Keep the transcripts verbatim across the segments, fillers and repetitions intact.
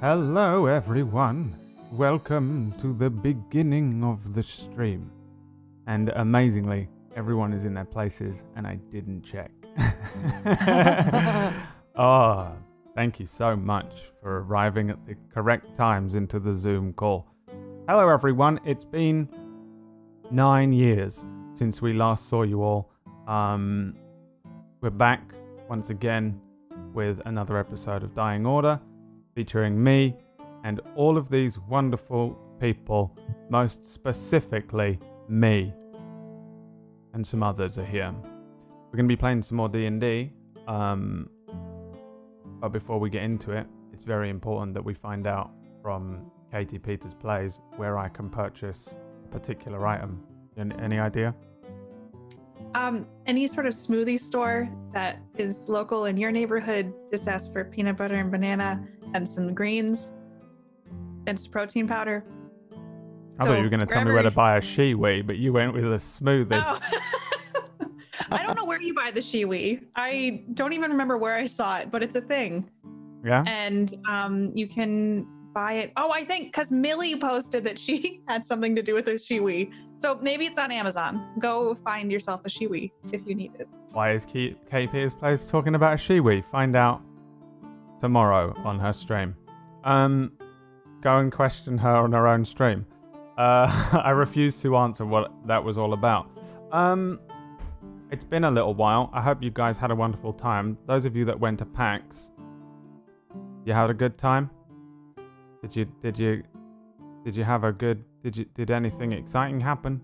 Hello everyone, welcome to the beginning of the stream. And amazingly, everyone is in their places and I didn't check. Oh, thank you so much for arriving at the correct times into the Zoom call. Hello everyone, it's been nine years since we last saw you all. Um, we're back once again with another episode of Dying Order, featuring me and all of these wonderful people, most specifically me. And some others are here. We're going to be playing some more D and D, um, but before we get into it, it's very important that we find out from Katie Peters Plays where I can purchase a particular item. Any idea? Um, any sort of smoothie store that is local in your neighborhood, just ask for peanut butter and banana and some greens and some protein powder. I so thought you were going to tell me where to buy a shiwi, but you went with a smoothie. Oh. I don't know where you buy the shiwi. I don't even remember where I saw it, but it's a thing. Yeah. And um, you can buy it. Oh, I think because Millie posted that she had something to do with a shiwi. So maybe it's on Amazon. Go find yourself a shiwi if you need it. Why is Katie Peters Plays talking about a shiwi? Find out tomorrow on her stream. Um, go and question her on her own stream. Uh, I refuse to answer what that was all about. Um, it's been a little while. I hope you guys had a wonderful time. Those of you that went to PAX, you had a good time? Did you, did you, did you have a good, did you, did anything exciting happen?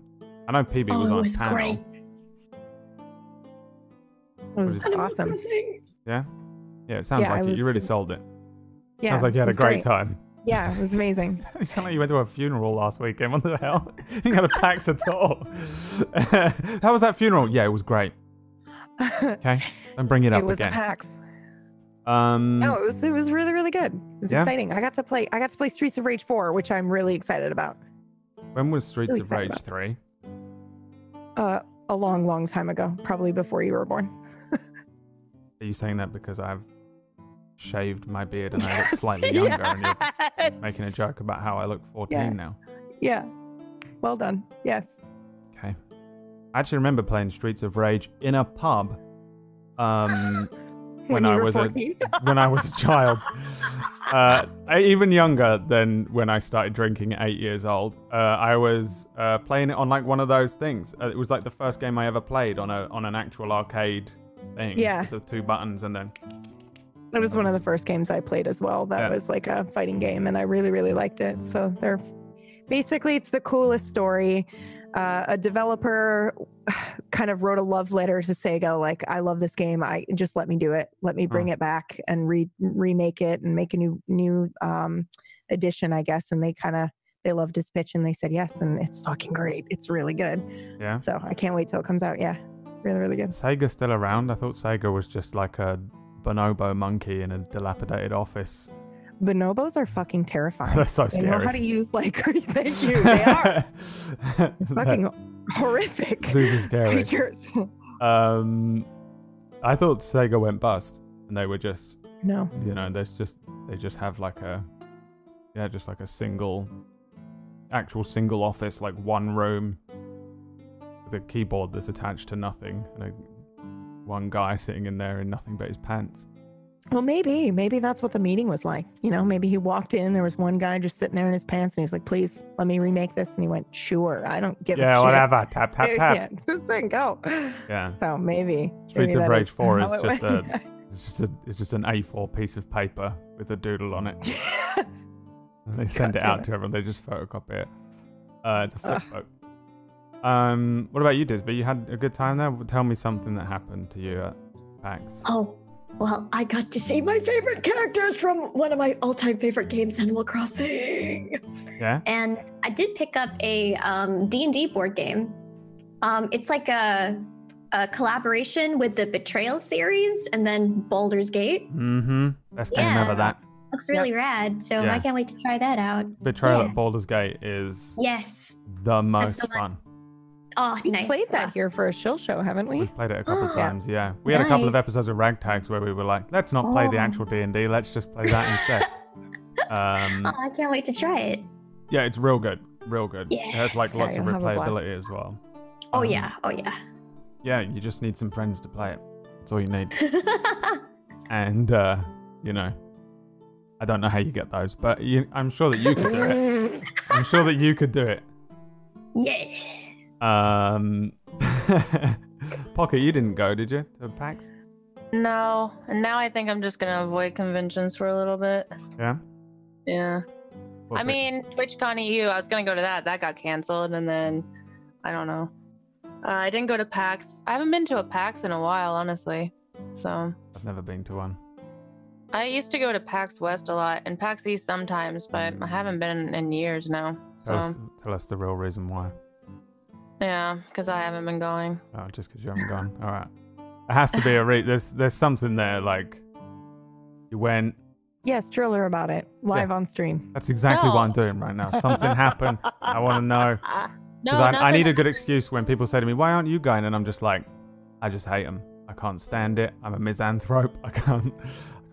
I know P B oh, was on was panel. Great. It was, was awesome. Amazing. Yeah? Yeah, it sounds yeah, like it. Was, you really sold it. Yeah, sounds like you had a great, great time. Yeah, it was amazing. You sound like you went to a funeral last weekend. What the hell? You didn't have a PAX at all. How was that funeral? Yeah, it was great. Okay, don't bring it up again. It was again. a PAX. Um, no, it was it was really really good. It was yeah? exciting. I got to play. I got to play Streets of Rage four, which I'm really excited about. When was Streets really of Rage about. three? Uh, a long, long time ago, probably before you were born. Are you saying that because I've shaved my beard and yes, I look slightly younger yes. and you're making a joke about how I look fourteen yeah. now? Yeah. Well done. Yes. Okay. I actually remember playing Streets of Rage in a pub um, when, when I was a, when I was a child. Uh, even younger than when I started drinking at eight years old. Uh, I was uh, playing it on like one of those things. Uh, it was like the first game I ever played on a on an actual arcade thing. Yeah. With the two buttons and then... It was one of the first games I played as well. That yeah. was like a fighting game and I really, really liked it. So they're basically, it's the coolest story. Uh, a developer kind of wrote a love letter to Sega. Like, I love this game. I just let me do it. Let me bring oh. it back and re- remake it and make a new, new um, edition, I guess. And they kind of, they loved his pitch and they said yes. And it's fucking great. It's really good. Yeah. So I can't wait till it comes out. Yeah. Really, really good. Sega's still around? I thought Sega was just like a bonobo monkey in a dilapidated office. Bonobos are fucking terrifying. They're so scary. They know how to use like thank you. They are fucking horrific. Super scary creatures. Um, I thought Sega went bust, and they were just no. You know, there's just they just have like a yeah, just like a single actual single office, like one room. The keyboard that's attached to nothing, and a, one guy sitting in there in nothing but his pants. Well, maybe, maybe that's what the meeting was like. You know, maybe he walked in, there was one guy just sitting there in his pants, and he's like, "Please, let me remake this." And he went, "Sure, I don't give yeah, a shit." Yeah, whatever. Tap, tap, tap. Yeah, just saying, go. Yeah. So maybe Streets maybe of Rage four is just a, it's just a, it's just an A four piece of paper with a doodle on it. And they send God, it out to everyone. They just photocopy it. Uh, it's a flip book. Um, what about you, Disby? You had a good time there? Tell me something that happened to you at PAX. Oh, well, I got to see my favorite characters from one of my all-time favorite games, Animal Crossing. Yeah? And I did pick up a um, D and D board game. Um, it's like a, a collaboration with the Betrayal series and then Baldur's Gate. Mm-hmm. That's kind yeah. of never that. Looks really yep. rad, so yeah. I can't wait to try that out. Betrayal yeah. at Baldur's Gate is yes the most so fun. Oh, we nice. We played that here for a shill show, haven't we? We've played it a couple of times, yeah. We nice. had a couple of episodes of Ragtags where we were like, let's not play oh. the actual D and D, let's just play that instead. Um, oh, I can't wait to try it. Yeah, it's real good, real good. Yes. It has like lots yeah, of replayability as well. Oh um, yeah, oh yeah. Yeah, you just need some friends to play it. That's all you need. And, uh, you know, I don't know how you get those, but you, I'm sure that you could do it. I'm sure that you could do it. Yeah. Um, Pocket, you didn't go, did you, to PAX? No. And now I think I'm just going to avoid conventions for a little bit. Yeah? Yeah. What I bit? mean, TwitchCon E U, I was going to go to that. That got canceled, and then, I don't know. Uh, I didn't go to PAX. I haven't been to a PAX in a while, honestly. So. I've never been to one. I used to go to PAX West a lot and PAX East sometimes, but I haven't been in, in years now. So. Tell us, tell us the real reason why. Yeah, because I haven't been going. Oh, just because you haven't gone. All right. It has to be a re- There's there's something there, like, you went... Yes, drill her about it, live yeah. on stream. That's exactly no. what I'm doing right now. Something happened. I want to know. Because no, I, I need a good excuse when people say to me, why aren't you going? And I'm just like, I just hate them. I can't stand it. I'm a misanthrope. I can't...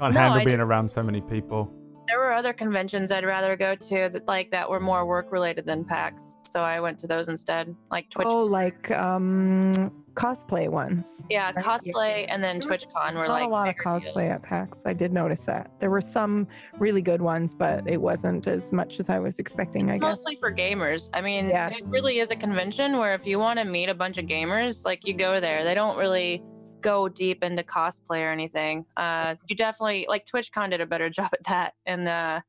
I can't no, handle I being did. around so many people. There were other conventions I'd rather go to that, like that were more work-related than PAX, so I went to those instead, like Twitch. Oh, like um, cosplay ones. Yeah, right? Cosplay and then TwitchCon were not like a lot of cosplay deals. At PAX. I did notice that there were some really good ones, but it wasn't as much as I was expecting. It's I guess mostly for gamers. I mean, yeah. it really is a convention where if you want to meet a bunch of gamers, like you go there. They don't really go deep into cosplay or anything. Uh, you definitely, like TwitchCon did a better job at that. And uh,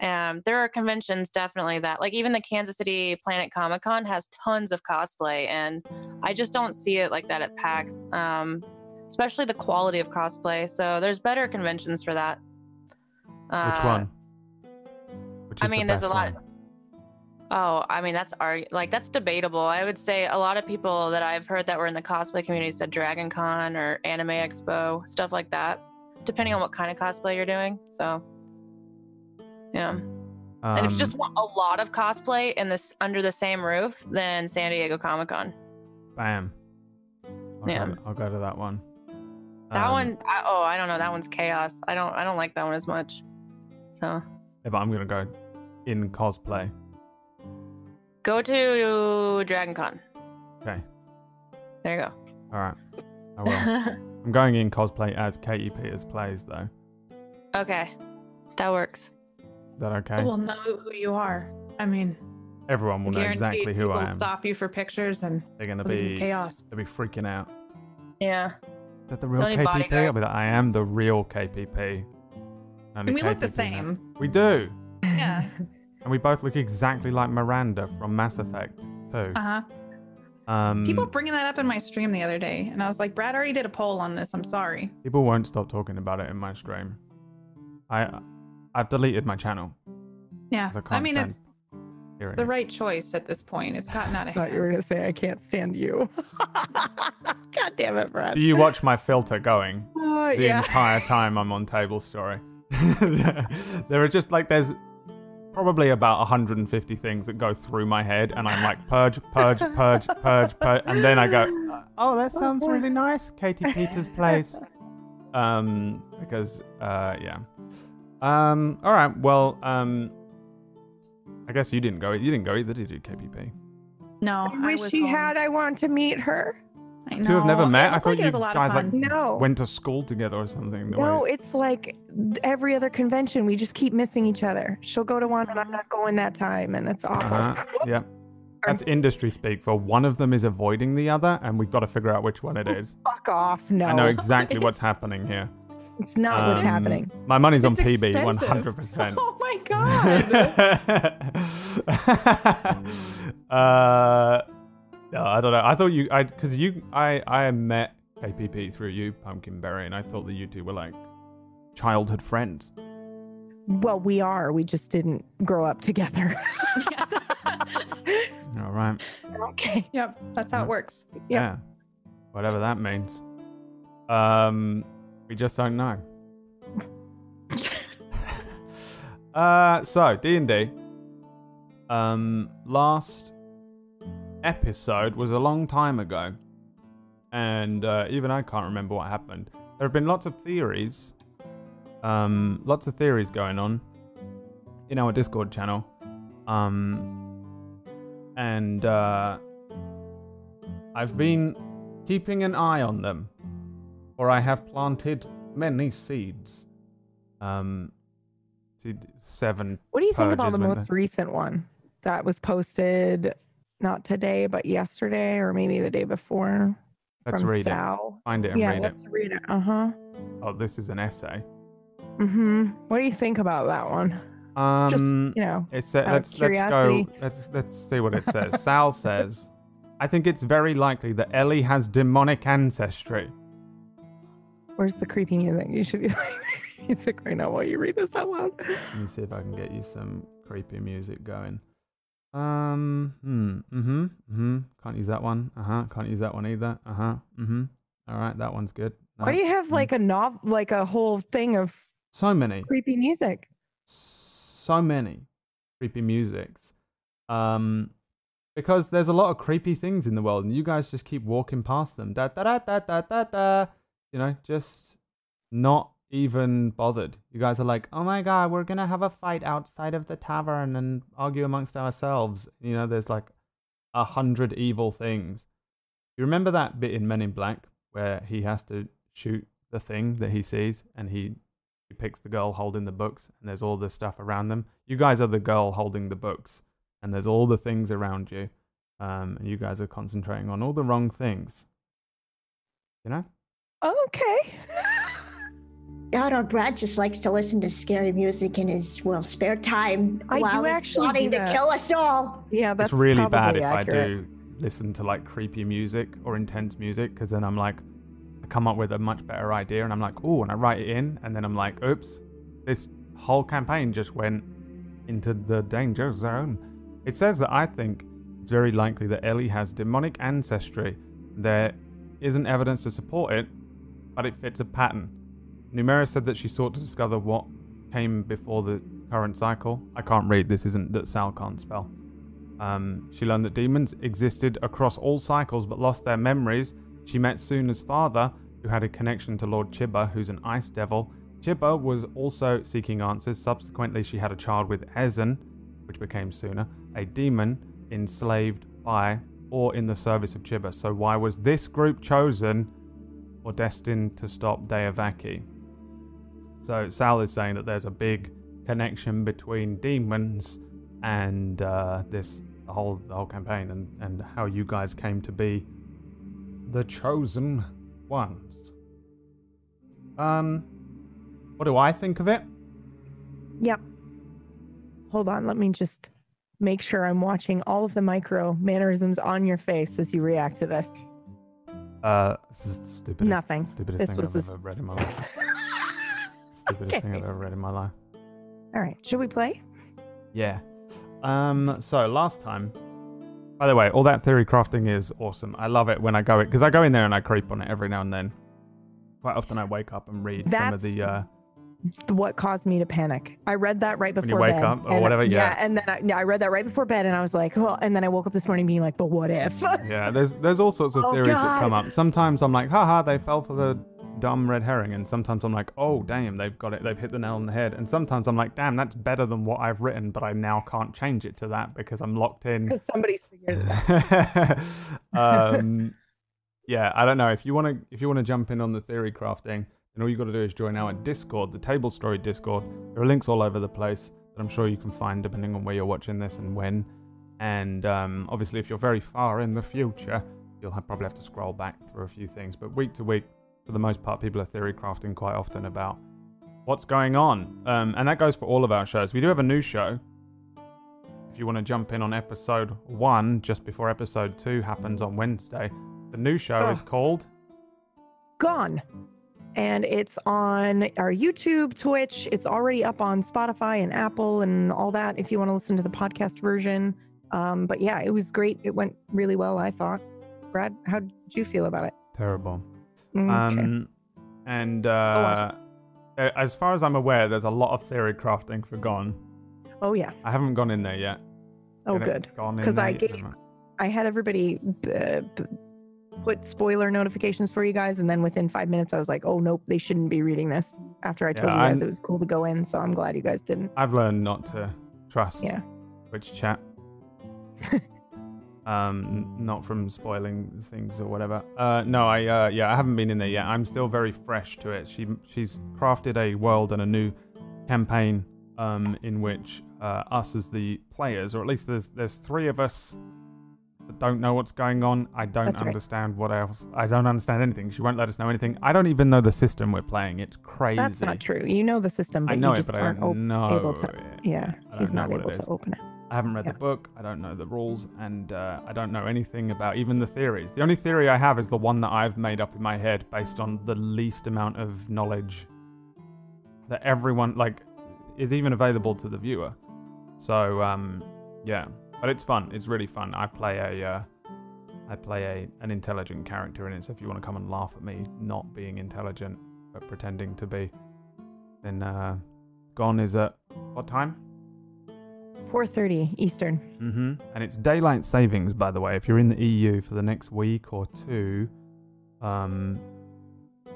um, there are conventions definitely that, like even the Kansas City Planet Comic Con has tons of cosplay, and I just don't see it like that at PAX, um, especially the quality of cosplay. So there's better conventions for that. Uh, Which one? Which I mean, the there's a lot. One? Oh, I mean, that's arg- like that's debatable. I would say a lot of people that I've heard that were in the cosplay community said Dragon Con or Anime Expo, stuff like that, depending on what kind of cosplay you're doing. So, yeah. Um, and if you just want a lot of cosplay in this under the same roof, then San Diego Comic-Con. Bam. I'll yeah. Go to, I'll go to that one. That um, one, I, oh, I don't know. That one's chaos. I don't, I don't like that one as much. So. Yeah, but I'm gonna go in cosplay. Go to Dragon Con. Okay. There you go. All right. I will. I'm going in cosplay as Katie Peters Plays, though. Okay. That works. Is that okay? We'll know who you are. I mean... Everyone will know exactly who I am. They'll stop you for pictures and... They're going to be... Chaos. They'll be freaking out. Yeah. Is that the real K P P? Bodyguards? I'll be like, I am the real K P P. Only we K P P look the same. Now. We do. Yeah. And we both look exactly like Miranda from Mass Effect too. Uh huh. Um, people bringing that up in my stream the other day, and I was like, Brad already did a poll on this. I'm sorry. People won't stop talking about it in my stream. I, I've deleted my channel. Yeah. I, I mean, it's it's the it. right choice at this point. It's gotten out of hand. I thought you were gonna say I can't stand you. God damn it, Brad. You watch my filter going uh, the yeah. entire time I'm on Table Story. There are just like there's. Probably about one hundred fifty things that go through my head, and I'm like, purge, purge, purge, purge, purge, and then I go, oh, that sounds really nice, Katie Peters Plays. Um, because, uh, yeah. Um, all right, well, um, I guess you didn't go. You didn't go either, did you, K P P? No. I wish I she home. had. I want to meet her. I know. Two have never met. I thought like you guys like no. went to school together or something. No, way. It's like every other convention, we just keep missing each other. She'll go to one, and I'm not going that time, and it's awful. Uh-huh. Yeah, that's industry speak for one of them is avoiding the other, and we've got to figure out which one it is. Oh, fuck off! No, I know exactly what's happening here. It's not um, what's happening. My money's it's on P B, one hundred percent. Oh my god! uh, Uh, I don't know. I thought you, I, because you, I, I met K P P through you, Pumpkinberry, and I thought that you two were like childhood friends. Well, we are. We just didn't grow up together. All right. Okay. Yep. That's how it works. Yep. Yeah. Whatever that means. Um, we just don't know. uh, so D and D. Um, last episode was a long time ago, and uh, even I can't remember what happened. There have been lots of theories. Um, lots of theories going on in our Discord channel. Um, and, uh, I've been keeping an eye on them, for I have planted many seeds. Um, seed seven. What do you think about the most recent one that was posted, not today, but yesterday, or maybe the day before? Let's read Sal. it. Find it and yeah, read it. Yeah, let's read it. Uh-huh. Oh, this is an essay. Mm-hmm. What do you think about that one? Um, Just, you know, it's a, let's, let's go. Let's, let's see what it says. Sal says, I think it's very likely that Ellie has demonic ancestry. Where's the creepy music? You should be like music right now while you read this out loud. Let me see if I can get you some creepy music going. Um, hmm, mm-hmm, mm-hmm. Can't use that one. Uh-huh. Can't use that one either. Uh-huh. Mm-hmm. All right. That one's good. No. Why do you have like a novel, like a whole thing of So many creepy music. So many creepy musics. Um, because there's a lot of creepy things in the world, and you guys just keep walking past them. Da da da da da da da. You know, just not even bothered. You guys are like, oh my god, we're gonna have a fight outside of the tavern and argue amongst ourselves. You know, there's like a hundred evil things. You remember that bit in Men in Black where he has to shoot the thing that he sees, and he. He picks the girl holding the books, and there's all this stuff around them. You guys are the girl holding the books, and there's all the things around you. Um, and you guys are concentrating on all the wrong things. You know? Okay. I don't know, Brad just likes to listen to scary music in his, well, spare time. I do actually wanting to kill us all. Yeah, that's probably accurate. It's really bad if I do listen to, like, creepy music or intense music, because then I'm like, come up with a much better idea, and I'm like, oh, and I write it in, and then I'm like, oops, this whole campaign just went into the danger zone. It says that I think it's very likely that Ellie has demonic ancestry. There isn't evidence to support it, but it fits a pattern. Numera said that she sought to discover what came before the current cycle. I can't read, this isn't that Sal can't spell. Um, she learned that demons existed across all cycles but lost their memories. She met Su'una's father, who had a connection to Lord Chiba, who's an ice devil. Chiba was also seeking answers. Subsequently, she had a child with Ezen, which became Su'una, a demon enslaved by or in the service of Chiba. So why was this group chosen or destined to stop Deivaki? So Sal is saying that there's a big connection between demons and uh, this the whole the whole campaign and, and how you guys came to be the chosen ones. Um, what do I think of it? Yep. Hold on, let me just make sure I'm watching all of the micro mannerisms on your face as you react to this. Uh, this is the stupidest, Nothing. stupidest this thing I've this... ever read in my life. stupidest okay. thing I've ever read in my life. All right, should we play? Yeah. Um, so last time... By the way, all that theory crafting is awesome. I love it when I go it because I go in there and I creep on it every now and then. Quite often I wake up and read That's some of the. Uh, what caused me to panic? I read that right before when you wake bed. Up or and, whatever. Yeah. yeah, and then I, yeah, I read that right before bed, and I was like, well, and then I woke up this morning being like, but what if? yeah, there's there's all sorts of oh, theories God. that come up. Sometimes I'm like, haha, they fell for the dumb red herring, and sometimes I'm like, oh damn, they've got it, they've hit the nail on the head, and sometimes I'm like, damn, that's better than what I've written, but I now can't change it to that because I'm locked in because somebody's figured it out. um yeah I don't know if you want to if you want to jump in on the theory crafting, then all you got to do is join our Discord, the Table Story Discord. There are links all over the place that I'm sure you can find depending on where you're watching this and when, and um obviously if you're very far in the future you'll have, probably have to scroll back through a few things, but week to week for the most part, people are theory crafting quite often about what's going on. Um, and that goes for all of our shows. We do have a new show. if you want to jump in on episode one, just before episode two happens on Wednesday, the new show oh. is called... Gone. And it's on our YouTube, Twitch. It's already up on Spotify and Apple and all that if you want to listen to the podcast version. Um, but yeah, it was great. It went really well, I thought. Brad, how did you feel about it? Terrible. Okay. Um, and uh, as far as I'm aware, there's a lot of theory crafting for Gone. Oh, yeah. I haven't gone in there yet. Oh, good. Because I gave, I had everybody uh, put spoiler notifications for you guys, and then within five minutes, I was like, oh, nope, they shouldn't be reading this. After I told yeah, you guys I'm, it was cool to go in, so I'm glad you guys didn't. I've learned not to trust yeah. Twitch chat. um, not from spoiling things or whatever. Uh, no, I uh, yeah, I haven't been in there yet. I'm still very fresh to it. She she's crafted a world and a new campaign um, in which uh, us as the players, or at least there's there's three of us that don't know what's going on. I don't That's understand right. what else. I don't understand anything. She won't let us know anything. I don't even know the system we're playing. It's crazy. That's not true. You know the system, but I know you it, just but aren't I don't know able to. It. Yeah, he's not able to open it. I haven't read yeah. the book, I don't know the rules, and uh, I don't know anything about even the theories. The only theory I have is the one that I've made up in my head based on the least amount of knowledge that everyone, like, is even available to the viewer. So, um, yeah. But it's fun. It's really fun. I play a, uh, I play a an intelligent character in it, so if you want to come and laugh at me not being intelligent, but pretending to be, then uh, Gone is at what time? four thirty Eastern. Mm-hmm. And it's daylight savings, by the way. If you're in the E U for the next week or two, um,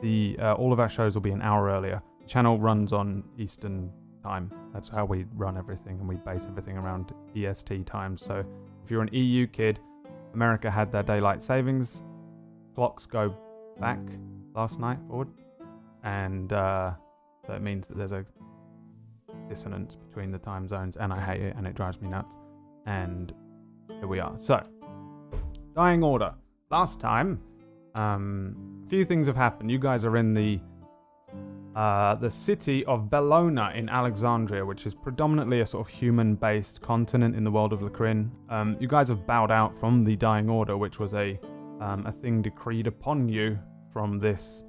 the uh, all of our shows will be an hour earlier. The channel runs on Eastern time. That's how we run everything, and we base everything around E S T time. So if you're an E U kid, America had their daylight savings. Clocks go back last night forward. And uh, so it means that there's a dissonance between the time zones, and I hate it, and it drives me nuts. And here we are. So, Dying Order. Last time, um, a few things have happened. You guys are in the uh, the city of Bellona in Alexandria, which is predominantly a sort of human-based continent in the world of Lacrin. Um, you guys have bowed out from the Dying Order, which was a um, a thing decreed upon you from this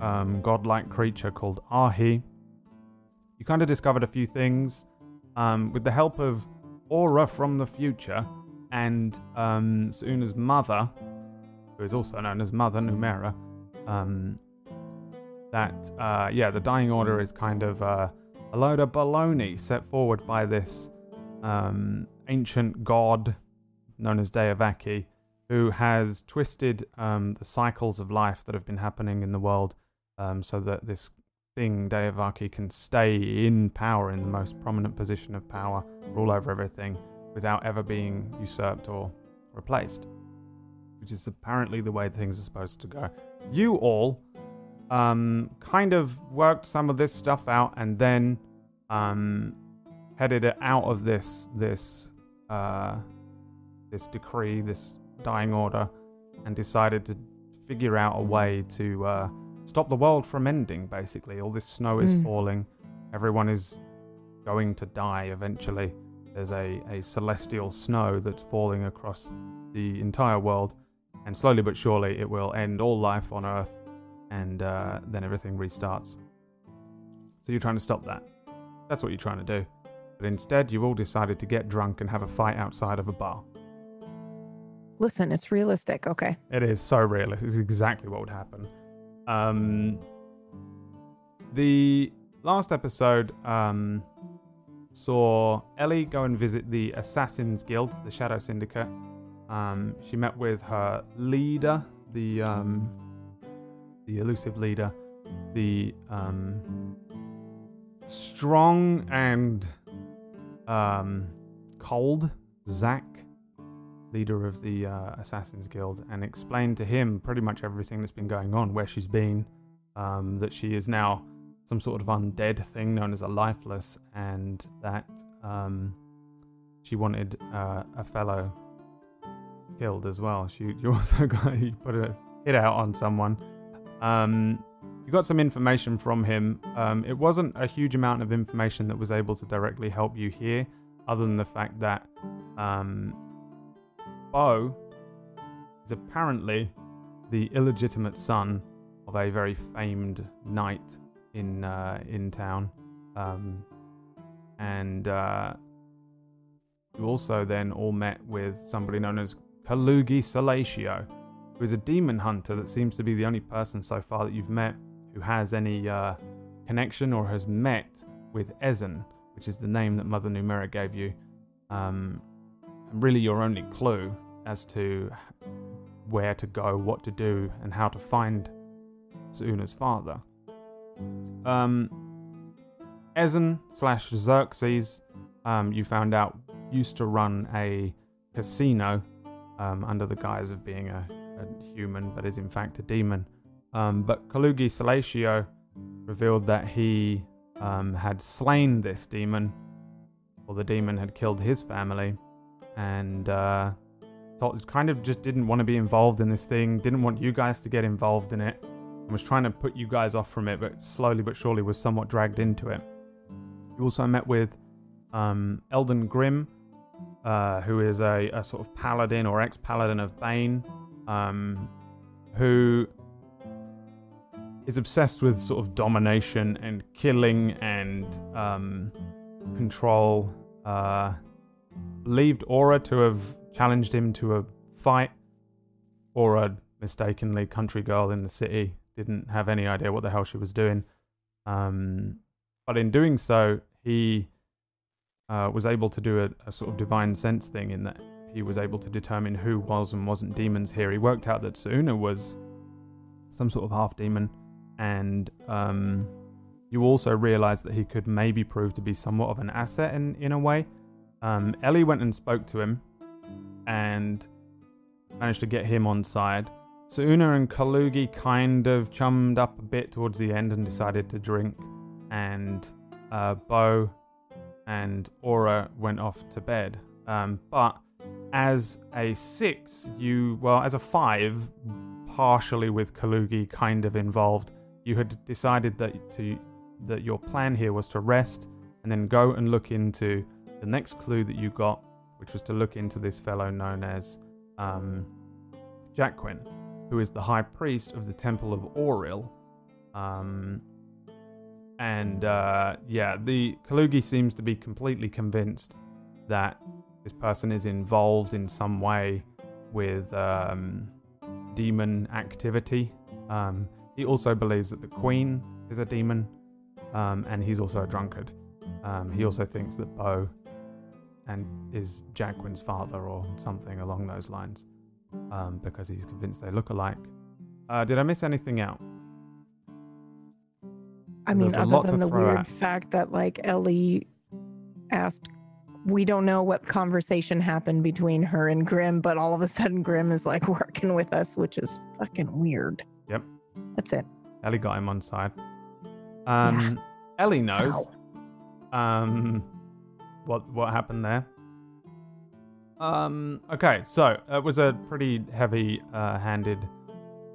um, godlike creature called Ahi. You kind of discovered a few things um, with the help of Aura from the future and um, Su'una's mother, who is also known as Mother Numera, um, that, uh, yeah, the Dying Order is kind of uh, a load of baloney set forward by this um, ancient god known as Deivaki, who has twisted um, the cycles of life that have been happening in the world um, so that this thing, Deivaki, can stay in power, in the most prominent position of power, rule over everything without ever being usurped or replaced, which is apparently the way things are supposed to go. You all um, kind of worked some of this stuff out and then um, headed it out of this this uh, this decree, this Dying Order, and decided to figure out a way to uh, stop the world from ending, basically. All this snow is mm. falling. Everyone is going to die eventually. There's a, a celestial snow that's falling across the entire world, and slowly but surely it will end all life on Earth, and uh, then everything restarts. So you're trying to stop that. That's what you're trying to do. But instead, you all decided to get drunk and have a fight outside of a bar. Listen, it's realistic, okay? It is so realistic. It's exactly what would happen. Um, the last episode um, saw Ellie go and visit the Assassin's Guild, the Shadow Syndicate. Um, she met with her leader, the um, the elusive leader, the um, strong and um, cold Zach, leader of the uh, Assassin's Guild, and explained to him pretty much everything that's been going on, where she's been, um, that she is now some sort of undead thing known as a lifeless, and that um, she wanted uh, a fellow killed as well. She, you also got you put a hit out on someone. Um, you got some information from him. Um, it wasn't a huge amount of information that was able to directly help you here, other than the fact that um, Beau is apparently the illegitimate son of a very famed knight in uh, in town, um, and uh, you also then all met with somebody known as Kalugi Salatio, who is a demon hunter that seems to be the only person so far that you've met who has any uh, connection or has met with Ezen, which is the name that Mother Numera gave you. Um, really your only clue as to where to go, what to do, and how to find Su'una's father. Um, Ezen slash Xerxes, um, you found out, used to run a casino um, under the guise of being a, a human, but is in fact a demon. Um, but Kalugi Salatio revealed that he um, had slain this demon, or the demon had killed his family, and uh, kind of just didn't want to be involved in this thing, didn't want you guys to get involved in it, and was trying to put you guys off from it, but slowly but surely was somewhat dragged into it. You also met with um, Elden Grimm, uh, who is a, a sort of paladin or ex-paladin of Bane, um, who is obsessed with sort of domination and killing and um, control. Uh, believed Aura to have challenged him to a fight. Aura, mistakenly country girl in the city, didn't have any idea what the hell she was doing. Um, but in doing so, he uh, was able to do a, a sort of divine sense thing in that he was able to determine who was and wasn't demons here. He worked out that Su'una was some sort of half-demon, and um, you also realised that he could maybe prove to be somewhat of an asset in, in a way. Um, Ellie went and spoke to him and managed to get him on side. Su'una and Kalugi kind of chummed up a bit towards the end and decided to drink, and uh, Beau and Aura went off to bed. Um, but as a six, you, well, as a five, partially with Kalugi kind of involved, you had decided that to that your plan here was to rest and then go and look into the next clue that you got, which was to look into this fellow known as um, Jacquin, who is the high priest of the Temple of Auril. Um, and uh, yeah, the Kalugi seems to be completely convinced that this person is involved in some way with um, demon activity. Um, he also believes that the Queen is a demon, um, and he's also a drunkard. Um, he also thinks that Beau and is Jacquin's father or something along those lines, um, because he's convinced they look alike. Uh, did I miss anything out? I mean, other than the weird at. fact that, like, Ellie asked, we don't know what conversation happened between her and Grimm, but all of a sudden Grimm is, like, working with us, which is fucking weird. Yep. That's it. Ellie got him on side. Um, yeah. Ellie knows. Ow. Um, what what happened there? Um, okay, so it was a pretty heavy-handed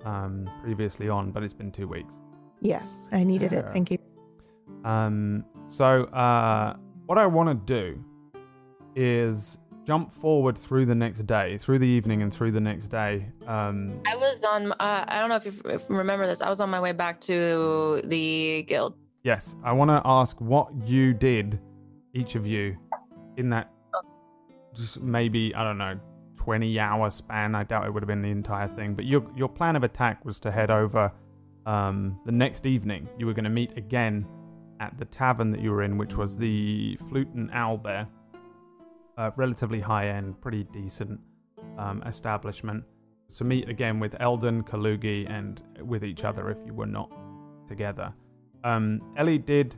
uh, um, previously on, but it's been two weeks. Yes, yeah, I needed yeah. it. Thank you. Um, so uh, what I want to do is jump forward through the next day, through the evening and through the next day. Um, I was on, uh, I don't know if you, if you remember this, I was on my way back to the guild. Yes, I want to ask what you did, each of you, in that just maybe, I don't know, twenty hour span. I doubt it would have been the entire thing, but your your plan of attack was to head over um, the next evening. You were going to meet again at the tavern that you were in, which was the Flute and Owlbear. Uh, relatively high-end, pretty decent um, establishment. So meet again with Elden, Kalugi, and with each other if you were not together. Um, Ellie did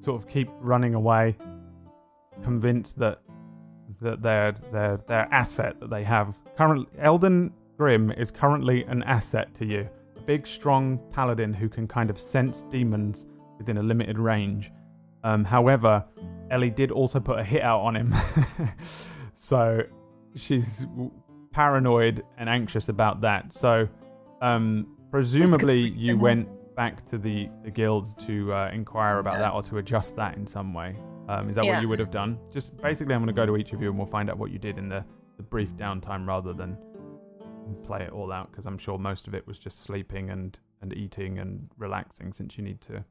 sort of keep running away, convinced that that their their their asset that they have currently, Elden Grimm is currently an asset to you, a big, strong paladin who can kind of sense demons within a limited range. Um, however, Ellie did also put a hit out on him, so she's paranoid and anxious about that. So um, presumably you went back to the, the guilds to uh, inquire about that or to adjust that in some way. Um, is that yeah. what you would have done? Just basically, I'm going to go to each of you and we'll find out what you did in the, the brief downtime rather than play it all out, because I'm sure most of it was just sleeping and, and eating and relaxing, since you need to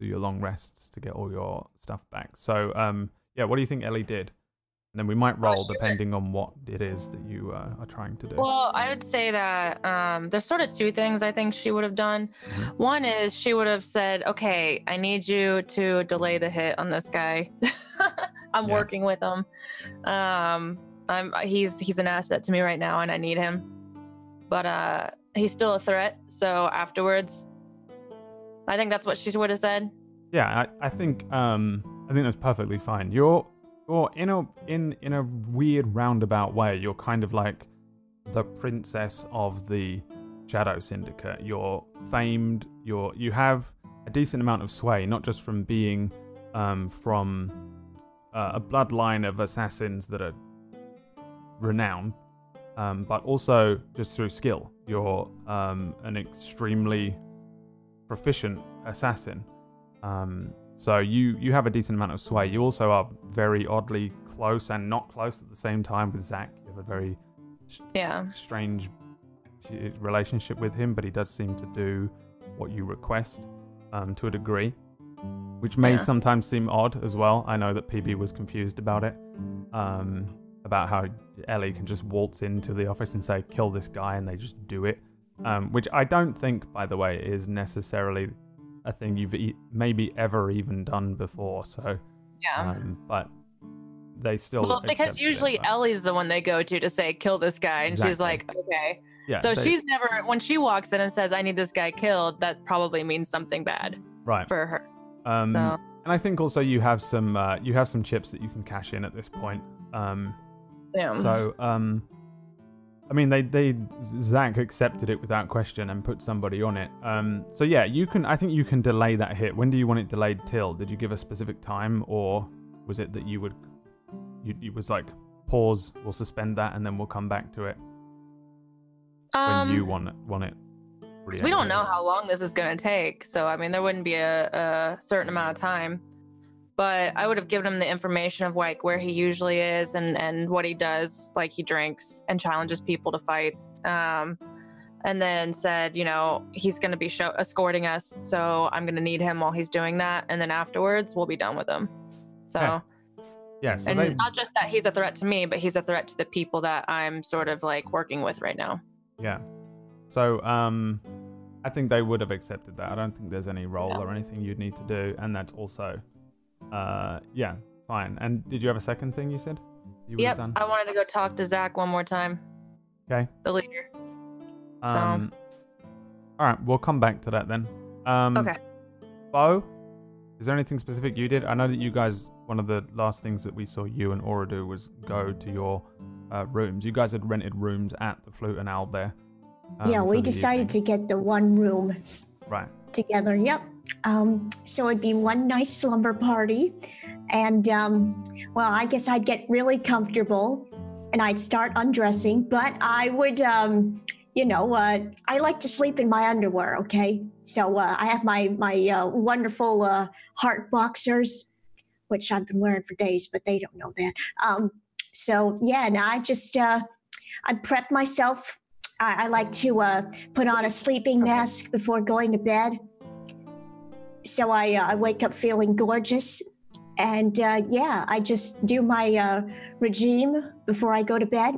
do your long rests to get all your stuff back. So, um, yeah, what do you think Ellie did? And then we might roll oh, depending on what it is that you uh, are trying to do. Well, I would say that um, there's sort of two things I think she would have done. Mm-hmm. One is she would have said, okay, I need you to delay the hit on this guy. I'm yeah. working with him. Um, I'm he's he's an asset to me right now and I need him. But uh, he's still a threat. So afterwards, I think that's what she would have said. Yeah, I, I think um, I think that's perfectly fine. You're... Or in a in in a weird roundabout way, you're kind of like the princess of the Shadow Syndicate. You're famed. You're you have a decent amount of sway, not just from being um, from uh, a bloodline of assassins that are renowned, um, but also just through skill. You're um, an extremely proficient assassin. Um, So you, you have a decent amount of sway. You also are very oddly close and not close at the same time with Zach. You have a very yeah. strange relationship with him, but he does seem to do what you request um, to a degree, which may yeah. sometimes seem odd as well. I know that P B was confused about it, um, about how Ellie can just waltz into the office and say, kill this guy, and they just do it, um, which I don't think, by the way, is necessarily... a thing you've e- maybe ever even done before, so yeah. Um, but they still well because usually it, but... Ellie's the one they go to to say kill this guy, and exactly. she's like okay. Yeah. So they... she's never when she walks in and says I need this guy killed, that probably means something bad, right? For her. Um, so. And I think also you have some uh, you have some chips that you can cash in at this point. Um, yeah. So um, I mean, they, they Zach accepted it without question and put somebody on it. Um, so yeah, you can. I think you can delay that hit. When do you want it delayed till? Did you give a specific time, or was it that you would, you it was like pause, we'll suspend that, and then we'll come back to it um, when you want it, want it. Because we don't know how long this is going to take. So I mean, there wouldn't be a, a certain amount of time. But I would have given him the information of like where he usually is and, and what he does, like he drinks and challenges people to fights. Um, and then said, you know, he's going to be show- escorting us. So I'm going to need him while he's doing that. And then afterwards we'll be done with him. So, yeah. yeah so and they... not just that he's a threat to me, but he's a threat to the people that I'm sort of like working with right now. Yeah. So, um, I think they would have accepted that. I don't think there's any role no. or anything you'd need to do. And that's also... Uh, yeah, fine. And did you have a second thing you said? You yep, done? I wanted to go talk to Zach one more time. Okay. The leader. Um, so. All right, we'll come back to that then. Um, okay. Beau, is there anything specific you did? I know that you guys, one of the last things that we saw you and Aura do was go to your uh, rooms. You guys had rented rooms at the Flute and Owlbear. Um, yeah, we decided evening. to get the one room. Right. Together, yep. Um, so it'd be one nice slumber party, and um, well, I guess I'd get really comfortable, and I'd start undressing. But I would, um, you know, uh, I like to sleep in my underwear. Okay, so uh, I have my my uh, wonderful uh, heart boxers, which I've been wearing for days, but they don't know that. Um, so yeah, and I just uh, I prep myself. I, I like to uh, put on a sleeping mask before going to bed. So I, uh, I wake up feeling gorgeous, and uh, yeah, I just do my uh, regime before I go to bed,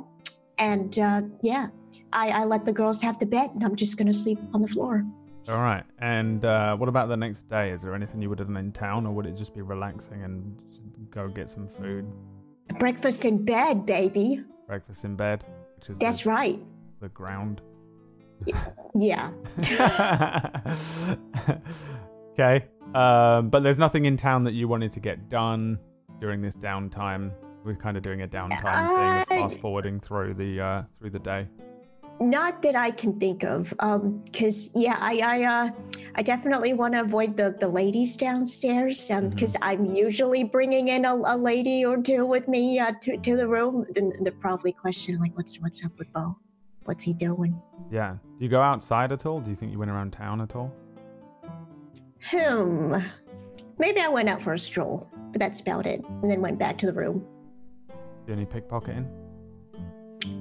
and uh, yeah, I, I let the girls have the bed, and I'm just going to sleep on the floor. All right, and uh, what about the next day? Is there anything you would have done in town, or would it just be relaxing and just go get some food? Breakfast in bed, baby. Breakfast in bed, which is that's the, right. The ground. Yeah. Okay, um, but there's nothing in town that you wanted to get done during this downtime. We're kind of doing a downtime uh, thing, fast forwarding through the uh, through the day. Not that I can think of, because um, yeah, I I, uh, I definitely want to avoid the, the ladies downstairs, because um, mm-hmm. I'm usually bringing in a, a lady or two with me uh, to to the room. Then they're probably questioning like, what's what's up with Beau? What's he doing? Yeah, do you go outside at all? Do you think you went around town at all? Hmm. Maybe I went out for a stroll, but that's about it, and then went back to the room. Do any pickpocketing?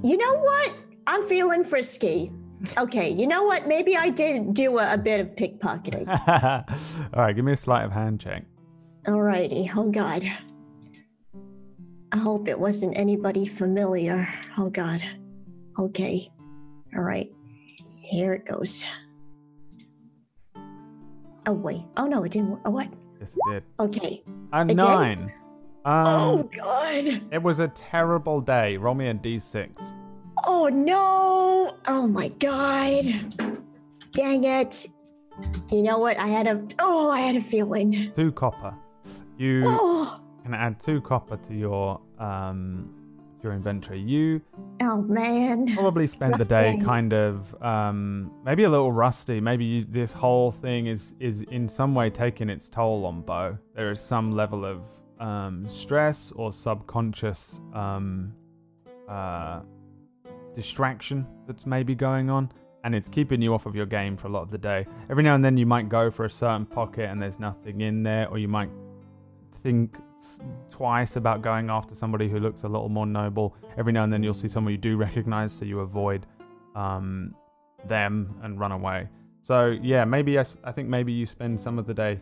You know what? I'm feeling frisky. Okay, you know what? Maybe I did do a, a bit of pickpocketing. All right, give me a sleight of hand check. All righty. Oh, God. I hope it wasn't anybody familiar. Oh, God. Okay. All right. Here it goes. Oh, wait. Oh, no, it didn't work. Oh, what? Yes, it did. Okay. A it nine. Did? Um, oh, God. It was a terrible day. Roll me a D six. Oh, no. Oh, my God. Dang it. You know what? I had a... Oh, I had a feeling. Two copper. You... Oh. Can add two copper to your um your inventory. You oh man probably spend the day kind of um maybe a little rusty. Maybe you, this whole thing is is in some way taking its toll on Beau. There is some level of um stress or subconscious um uh distraction that's maybe going on, and it's keeping you off of your game for a lot of the day. Every now and then you might go for a certain pocket and there's nothing in there, or you might think twice about going after somebody who looks a little more noble. Every now and then you'll see someone you do recognize, so you avoid um, them and run away. So yeah, maybe I, I think maybe you spend some of the day.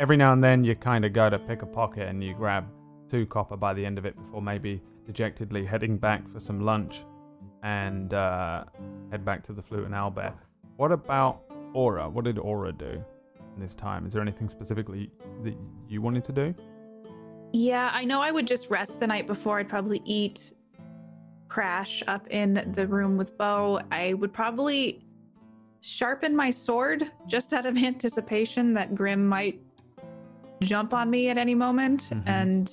Every now and then you kind of go to pick a pocket and you grab two copper by the end of it before maybe dejectedly heading back for some lunch and uh, head back to the Flute and Owlbear. What about Aura? What did Aura do this time? Is there anything specifically that you wanted to do? Yeah, I know I would just rest the night before. I'd probably eat, crash up in the room with Beau. I would probably sharpen my sword just out of anticipation that Grimm might jump on me at any moment. Mm-hmm. And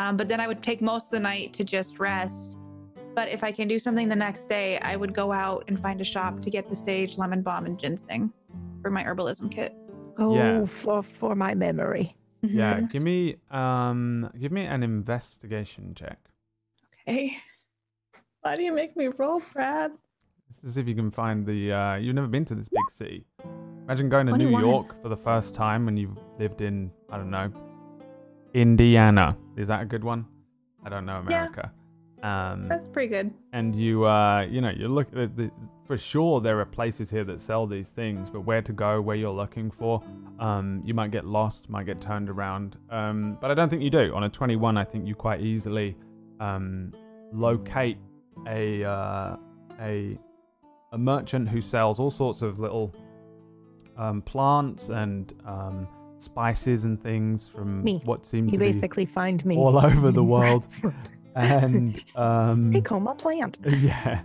um, but then I would take most of the night to just rest. But if I can do something the next day, I would go out and find a shop to get the sage, lemon balm, and ginseng for my herbalism kit. Oh, yeah. for for my memory. Yeah, give me um, give me an investigation check. Okay. Why do you make me roll, Brad? This is if you can find the. Uh, you've never been to this big city. Imagine going to twenty-one New York for the first time when you've lived in, I don't know, Indiana. Is that a good one? I don't know America. Yeah, um, that's pretty good. And you, uh, you know, you look at the. For sure, there are places here that sell these things, but where to go, where you're looking for, um, you might get lost, might get turned around. Um, but I don't think you do. On a twenty-one, I think you quite easily um, locate a, uh, a a merchant who sells all sorts of little um, plants and um, spices and things from me. What seemed you to basically be find me all over the world. And um, they call my plant. Yeah.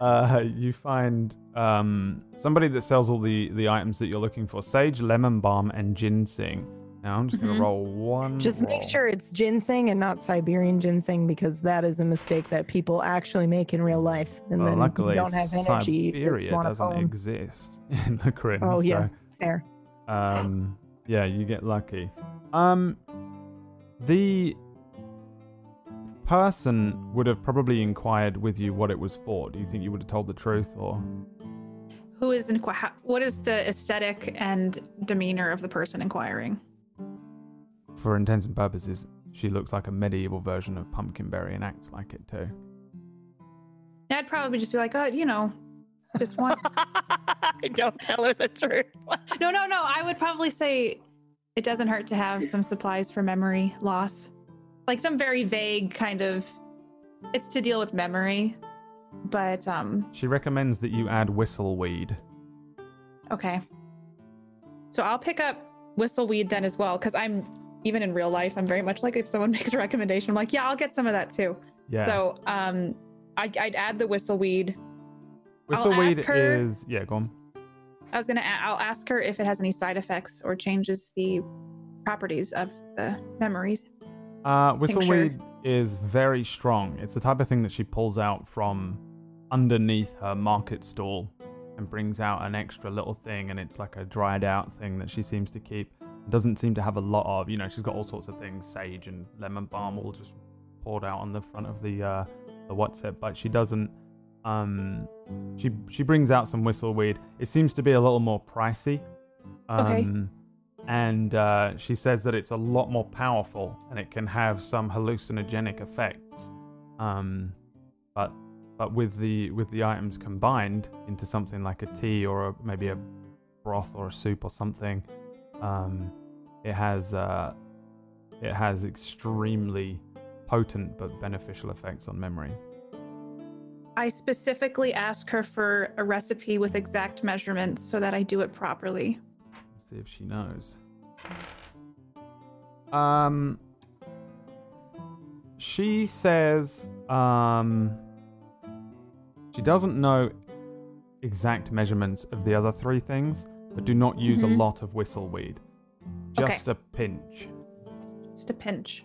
Uh, you find um, somebody that sells all the, the items that you're looking for. Sage, lemon balm, and ginseng. Now I'm just going to mm-hmm. roll one. Just roll. Make sure it's ginseng and not Siberian ginseng, because that is a mistake that people actually make in real life. And well, then luckily, don't have energy. Siberia doesn't exist in the Krim. Oh, so, yeah. Fair. Um, yeah, you get lucky. Um, the... person would have probably inquired with you what it was for. Do you think you would have told the truth, or who is inqu- what is the aesthetic and demeanor of the person inquiring? For intents and purposes, she looks like a medieval version of Pumpkinberry and acts like it too. I'd probably just be like, oh, you know, just want. Don't tell her the truth. no, no, no. I would probably say it doesn't hurt to have some supplies for memory loss. Like some very vague kind of, it's to deal with memory, but um. She recommends that you add whistleweed. Okay. So I'll pick up whistleweed then as well, because I'm, even in real life, I'm very much like if someone makes a recommendation, I'm like, yeah, I'll get some of that too. Yeah. So um, I'd, I'd add the whistleweed. Whistleweed her, is, yeah, go on. I was gonna, I'll ask her if it has any side effects or changes the properties of the memories. Uh, whistleweed Picture. is very strong. It's the type of thing that she pulls out from underneath her market stall and brings out an extra little thing, and it's like a dried out thing that she seems to keep. Doesn't seem to have a lot of, you know, she's got all sorts of things, sage and lemon balm all just poured out on the front of the uh, the WhatsApp, but she doesn't, um, she she brings out some whistleweed. It seems to be a little more pricey. Um, okay. and uh, she says that it's a lot more powerful and it can have some hallucinogenic effects. Um, but but with the with the items combined into something like a tea or a, maybe a broth or a soup or something, um, it has uh, it has extremely potent but beneficial effects on memory. I specifically ask her for a recipe with exact measurements so that I do it properly. Let's see if she knows. Um, she says um, she doesn't know exact measurements of the other three things, but do not use mm-hmm. a lot of whistleweed. Just okay. a pinch. Just a pinch.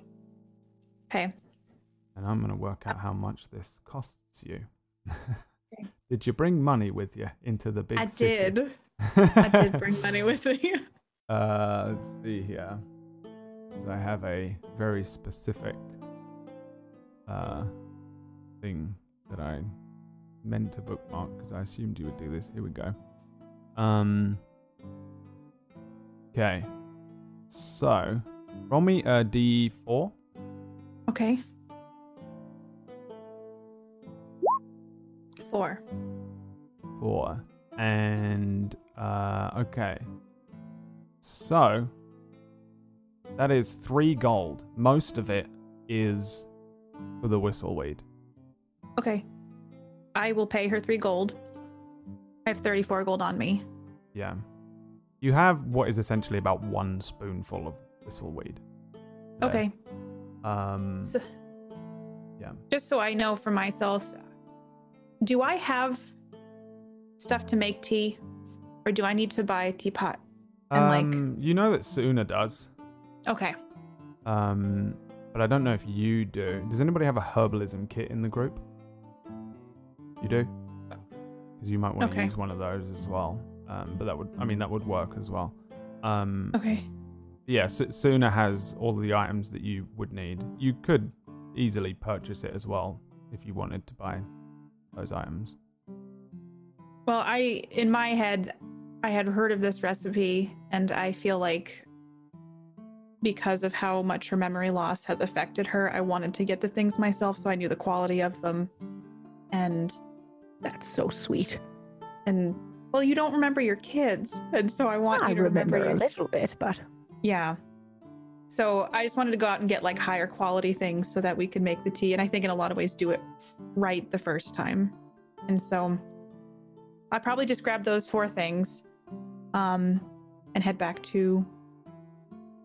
Okay. And I'm going to work out how much this costs you. Did you bring money with you into the big I city? I did. I did bring money with me. Uh, let's see here. So I have a very specific uh, thing that I meant to bookmark because I assumed you would do this. Here we go. Um. Okay. So, roll me a D four. Okay. Four. Four. And, uh, okay. So, that is three gold. Most of it is for the whistleweed. Okay. I will pay her three gold. I have thirty-four gold on me. Yeah. You have what is essentially about one spoonful of whistleweed. There. Okay. Um, so, yeah. Just so I know for myself, do I have stuff to make tea, or do I need to buy a teapot? And um, like, you know that Su'una does. Okay. Um, but I don't know if you do. Does anybody have a herbalism kit in the group? You do, because you might want okay. to use one of those as well. Um, but that would, I mean, that would work as well. Um, okay. Yeah, Su'una has all the items that you would need. You could easily purchase it as well if you wanted to buy those items. Well, I in my head, I had heard of this recipe, and I feel like because of how much her memory loss has affected her, I wanted to get the things myself so I knew the quality of them. And that's so sweet. And, well, you don't remember your kids, and so I want well, you to I remember, remember your... a little bit, but... Yeah. So I just wanted to go out and get like higher quality things so that we could make the tea. And I think in a lot of ways do it right the first time. And so I probably just grab those four things um, and head back to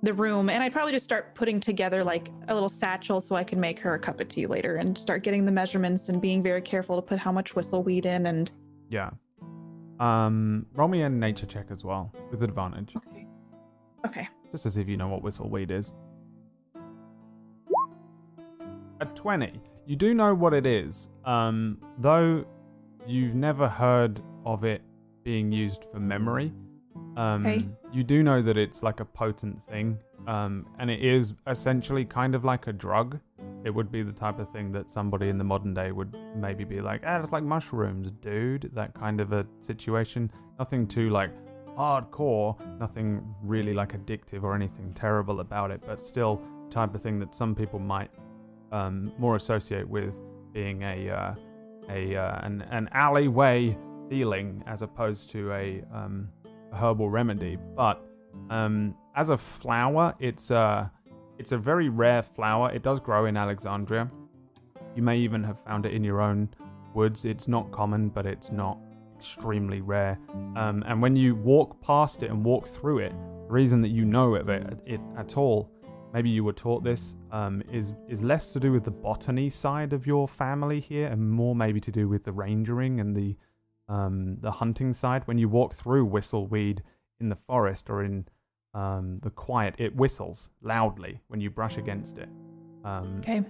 the room. And I probably just start putting together like a little satchel so I can make her a cup of tea later and start getting the measurements and being very careful to put how much whistleweed in. And yeah. Um, roll me a nature check as well with advantage. Okay. Okay. Just to see if you know what whistleweed is. A twenty. You do know what it is, um, though you've never heard of it being used for memory. Um, hey. You do know that it's like a potent thing, um, and it is essentially kind of like a drug. It would be the type of thing that somebody in the modern day would maybe be like, ah, it's like mushrooms, dude, that kind of a situation. Nothing too like... hardcore, nothing really like addictive or anything terrible about it, but still type of thing that some people might um, more associate with being a uh, a uh, an, an alleyway dealing as opposed to a, um, a herbal remedy. But um, as a flower, it's a it's a very rare flower. It does grow in Alexandria. You may even have found it in your own woods. It's not common, but it's not extremely rare, um, and when you walk past it and walk through it, the reason that you know of it, it at all, maybe you were taught this, um, is is less to do with the botany side of your family here and more maybe to do with the rangering and the um, the hunting side. When you walk through whistleweed in the forest or in um, the quiet, it whistles loudly when you brush against it. Um, okay.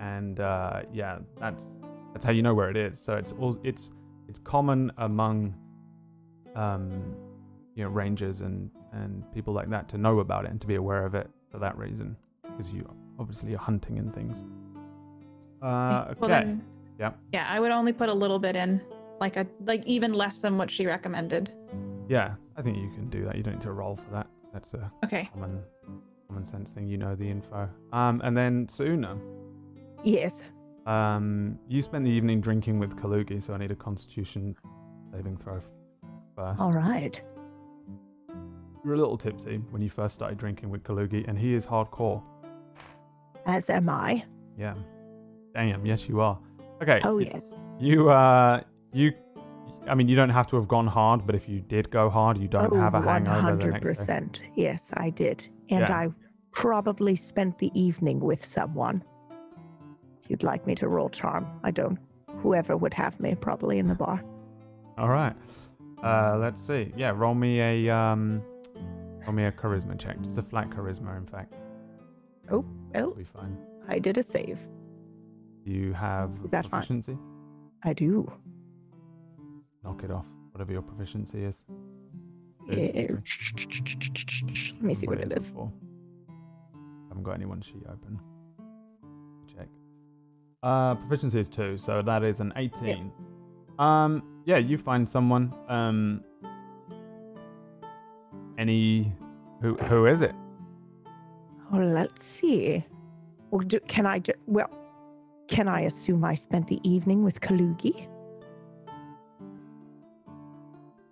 And uh, yeah, that's that's how you know where it is. So it's all it's. It's common among, um, you know, rangers and, and people like that to know about it and to be aware of it for that reason, because you obviously are hunting and things. Uh, okay. Well then, yeah. Yeah, I would only put a little bit in, like a like even less than what she recommended. Yeah, I think you can do that. You don't need to roll for that. That's a okay. common, common sense thing. You know the info. Um, and then Su'una. Yes. Um, you spent the evening drinking with Kalugi, so I need a Constitution saving throw first. All right. You were a little tipsy when you first started drinking with Kalugi, and he is hardcore. As am I. Yeah. Damn. Yes, you are. Okay. Oh yes. You uh, you. I mean, you don't have to have gone hard, but if you did go hard, you don't oh, have a hangover the next day. one hundred percent. Yes, I did. And yeah. I probably spent the evening with someone. If you'd like me to roll charm, I don't. Whoever would have me, probably in the bar. All right. Uh, let's see. Yeah, roll me a um, roll me a charisma check. Just a flat charisma, in fact. Oh, well. That'll be fine. I did a save. You have proficiency? Fine? I do. Knock it off, whatever your proficiency is. Yeah. Let me see what, what it is. It is. I haven't got anyone's sheet open. Check. Uh, proficiency is two, so that is an eighteen. Yeah. Um, yeah, you find someone. Um, any, who who is it? Oh, let's see. Or do, can I? Do, well, can I assume I spent the evening with Kalugi?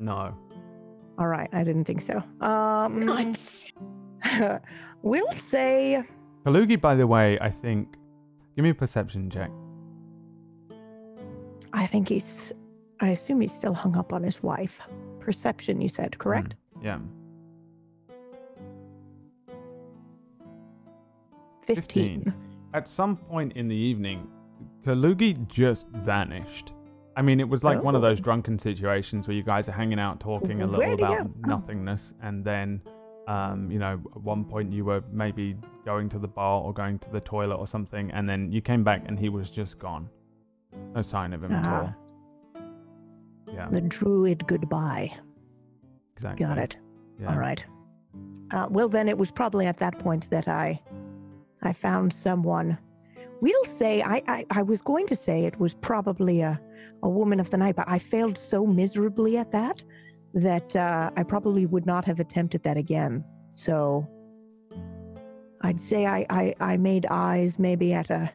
No. All right, I didn't think so. Um, nice. We'll say... Kalugi, by the way, I think... Give me a perception check. I think he's... I assume he's still hung up on his wife. Perception, you said, correct? Mm, yeah. fifteen. fifteen. At some point in the evening, Kalugi just vanished. I mean, it was like oh. one of those drunken situations where you guys are hanging out, talking a little about you? nothingness, and then, um, you know, at one point you were maybe going to the bar or going to the toilet or something, and then you came back and he was just gone. No sign of him uh-huh. at all. Yeah. The druid goodbye. Exactly. Got it. Yeah. All right. Uh, well, then it was probably at that point that I, I found someone. We'll say I, I, I was going to say it was probably a. a woman of the night, but I failed so miserably at that that uh, I probably would not have attempted that again. So I'd say I, I, I made eyes maybe at a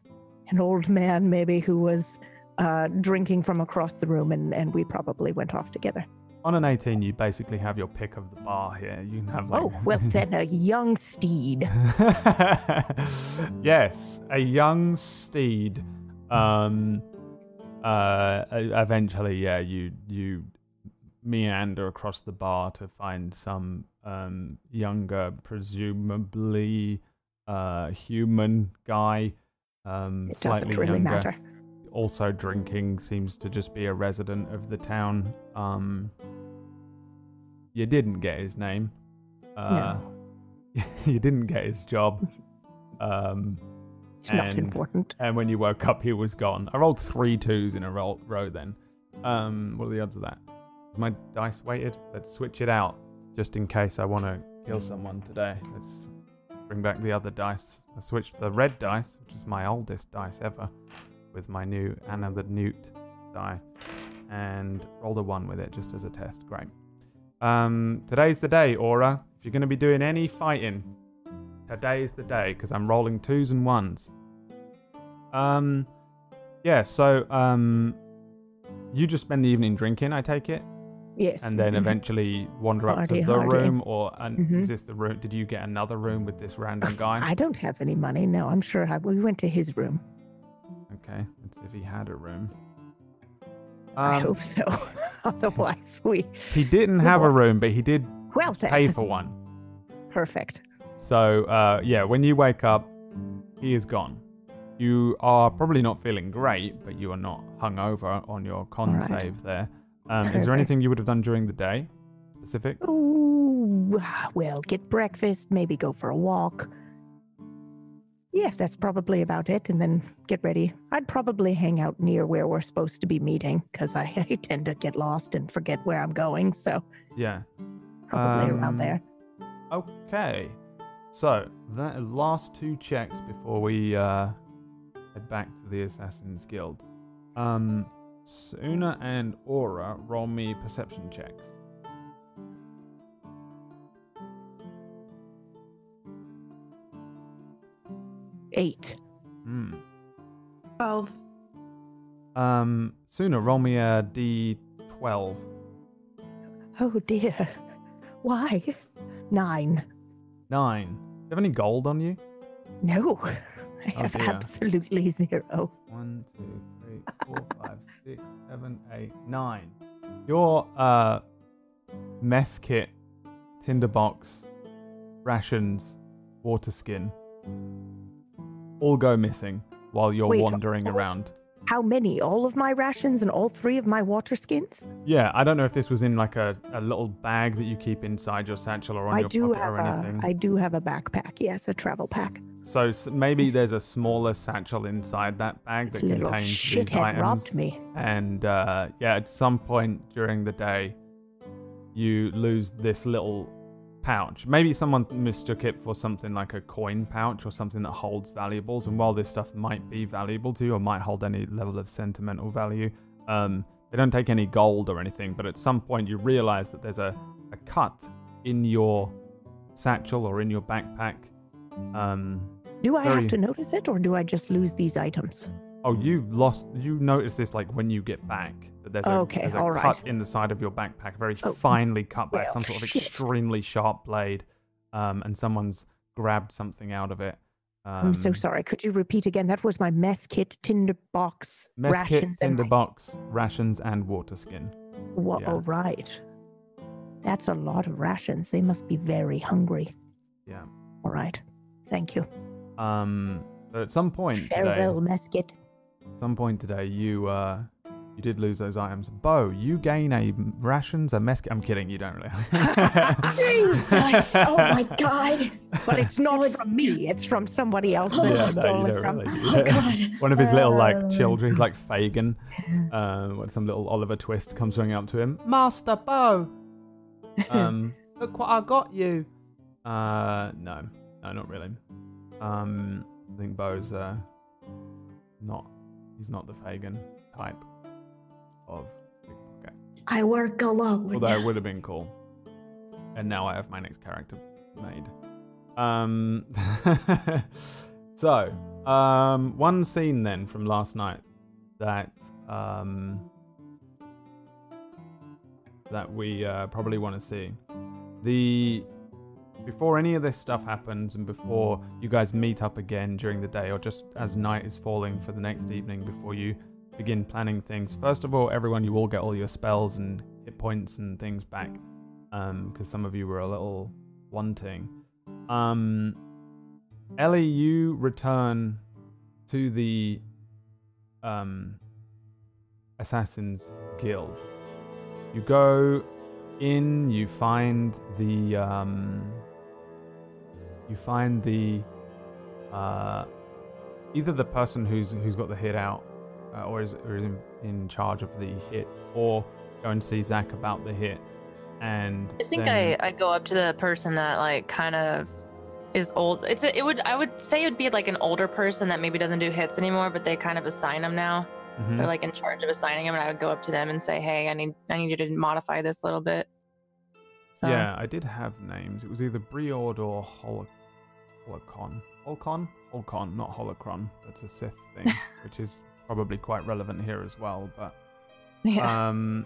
an old man maybe who was uh, drinking from across the room, and, and we probably went off together. On an eighteen, you basically have your pick of the bar here. You can have like... Oh, well then a young steed. Yes, a young steed. Um... Uh, eventually, yeah, you you meander across the bar to find some um, younger, presumably uh, human guy. Um, it doesn't really younger, matter. Also drinking, seems to just be a resident of the town. Um, you didn't get his name. Uh, no. You didn't get his job. Um... It's and, not important. And when you woke up, he was gone. I rolled three twos in a roll, row then. Um, what are the odds of that? Is my dice weighted? Let's switch it out, just in case I want to kill someone today. Let's bring back the other dice. I switched the red dice, which is my oldest dice ever, with my new Anna the Newt die. And rolled a one with it, just as a test. Great. Um, today's the day, Aura. If you're going to be doing any fighting... Today is the day, because I'm rolling twos and ones. Um, yeah, so um, you just spend the evening drinking, I take it? Yes. And then mm-hmm. eventually wander up hardy, to the hardy. room, or an, mm-hmm. is this the room? Did you get another room with this random guy? I don't have any money, no, I'm sure. I, we went to his room. Okay, let's see if he had a room. Um, I hope so. Otherwise, we... He didn't have a room, but he did well, pay for one. Perfect. So, uh, yeah, when you wake up, he is gone. You are probably not feeling great, but you are not hungover on your con right. save there. Um, is there anything you would have done during the day, specific? Ooh, well, get breakfast, maybe go for a walk. Yeah, that's probably about it, and then get ready. I'd probably hang out near where we're supposed to be meeting, because I, I tend to get lost and forget where I'm going, so... Yeah. Probably um, around there. Okay. So, that last two checks before we uh, head back to the Assassin's Guild. Um, Su'una and Aura, roll me perception checks. eight. Hmm. twelve. Um, Su'una, roll me a d twelve. Oh dear. Why? Nine. Nine. Do you have any gold on you? No. I oh have dear. absolutely zero. One, two, three, four, five, six, seven, eight, nine. Your uh, mess kit, tinderbox, rations, water skin all go missing while you're Wait, wandering all, around. How many? All of my rations and all three of my water skins? Yeah, I don't know if this was in like a, a little bag that you keep inside your satchel or on I your do pocket have or anything. A, I do have a backpack, yes, a travel pack. So maybe there's a smaller satchel inside that bag that little contains shithead these items. Robbed me. And uh, yeah, at some point during the day, you lose this little pouch. Maybe someone mistook it for something like a coin pouch or something that holds valuables. And while this stuff might be valuable to you or might hold any level of sentimental value, um, they don't take any gold or anything. But at some point, you realize that there's a, a cut in your satchel or in your backpack. Um, Do I very... have to notice it, or do I just lose these items? Oh, you've lost. You notice this like when you get back. That there's a, okay, there's a all cut right. in the side of your backpack, very oh, finely cut by well, some sort of shit. extremely sharp blade, um, and someone's grabbed something out of it. Um, I'm so sorry. Could you repeat again? That was my mess kit, tinderbox, mess rations, kit, tinderbox, my... rations, and water skin. Well, yeah. All right. That's a lot of rations. They must be very hungry. Yeah. All right. Thank you. Um, so at some point Farewell, today, Mesket. At some point today, you uh, you did lose those items. Beau, you gain a rations, a mesket. I'm kidding. You don't really. Jesus! Oh my God! But it's not from me. It's from somebody else. That yeah, no, you don't from. Really. Oh God! One of his little like children. He's like Fagin. Um, when some little Oliver Twist comes running up to him, Master Beau. Um, look what I got you. Uh, no. No, not really. Um, I think Beau's uh, not, he's not the Fagin type of... Okay. I work alone. Although it would have been cool. And now I have my next character made. Um, so, um, one scene then from last night that um, that we uh, probably want to see. The... Before any of this stuff happens and before you guys meet up again during the day or just as night is falling for the next evening before you begin planning things, first of all, everyone, you all get all your spells and hit points and things back because um, some of you were a little wanting. Um, Ellie, you return to the um, Assassin's Guild. You go in, you find the... Um, You find the, uh, either the person who's who's got the hit out, uh, or is or is in, in charge of the hit, or go and see Zach about the hit. And I think then... I I go up to the person that like kind of is old. It's a, it would I would say it would be like an older person that maybe doesn't do hits anymore, but they kind of assign them now. Mm-hmm. They're like in charge of assigning them, and I would go up to them and say, hey, I need I need you to modify this a little bit. So. Yeah, I did have names. It was either Briord or Holo- Holocron. Holocron? Holocron, not Holocron. That's a Sith thing, which is probably quite relevant here as well. But yeah, um,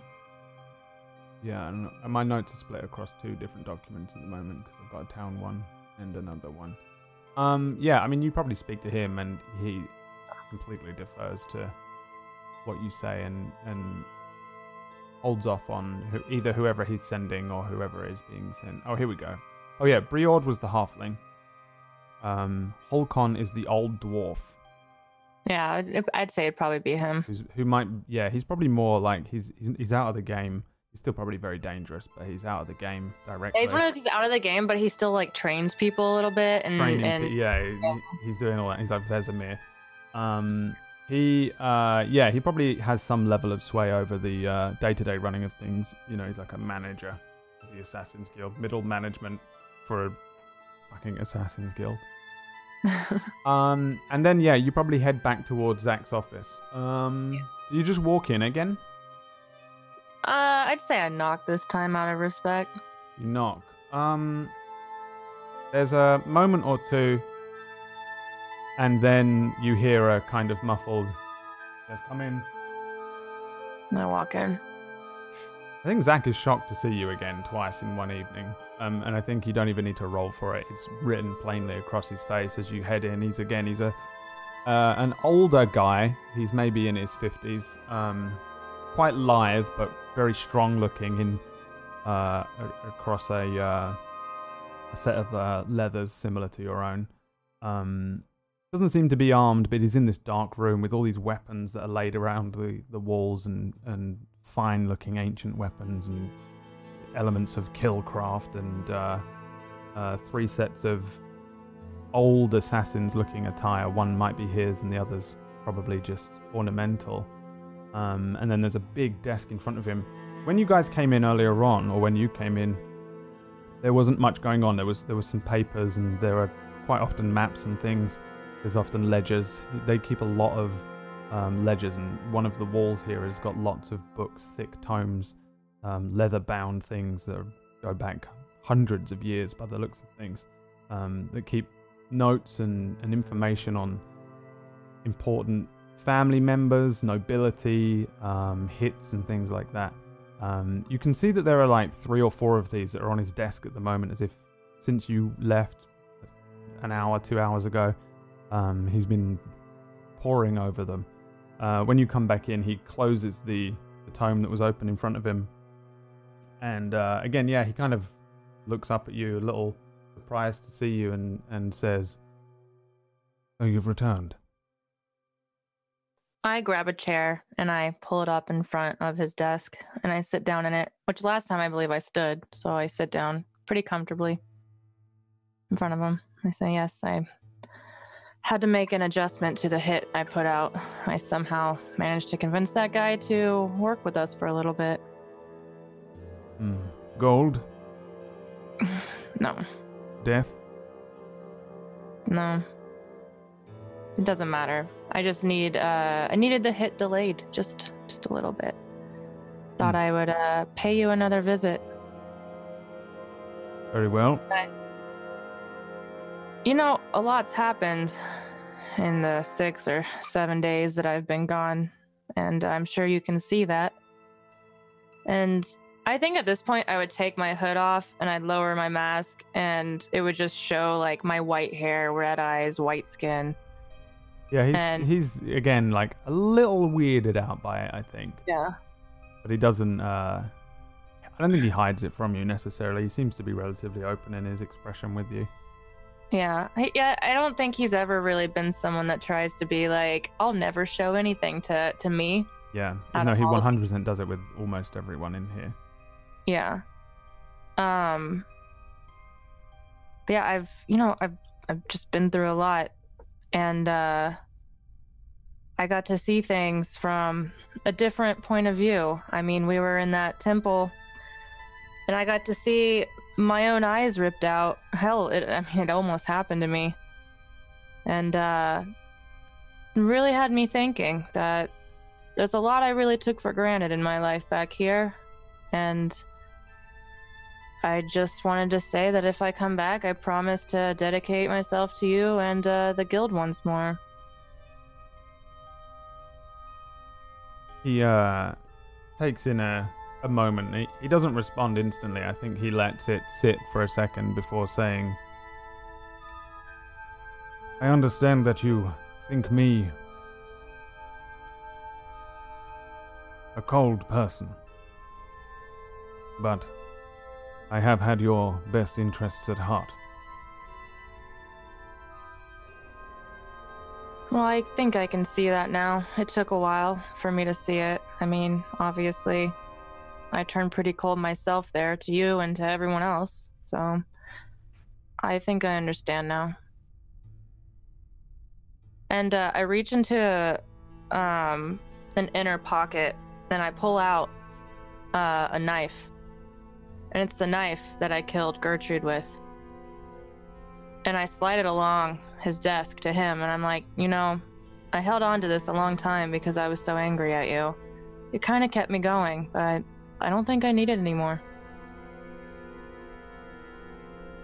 yeah, and my notes are split across two different documents at the moment because I've got a town one and another one. Um, yeah, I mean, you probably speak to him, and he completely defers to what you say, and and. holds off on who, either whoever he's sending or whoever is being sent. Oh, here we go. Oh yeah, Briord was the halfling. Um, Holcon is the old dwarf. Yeah, I'd, I'd say it'd probably be him. Who's, who might? Yeah, he's probably more like he's, he's he's out of the game. He's still probably very dangerous, but he's out of the game directly. Yeah, he's one of those. He's out of the game, but he still like trains people a little bit and, Training, and yeah, yeah, he's doing all that. He's like Vesemir. Um. He, uh, yeah, he probably has some level of sway over the uh, day-to-day running of things. You know, he's like a manager of the Assassin's Guild, middle management for a fucking Assassin's Guild. um, and then, yeah, you probably head back towards Zach's office. Um, yeah. Do you just walk in again? Uh, I'd say I knock this time out of respect. You knock. Um, there's a moment or two And then you hear a kind of muffled, "Just come in." And I walk in. I think Zach is shocked to see you again twice in one evening. Um, and I think you don't even need to roll for it. It's written plainly across his face as you head in. He's again, he's a uh, an older guy. He's maybe in his fifties. Um, quite lithe, but very strong looking in uh, across a, uh, a set of uh, leathers similar to your own. Um, doesn't seem to be armed, but he's in this dark room with all these weapons that are laid around the, the walls and... and fine-looking ancient weapons and elements of killcraft and uh, uh, three sets of old assassins-looking attire. One might be his and the other's probably just ornamental. Um, and then there's a big desk in front of him. When you guys came in earlier on, or when you came in, there wasn't much going on. There was there was some papers, and there are quite often maps and things. There's often ledgers. They keep a lot of Um, ledgers, and one of the walls here has got lots of books, thick tomes, um, leather-bound things that go back hundreds of years by the looks of things, um, that keep notes and, and information on important family members, nobility, um, hits and things like that. Um, you can see that there are like three or four of these that are on his desk at the moment, as if since you left an hour, two hours ago, um, he's been poring over them. Uh, when you come back in, he closes the, the tome that was open in front of him. And uh, again, yeah, he kind of looks up at you, a little surprised to see you, and, and says, "Oh, you've returned." I grab a chair and I pull it up in front of his desk and I sit down in it, which last time I believe I stood. So I sit down pretty comfortably in front of him. I say, "Yes, I had to make an adjustment to the hit I put out. I somehow managed to convince that guy to work with us for a little bit." Mm. Gold? No. Death? No. It doesn't matter. I just need, uh, I needed the hit delayed just, just a little bit. Thought mm. I would uh, pay you another visit. Very well. But you know, a lot's happened in the six or seven days that I've been gone, and I'm sure you can see that. And I think at this point I would take my hood off and I'd lower my mask, and it would just show like my white hair, red eyes, white skin. Yeah, he's and, he's again like a little weirded out by it, I think. Yeah. But he doesn't uh I don't think he hides it from you necessarily. He seems to be relatively open in his expression with you. Yeah, I, yeah. I don't think he's ever really been someone that tries to be like, "I'll never show anything to, to me." Yeah, no, he one hundred percent does it with almost everyone in here. Yeah. Um. But yeah, I've you know I've I've just been through a lot, and uh, I got to see things from a different point of view. I mean, we were in that temple, and I got to see my own eyes ripped out. Hell, it, I mean, it almost happened to me. And uh, it really had me thinking that there's a lot I really took for granted in my life back here. And I just wanted to say that if I come back, I promise to dedicate myself to you and uh, the guild once more. He uh, takes in a a moment. He, he doesn't respond instantly. I think he lets it sit for a second before saying, "I understand that you think me a cold person, but I have had your best interests at heart." Well, I think I can see that now. It took a while for me to see it. I mean, obviously I turned pretty cold myself there to you and to everyone else, so I think I understand now. And uh, I reach into um, an inner pocket and I pull out uh, a knife. And it's the knife that I killed Gertrude with. And I slide it along his desk to him, and I'm like, "You know, I held on to this a long time because I was so angry at you. It kind of kept me going, but I don't think I need it anymore."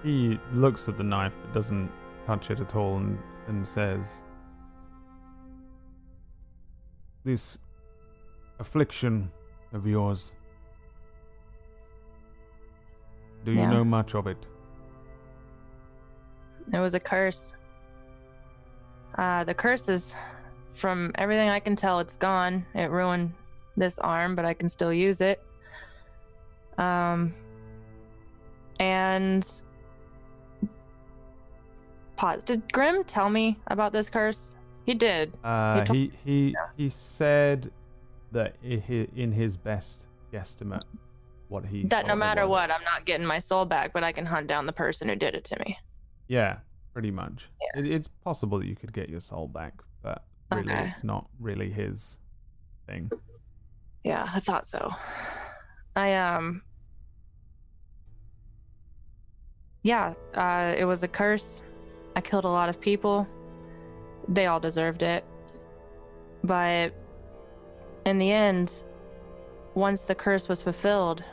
He looks at the knife but doesn't touch it at all, and, and says, this affliction of yours? Do you yeah. know much of it? It was a curse. Uh, the curse is, from everything I can tell, it's gone. It ruined this arm, but I can still use it. Um, and pause. Did Grimm tell me about this curse? He did. Uh, he he he, yeah. he said that in his best guesstimate, what he that no matter what, I'm not getting my soul back, but I can hunt down the person who did it to me. Yeah, pretty much. Yeah. It, it's possible that you could get your soul back, but really, okay. it's not really his thing. Yeah, I thought so. I um. Yeah, uh, it was a curse. I killed a lot of people. They all deserved it. But in the end, once the curse was fulfilled,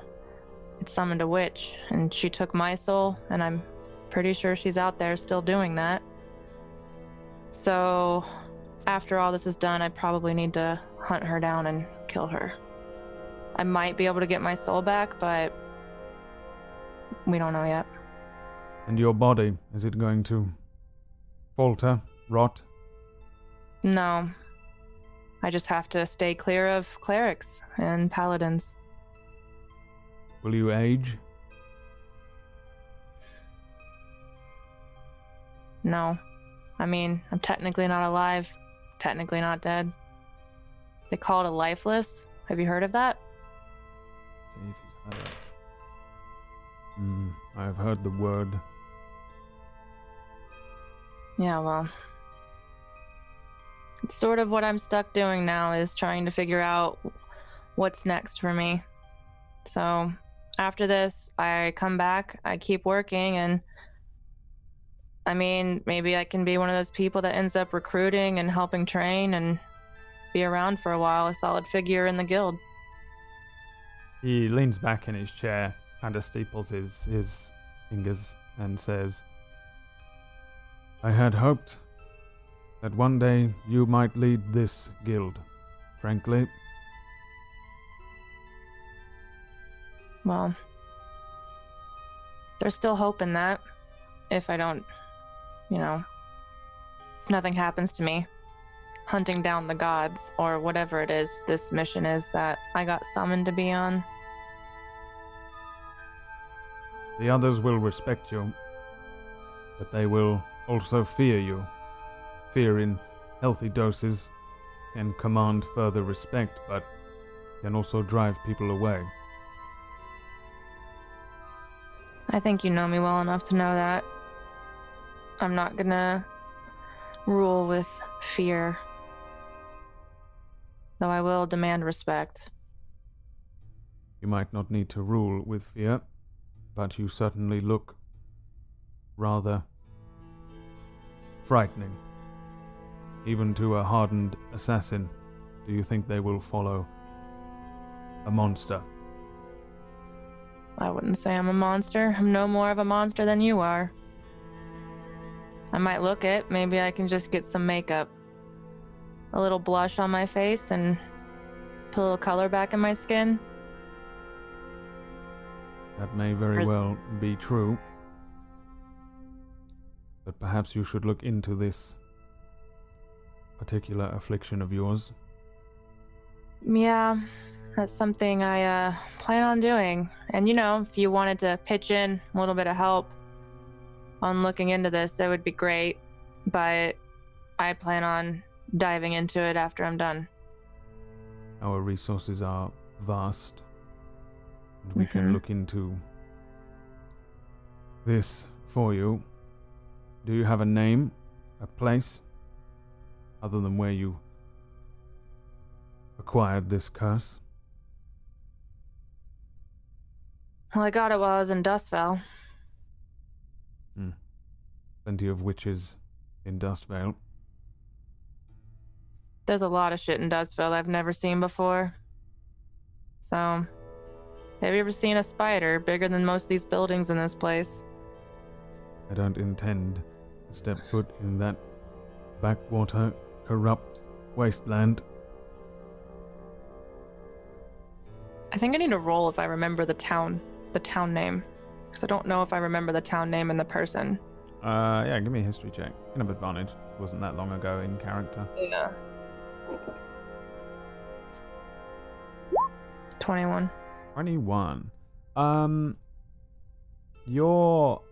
it summoned a witch, and she took my soul, and I'm pretty sure she's out there still doing that. So after all this is done, I probably need to hunt her down and kill her. I might be able to get my soul back, but we don't know yet. And your body, is it going to falter, rot? No. I just have to stay clear of clerics and paladins. Will you age? No. I mean, I'm technically not alive, technically not dead. They call it a lifeless. Have you heard of that? See if he's heard it. Mm, I have heard the word. Yeah, well, it's sort of what I'm stuck doing now, is trying to figure out what's next for me. So after this, I come back, I keep working, and I mean, maybe I can be one of those people that ends up recruiting and helping train and be around for a while, a solid figure in the guild. He leans back in his chair, kind of steeples his, his fingers, and says, I had hoped that one day you might lead this guild, frankly. Well, there's still hope in that, if I don't, you know, if nothing happens to me, hunting down the gods or whatever it is this mission is that I got summoned to be on. The others will respect you, but they will also fear you. Fear in healthy doses can command further respect, but can also drive people away. I think you know me well enough to know that I'm not gonna rule with fear, though I will demand respect. You might not need to rule with fear, but you certainly look rather frightening, even to a hardened assassin. Do you think they will follow a monster? I wouldn't say I'm a monster. I'm no more of a monster than you are. I might look it. Maybe I can just get some makeup, a little blush on my face, and put a little color back in my skin. That may very well be true. But perhaps you should look into this particular affliction of yours. Yeah, that's something I uh, plan on doing. And you know, if you wanted to pitch in a little bit of help on looking into this, that would be great. But I plan on diving into it after I'm done. Our resources are vast. And we mm-hmm. can look into this for you. Do you have a name, a place, other than where you acquired this curse? Well, I got it while I was in Dustvale. Hmm. Plenty of witches in Dustvale. There's a lot of shit in Dustvale I've never seen before. So, have you ever seen a spider bigger than most of these buildings in this place? I don't intend to step foot in that backwater, corrupt wasteland. I think I need to roll if I remember the town, the town name, because I don't know if I remember the town name and the person. Uh, yeah, give me a history check. You have advantage. It wasn't that long ago in character. Yeah. twenty-one. twenty-one. Um, your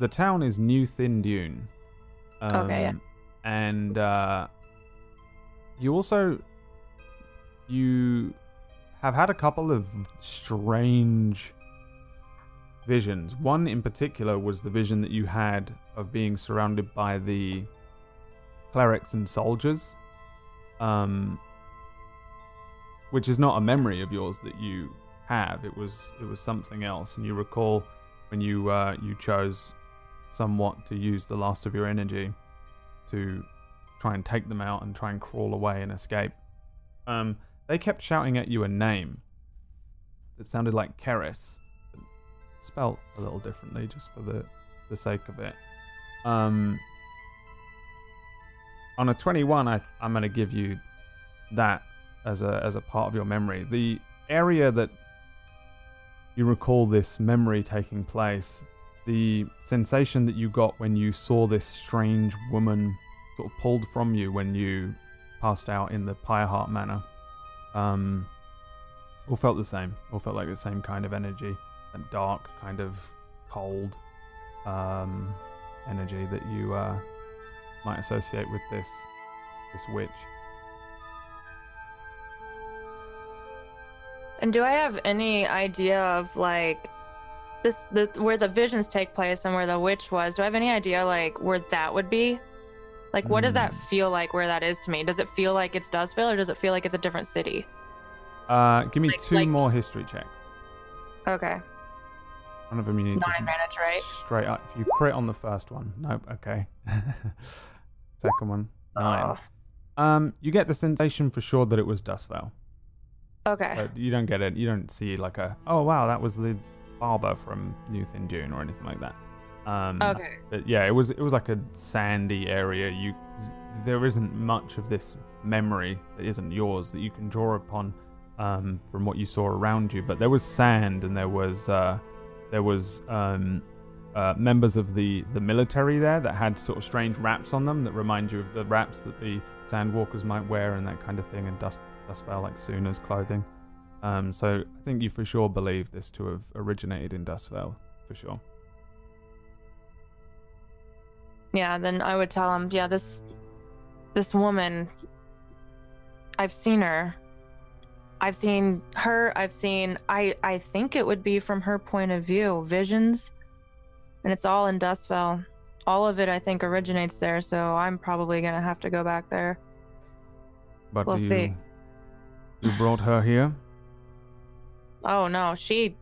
the town is New Thin Dune. Um, okay. Yeah. And uh, you also you have had a couple of strange visions. One in particular was the vision that you had of being surrounded by the clerics and soldiers, um, which is not a memory of yours that you have. It was it was something else, and you recall when you uh, you chose somewhat to use the last of your energy to try and take them out and try and crawl away and escape. Um, they kept shouting at you a name that sounded like Keris, spelt a little differently just for the, the sake of it. Um, on a twenty-one, I, I'm going to give you that as a as a part of your memory. The area that you recall this memory taking place, the sensation that you got when you saw this strange woman sort of pulled from you when you passed out in the Pyreheart Manor, um, all felt the same. All felt like the same kind of energy, that dark kind of cold um, energy that you uh, might associate with this this witch. And do I have any idea of like this the, where the visions take place and where the witch was? Do I have any idea like where that would be? Like what mm. does that feel like where that is to me? Does it feel like it's Dustvale or does it feel like it's a different city? Uh, give me like, two like... more history checks. Okay. One of them you need Nine to minutes, right? Straight up. If you crit on the first one, nope. Okay. Second one, nine. Oh. Um, you get the sensation for sure that it was Dustvale. Okay. But you don't get it. You don't see like a oh wow that was the barber from New Thin Dune or anything like that. Um, okay. But yeah, it was it was like a sandy area. You there isn't much of this memory that isn't yours that you can draw upon. Um, from what you saw around you, but there was sand and there was uh, there was um, uh, members of the, the military there that had sort of strange wraps on them that remind you of the wraps that the Sandwalkers might wear and that kind of thing, and dust dust fell like Su'una's clothing. Um, so I think you for sure believe this to have originated in Dustvale, for sure. Yeah, then I would tell him, yeah, this this woman, I've seen her. I've seen her, I've seen, I, I think it would be from her point of view, visions, and it's all in Dustvale. All of it, I think, originates there, so I'm probably going to have to go back there. But we'll you, see. You brought her here? Oh, no, she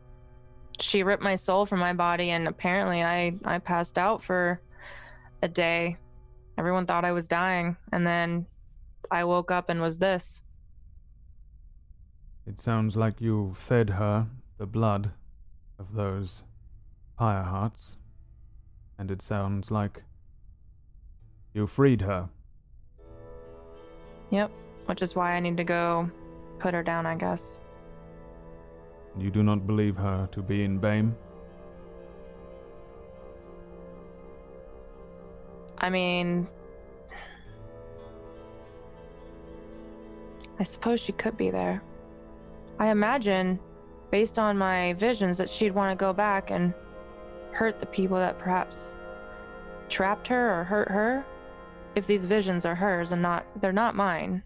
she ripped my soul from my body, and apparently I, I passed out for a day. Everyone thought I was dying, and then I woke up and was this. It sounds like you fed her the blood of those pyre hearts, and it sounds like you freed her. Yep, which is why I need to go put her down, I guess. You do not believe her to be in Bane? I mean... I suppose she could be there. I imagine, based on my visions, that she'd want to go back and hurt the people that perhaps trapped her or hurt her, if these visions are hers and not, they're not mine.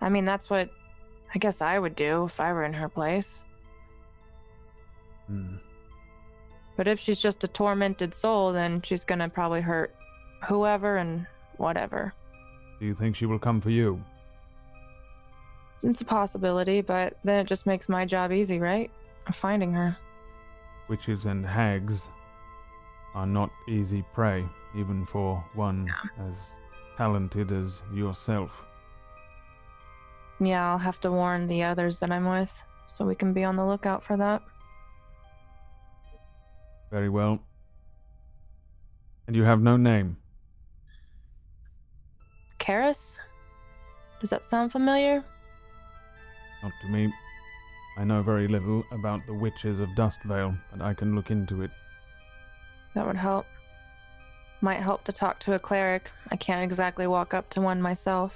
I mean, that's what I guess I would do if I were in her place. Mm. But if she's just a tormented soul, then she's gonna probably hurt whoever and whatever. Do you think she will come for you? It's a possibility, but then it just makes my job easy, right? Finding her. Witches and hags are not easy prey, even for one yeah. as talented as yourself. Yeah, I'll have to warn the others that I'm with, so we can be on the lookout for that. Very well. And you have no name? Keris? Does that sound familiar? Not to me. I know very little about the witches of Dustvale, but I can look into it. That would help. Might help to talk to a cleric. I can't exactly walk up to one myself.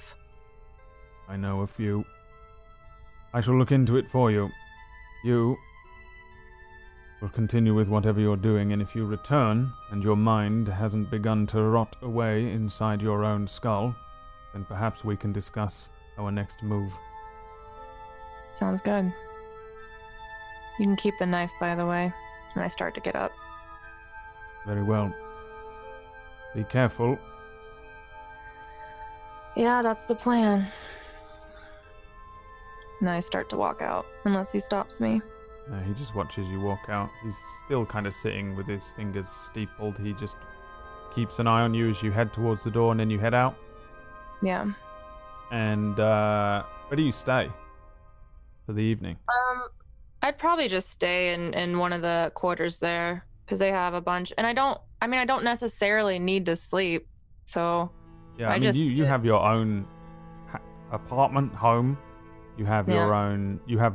I know a few. I shall look into it for you. You will continue with whatever you're doing, and if you return, and your mind hasn't begun to rot away inside your own skull, then perhaps we can discuss our next move. Sounds good. You can keep the knife, by the way, and I start to get up. Very well. Be careful. Yeah, that's the plan. And I start to walk out, unless he stops me. No, he just watches you walk out. He's still kind of sitting with his fingers steepled. He just keeps an eye on you as you head towards the door, and then you head out. Yeah. And uh, where do you stay for the evening? Um, I'd probably just stay in, in one of the quarters there, because they have a bunch. And I don't, I mean, I don't necessarily need to sleep, so... Yeah, I, I mean, just, you, you have your own ha- apartment, home. You have yeah. your own... You have,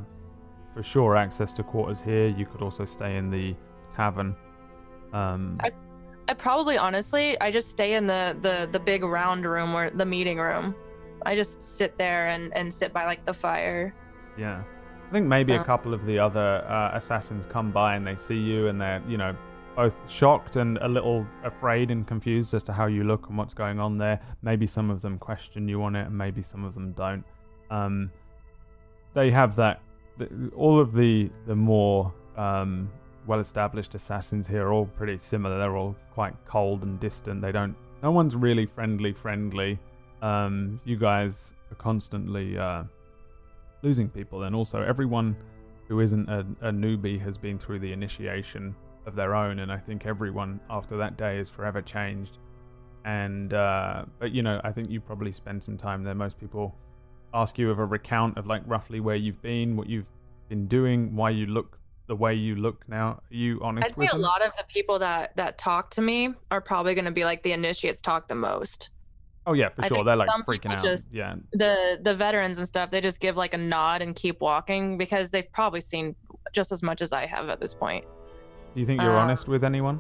for sure, access to quarters here. You could also stay in the tavern. Um, I, I probably, honestly, I just stay in the, the, the big round room, or the meeting room. I just sit there and, and sit by, like, the fire. Yeah. I think maybe yeah. a couple of the other uh, assassins come by and they see you, and they're, you know... both shocked and a little afraid and confused as to how you look and what's going on there. Maybe some of them question you on it, and maybe some of them don't. Um, they have that... The, all of the, the more um, well-established assassins here are all pretty similar. They're all quite cold and distant. They don't... No one's really friendly-friendly. Um, you guys are constantly uh, losing people. And also, everyone who isn't a, a newbie has been through the initiation of their own, and I think everyone after that day is forever changed. And uh but you know, I think you probably spend some time there. Most people ask you of a recount of, like, roughly where you've been, what you've been doing, why you look the way you look now. Are you honest I'd with say them? A lot of the people that that talk to me are probably going to be like the initiates talk the most. Oh yeah, for I sure. They're like freaking out. Just, yeah. The the veterans and stuff, they just give like a nod and keep walking, because they've probably seen just as much as I have at this point. Do you think you're um, honest with anyone?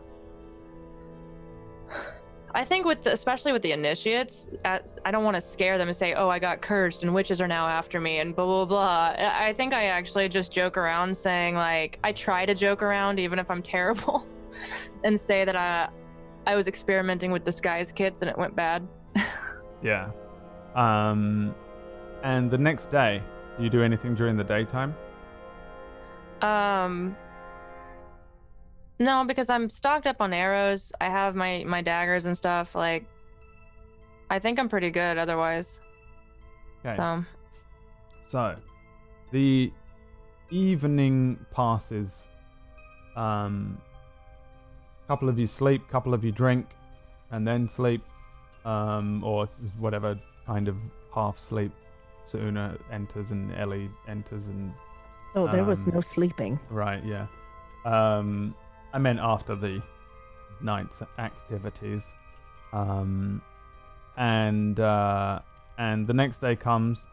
I think with, the, especially with the initiates, as, I don't want to scare them and say, oh, I got cursed and witches are now after me and blah, blah, blah. I think I actually just joke around saying, like, I try to joke around even if I'm terrible and say that I, I was experimenting with disguise kits and it went bad. Yeah. Um, and the next day, do you do anything during the daytime? Um... No, because I'm stocked up on arrows. I have my, my daggers and stuff. Like, I think I'm pretty good otherwise. Okay. So. so, the evening passes. Um, couple of you sleep, couple of you drink, and then sleep, um, or whatever kind of half sleep. Su'una enters and Ellie enters and. Oh, there um, was no sleeping. Right. Yeah. Um. I meant after the night's activities, um, and uh, and the next day comes.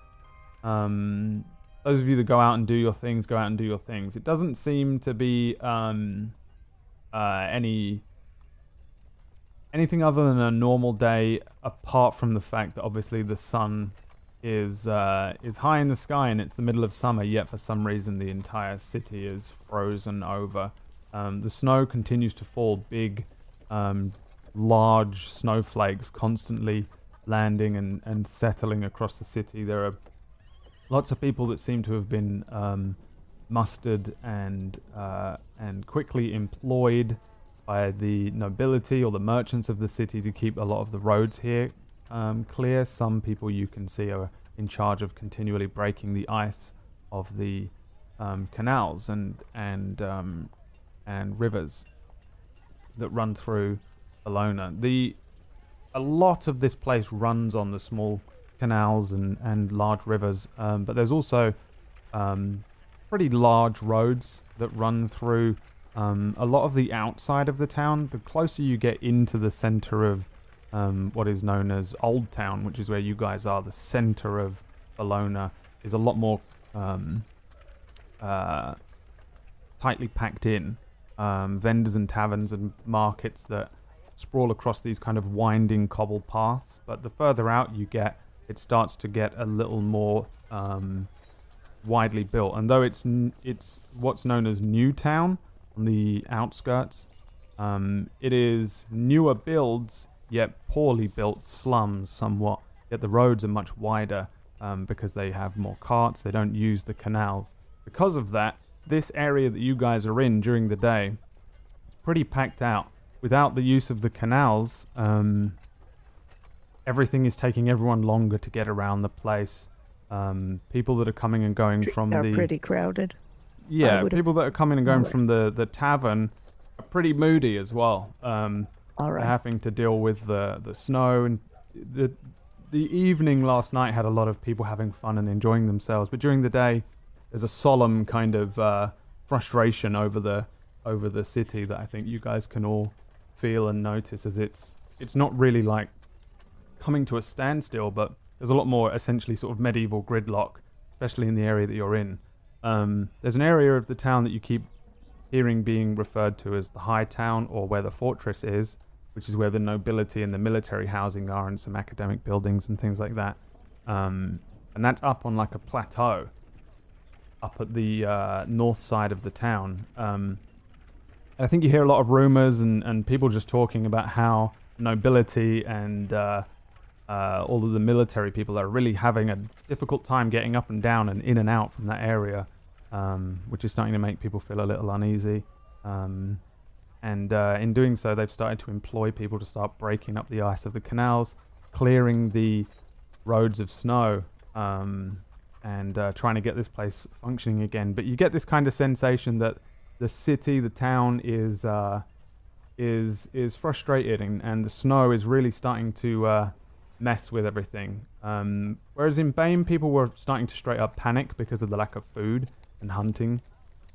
Um, those of you that go out and do your things, go out and do your things. It doesn't seem to be um, uh, any anything other than a normal day, apart from the fact that obviously the sun is uh, is high in the sky and it's the middle of summer. Yet for some reason the entire city is frozen over. Um, the snow continues to fall, big, um, large snowflakes constantly landing and, and settling across the city. There are lots of people that seem to have been um, mustered and uh, and quickly employed by the nobility or the merchants of the city to keep a lot of the roads here um, clear. Some people you can see are in charge of continually breaking the ice of the um, canals and... and um, and rivers that run through Alona. The a lot of this place runs on the small canals and, and large rivers, um, but there's also um, pretty large roads that run through um, a lot of the outside of the town. The closer you get into the center of um, what is known as Old Town, which is where you guys are, the center of Bologna is a lot more um, uh, tightly packed in. Um, vendors and taverns and markets that sprawl across these kind of winding cobble paths. But the further out you get, it starts to get a little more um, widely built. And though it's n it's what's known as New Town on the outskirts, um, it is newer builds yet poorly built slums somewhat. Yet the roads are much wider um, because they have more carts. They don't use the canals. Because of that, this area that you guys are in during the day is pretty packed out. Without the use of the canals, um, everything is taking everyone longer to get around the place. Um, people that are coming and going Streets from are the... are pretty crowded. Yeah, people that are coming and going from the, the tavern are pretty moody as well. Um, All right. They're having to deal with the, the snow. And the, the evening last night had a lot of people having fun and enjoying themselves. But during the day, there's a solemn kind of uh, frustration over the over the city that I think you guys can all feel and notice, as it's it's not really like coming to a standstill, but there's a lot more essentially sort of medieval gridlock, especially in the area that you're in. Um, there's an area of the town that you keep hearing being referred to as the High Town, or where the fortress is, which is where the nobility and the military housing are and some academic buildings and things like that. Um, and that's up on like a plateau up at the uh, north side of the town. Um, I think you hear a lot of rumors and, and people just talking about how nobility and uh, uh, all of the military people are really having a difficult time getting up and down and in and out from that area, um, which is starting to make people feel a little uneasy. Um, and uh, in doing so, they've started to employ people to start breaking up the ice of the canals, clearing the roads of snow, um, and uh, trying to get this place functioning again. But you get this kind of sensation that the city, the town, is uh, is is frustrated, and, and the snow is really starting to uh, mess with everything. Um, whereas in Bane, people were starting to straight up panic because of the lack of food and hunting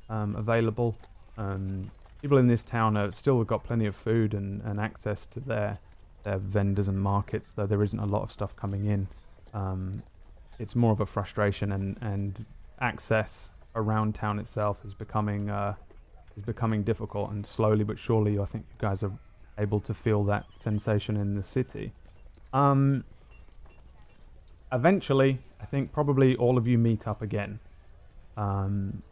um, available. Um, people in this town are still got plenty of food and, and access to their, their vendors and markets, though there isn't a lot of stuff coming in. Um, It's more of a frustration, and, and access around town itself is becoming uh, is becoming difficult, and slowly but surely I think you guys are able to feel that sensation in the city. Um, eventually, I think probably all of you meet up again. Um,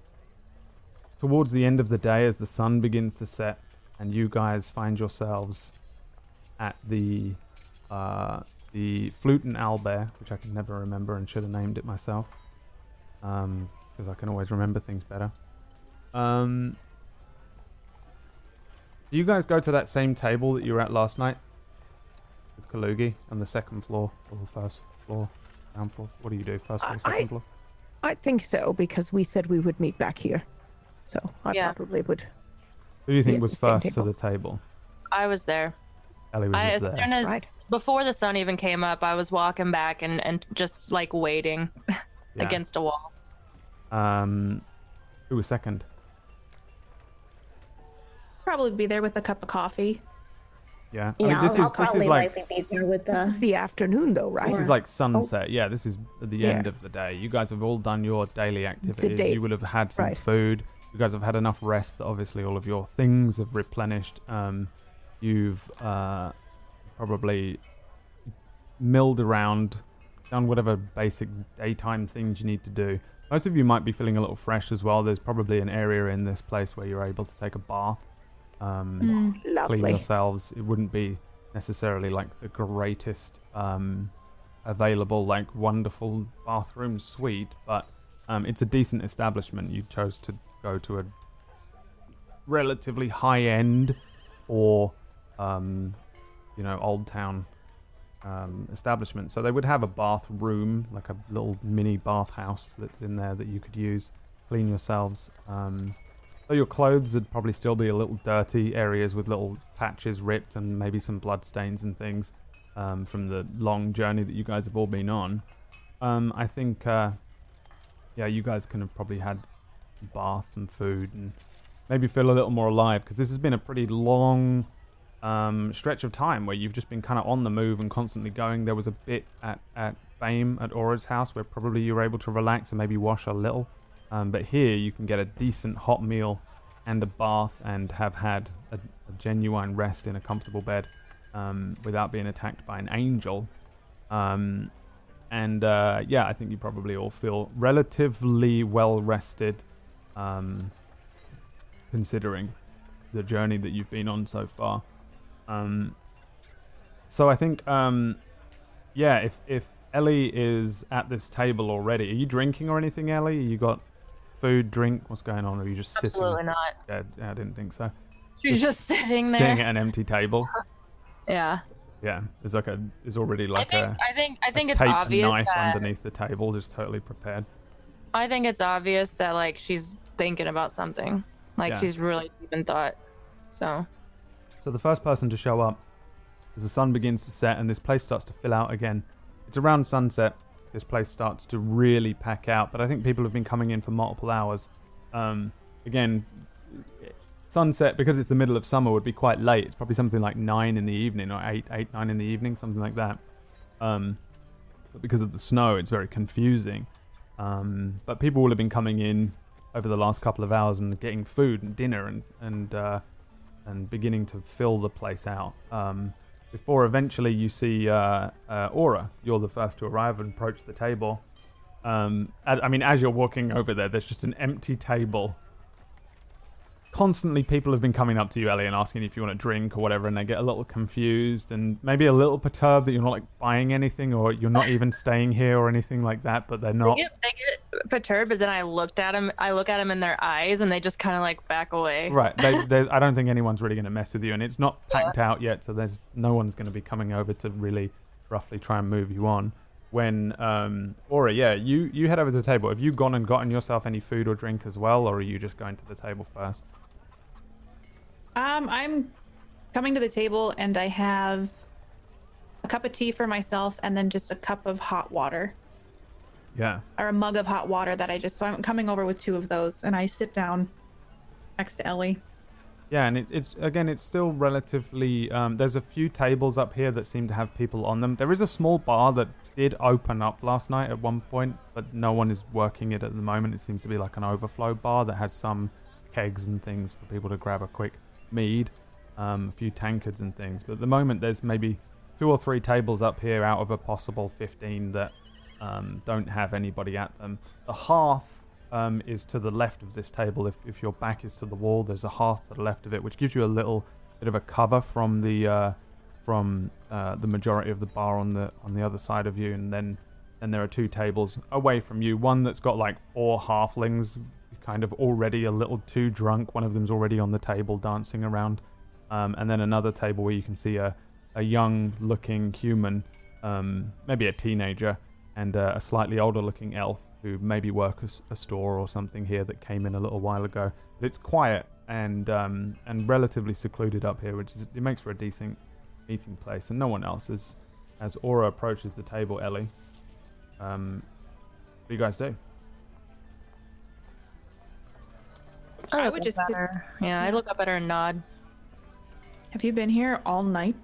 towards the end of the day, as the sun begins to set, and you guys find yourselves at the... Uh, The Flute and Owlbear, which I can never remember and should have named it myself, because um, I can always remember things better. Um, do you guys go to that same table that you were at last night with Kalugi on the second floor or the first floor, down floor? What do you do, first floor, second I, floor? I think so, because we said we would meet back here, so I yeah. probably would. Who do you think was first to the table? I was there. Ellie was I, just there. As right. Before the sun even came up, I was walking back and, and just like waiting yeah. against a wall. Um, who was second? Probably be there with a cup of coffee. Yeah, yeah I mean, this I'll, is I'll this is like be there with the... this is the afternoon though, right? This is like sunset. Oh. Yeah, this is the yeah. end of the day. You guys have all done your daily activities. Day. You would have had some right. food. You guys have had enough rest that obviously all of your things have replenished. Um, you've uh. probably milled around, done whatever basic daytime things you need to do. Most of you might be feeling a little fresh as well. There's probably an area in this place where you're able to take a bath, um, mm, clean yourselves. It wouldn't be necessarily like the greatest um, available, like wonderful bathroom suite, but um, it's a decent establishment. You chose to go to a relatively high end for um, you know, old town um, establishment. So they would have a bathroom, like a little mini bathhouse that's in there that you could use, clean yourselves. Um, though your clothes would probably still be a little dirty, areas with little patches ripped and maybe some blood stains and things um, from the long journey that you guys have all been on. Um, I think, uh, yeah, you guys can have probably had baths and food and maybe feel a little more alive, because this has been a pretty long... Um, stretch of time where you've just been kind of on the move and constantly going. There was a bit at, at fame at Aura's house, where probably you're able to relax and maybe wash a little. Um, but here you can get a decent hot meal and a bath and have had a, a genuine rest in a comfortable bed um, without being attacked by an angel. Um, and uh, yeah, I think you probably all feel relatively well rested um, considering the journey that you've been on so far. Um, so I think, um, yeah, if, if Ellie is at this table already, are you drinking or anything, Ellie? You got food, drink? What's going on? Or are you just Absolutely sitting? Absolutely not. Yeah, I didn't think so. She's just, just sitting there. Sitting at an empty table. Yeah. Yeah, there's like a, there's already like I think, a, I think, I think a it's taped obvious knife that underneath the table, just totally prepared. I think it's obvious that like she's thinking about something. Like yeah. she's really deep in thought. So. So the first person to show up, as the sun begins to set and this place starts to fill out again, it's around sunset, this place starts to really pack out, but I think people have been coming in for multiple hours. Um, again, sunset, because it's the middle of summer, would be quite late. It's probably something like nine in the evening or eight, eight, nine in the evening, something like that. Um, but because of the snow, it's very confusing. Um, but people will have been coming in over the last couple of hours and getting food and dinner and, and, uh, and beginning to fill the place out. Um, Before eventually you see uh, uh, Aura, you're the first to arrive and approach the table. Um, as, I mean, as you're walking over there, there's just an empty table. Constantly people have been coming up to you, Ellie, and asking if you want a drink or whatever, and they get a little confused and maybe a little perturbed that you're not like buying anything or you're not even staying here or anything like that, but they're not. They get, they get perturbed, but then I looked at them, I look at them in their eyes and they just kind of like back away. Right. They, I don't think anyone's really going to mess with you, and it's not packed yeah. out yet, so there's no one's going to be coming over to really roughly try and move you on. When, um, Aura, yeah, you, you head over to the table. Have you gone and gotten yourself any food or drink as well, or are you just going to the table first? Um, I'm coming to the table and I have a cup of tea for myself and then just a cup of hot water. Yeah. Or a mug of hot water that I just, so I'm coming over with two of those and I sit down next to Ellie. Yeah, and it, it's, again, it's still relatively, um, there's a few tables up here that seem to have people on them. There is a small bar that did open up last night at one point, but no one is working it at the moment. It seems to be like an overflow bar that has some kegs and things for people to grab a quick mead, um, a few tankards and things, but at the moment there's maybe two or three tables up here out of a possible fifteen that um, don't have anybody at them. The hearth um, is to the left of this table. If, if your back is to the wall, there's a hearth to the left of it, which gives you a little bit of a cover from the uh, from uh, the majority of the bar on the on the other side of you, and then and there are two tables away from you, one that's got like four halflings kind of already a little too drunk, one of them's already on the table dancing around, um, and then another table where you can see a, a young looking human, um, maybe a teenager, and uh, a slightly older looking elf who maybe work a, a store or something here that came in a little while ago. But it's quiet and um, and relatively secluded up here, which is, it makes for a decent eating place, and no one else is, as Aura approaches the table. Ellie, um, what do you guys do? I, I would just sit. Yeah, I look up at her and nod. Have you been here all night?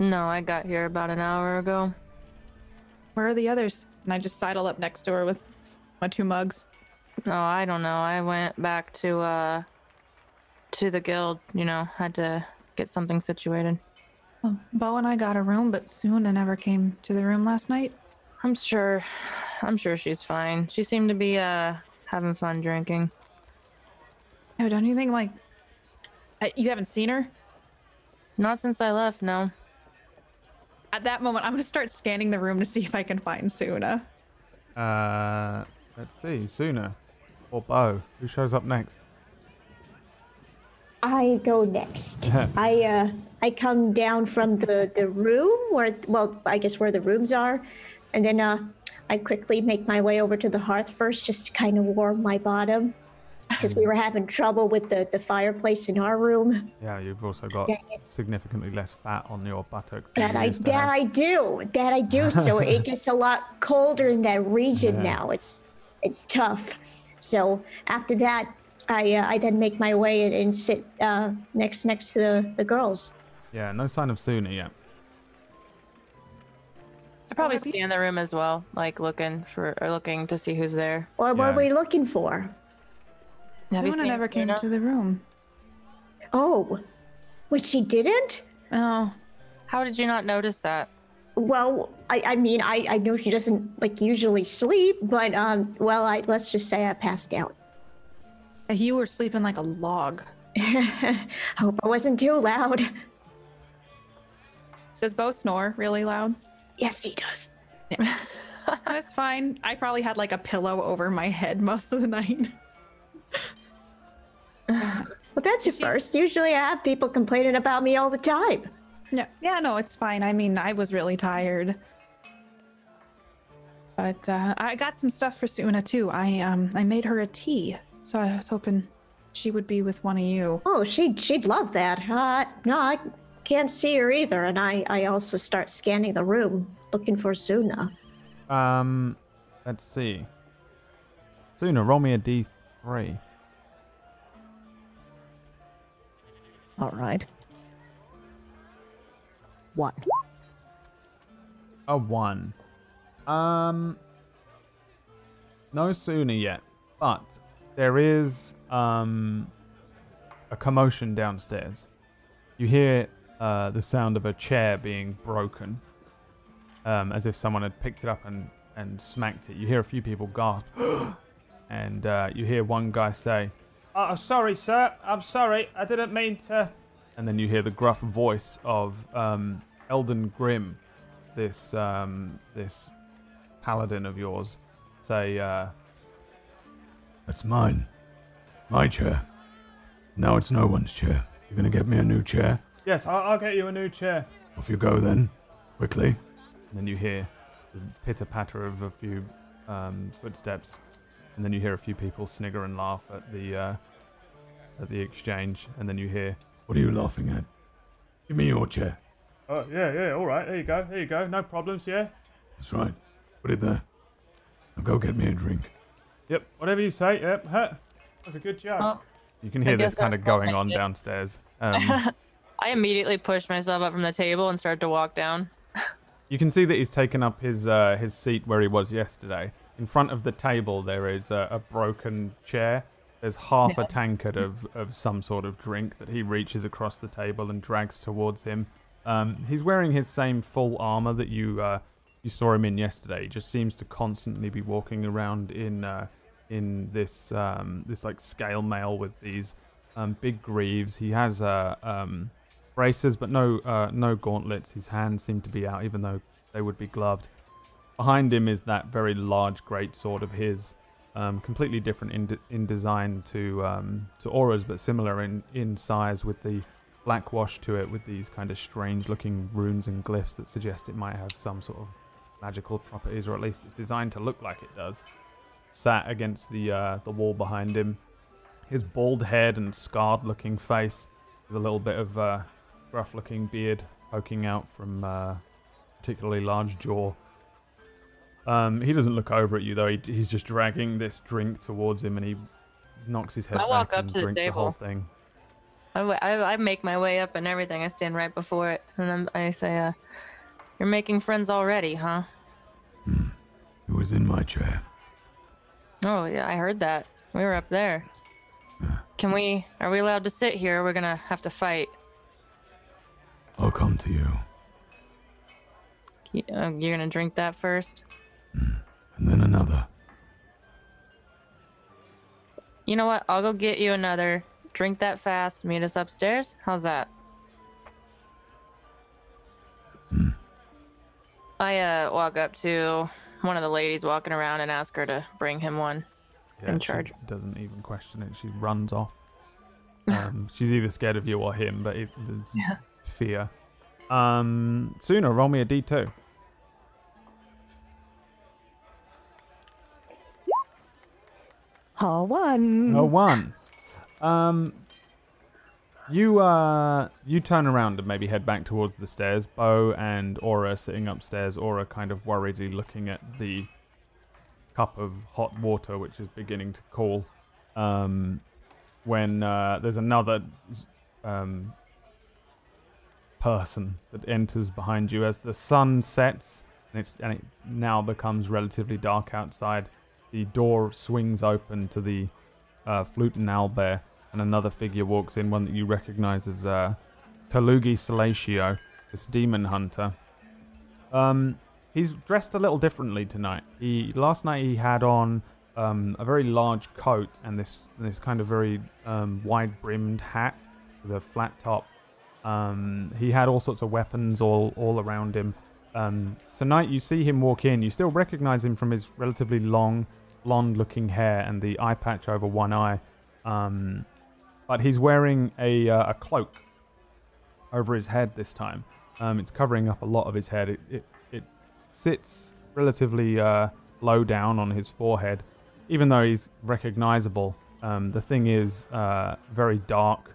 No, I got here about an hour ago. Where are the others? And I just sidle up next to her with my two mugs. No, oh, I don't know. I went back to uh to the guild, you know, had to get something situated. Well, Beau and I got a room, but Su'una never came to the room last night. I'm sure I'm sure she's fine. She seemed to be uh having fun drinking. Oh, don't you think, like, you haven't seen her? Not since I left, no. At that moment, I'm going to start scanning the room to see if I can find Su'una. Uh, let's see, Su'una or Beau. Who shows up next? I go next. I uh, I come down from the, the room, where, well, I guess where the rooms are, and then uh, I quickly make my way over to the hearth first, just to kind of warm my bottom. Because we were having trouble with the, the fireplace in our room. Yeah, you've also got significantly less fat on your buttocks. That I that have. I do, that I do. So it gets a lot colder in that region yeah. now. It's it's tough. So after that, I uh, I then make my way and, and sit uh, next next to the, the girls. Yeah, no sign of Su'una yet. I probably scan the room as well, like looking for or looking to see who's there. Or what yeah. are we looking for? Su'una never came to the room. Oh, which she didn't? Oh, how did you not notice that? Well, I, I mean, I, I know she doesn't like usually sleep, but um, well, I let's just say I passed out. You were sleeping like a log. I hope I wasn't too loud. Does Beau snore really loud? Yes, he does. Yeah. That's fine. I probably had like a pillow over my head most of the night. Well, that's a first. Usually I have people complaining about me all the time. No, yeah, no, it's fine. I mean, I was really tired. But uh, I got some stuff for Su'una too. I um, I made her a tea, so I was hoping she would be with one of you. Oh, she'd, she'd love that. Uh, no, I can't see her either, and I, I also start scanning the room, looking for Su'una. Um, let's see. Su'una, roll me a D three. All right. One. A one. Um. No Su'una yet, but there is um a commotion downstairs. You hear uh, the sound of a chair being broken, um, as if someone had picked it up and and smacked it. You hear a few people gasp, and uh, you hear one guy say, "Oh, sorry, sir. I'm sorry. I didn't mean to." And then you hear the gruff voice of um, Elden Grimm, this um, this paladin of yours, say, uh, "That's mine, my chair. Now it's no one's chair. You're gonna get me a new chair." "Yes, I'll, I'll get you a new chair." "Off you go then, quickly." And then you hear the pitter patter of a few um, footsteps, and then you hear a few people snigger and laugh at the uh, at the exchange, and then you hear. "What are you laughing at? Give me your chair." "Oh, yeah, yeah, all right, there you go, there you go, no problems, yeah?" "That's right, put it there. Now go get me a drink." "Yep, whatever you say, yep, huh. That's a good job." Oh, you can hear this kind of going on downstairs. Um, I immediately push myself up from the table and start to walk down. You can see that he's taken up his uh, his seat where he was yesterday. In front of the table there is a, a broken chair. There's half a tankard of, of some sort of drink that he reaches across the table and drags towards him. Um, he's wearing his same full armor that you uh, you saw him in yesterday. He just seems to constantly be walking around in uh, in this um, this like scale mail with these um, big greaves. He has uh, um, braces, but no uh, no gauntlets. His hands seem to be out, even though they would be gloved. Behind him is that very large greatsword of his. Um, completely different in, de- in design to um, to Aura's, but similar in, in size, with the black wash to it, with these kind of strange-looking runes and glyphs that suggest it might have some sort of magical properties, or at least it's designed to look like it does. Sat against the uh, the wall behind him, his bald head and scarred-looking face, with a little bit of uh, rough-looking beard poking out from uh, particularly large jaw. Um, he doesn't look over at you though. He, he's just dragging this drink towards him, and he knocks his head I back walk up and to drinks the, the whole thing. I, I, I make my way up and everything. I stand right before it, and I'm, I say, uh, "You're making friends already, huh?" Hmm. "It was in my chair." "Oh yeah, I heard that. We were up there." "Can we? Are we allowed to sit here? Or we're gonna have to fight." "I'll come to you." You uh, "You're gonna drink that first?" "And then another." "You know what? I'll go get you another. Drink that fast. Meet us upstairs. How's that?" Mm. I uh, walk up to one of the ladies walking around and ask her to bring him one. Yeah, in charge. She doesn't even question it. She runs off. Um, she's either scared of you or him, but it, it's yeah. fear. Um, Su'una, roll me a D two. Oh, one. Oh, one. Um, you, uh, you turn around and maybe head back towards the stairs. Beau and Aura sitting upstairs. Aura kind of worriedly looking at the cup of hot water, which is beginning to cool. Um, when uh, there's another um, person that enters behind you as the sun sets and, it's, and it now becomes relatively dark outside. The door swings open to the uh, Flute and Owlbear, and another figure walks in, one that you recognize as uh, Kalugi Salatio, this demon hunter. Um, he's dressed a little differently tonight. He Last night he had on um, a very large coat and this, this kind of very um, wide-brimmed hat with a flat top. Um, he had all sorts of weapons all, all around him. Um, tonight you see him walk in. You still recognize him from his relatively long, blonde-looking hair and the eye patch over one eye. Um, but he's wearing a, uh, a cloak over his head this time. Um, it's covering up a lot of his head. It it, it sits relatively uh, low down on his forehead, even though he's recognizable. Um, the thing is uh, very dark,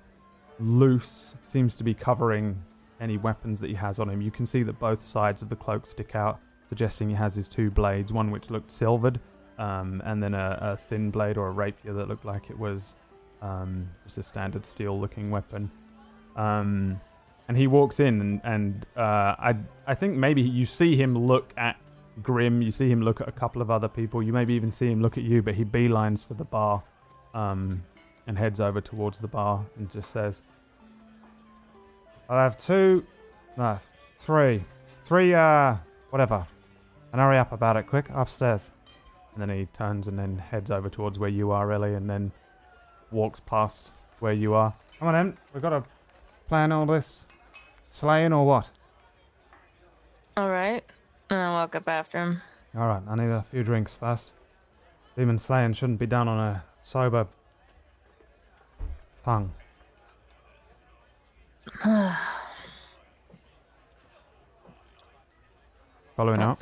loose, seems to be covering any weapons that he has on him. You can see that both sides of the cloak stick out, suggesting he has his two blades, one which looked silvered, um, and then a, a thin blade or a rapier that looked like it was um, just a standard steel-looking weapon. Um, and he walks in, and, and uh, I I think maybe you see him look at Grimm, you see him look at a couple of other people, you maybe even see him look at you, but he beelines for the bar um, and heads over towards the bar and just says, I'll have two, no, three, three, uh, whatever, and hurry up about it quick, upstairs. And then he turns and then heads over towards where you are, Ellie, and then walks past where you are. Come on in, we've got a... plan all this slaying or what? Alright. And I'll walk up after him. Alright, I need a few drinks first. Demon slaying shouldn't be done on a sober tongue. Following out?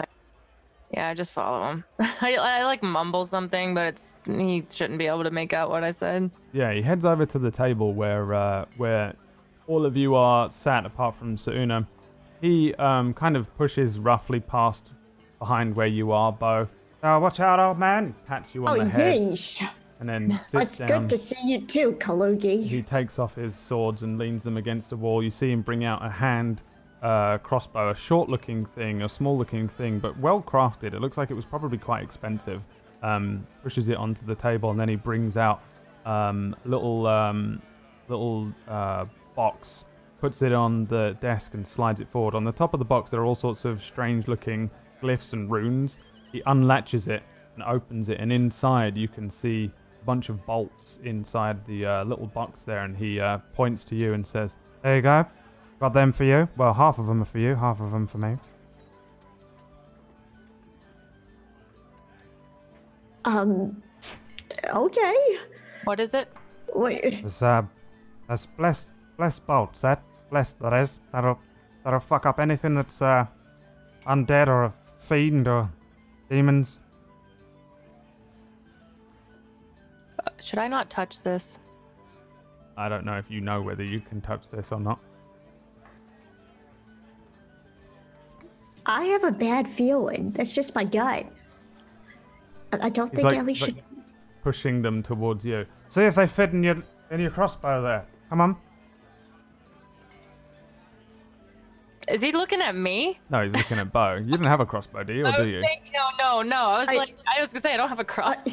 Yeah, I just follow him. I, I like mumble something, but it's he shouldn't be able to make out what I said. Yeah, he heads over to the table where uh, where all of you are sat, apart from Su'una. He um, kind of pushes roughly past behind where you are, Beau. Oh, watch out, old man. Pats you on oh, the head. Yeesh. And then sits down. It's good to see you too, Kalugi. He takes off his swords and leans them against a wall. You see him bring out a hand uh, crossbow, a short-looking thing, a small-looking thing, but well-crafted. It looks like it was probably quite expensive. Um, pushes it onto the table, and then he brings out um, little... Um, little uh, box, puts it on the desk and slides it forward. On the top of the box there are all sorts of strange looking glyphs and runes. He unlatches it and opens it, and inside you can see a bunch of bolts inside the uh, little box there, and he uh, points to you and says, there you go, got them for you. Well, half of them are for you, half of them for me. Um, okay. What is it? Wait. It's uh, that's blessed Blessed bolts, that. Blessed, that is. That'll, that'll fuck up anything that's uh, undead or a fiend or demons. Uh, should I not touch this? I don't know if you know whether you can touch this or not. I have a bad feeling. That's just my gut. I, I don't it's think like, Ellie like should... pushing them towards you. See if they fit in your, in your crossbow there. Come on. Is he looking at me? No, he's looking at Beau. You didn't have a crossbow, do you, or do you? Saying, no, no, no. I was I, like, I was gonna say I don't have a crossbow.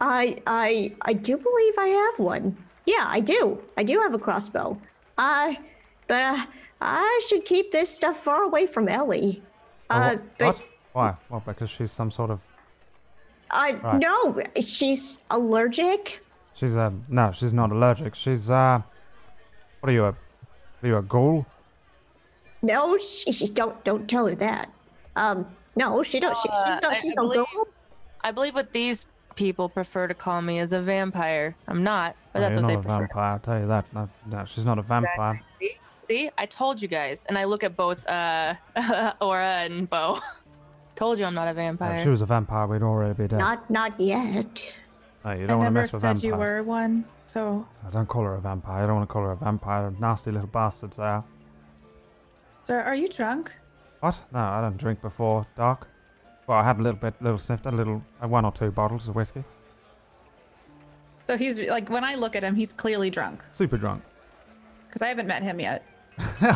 I, I, I do believe I have one. Yeah, I do. I do have a crossbow. I, uh, but uh, I should keep this stuff far away from Ellie. Uh, what? But what? Why? Well, because she's some sort of. I right. No, she's allergic. She's uh no, she's not allergic. She's uh, what are you a, are you a ghoul? No, she, she don't don't tell her that. Um, no, she don't. She, she's not. She's I, I no believe, ghoul. I believe what these people prefer to call me is a vampire. I'm not, but no, that's what they prefer. You're not a vampire. I'll tell you that. No, no, she's not a vampire. Exactly. See? See, I told you guys, and I look at both uh, Aura and Beau. Told you I'm not a vampire. Yeah, if she was a vampire, we'd already be dead. Not, not yet. No, you don't I want to mess with vampires. I never said you were one, so. I don't call her a vampire. I don't want to call her a vampire. Nasty little bastards there. Sir, are you drunk? What? No, I don't drink before dark. Well, I had a little bit, little sniffed, a little, uh, one or two bottles of whiskey. So he's like, when I look at him, he's clearly drunk. Super drunk. Because I haven't met him yet.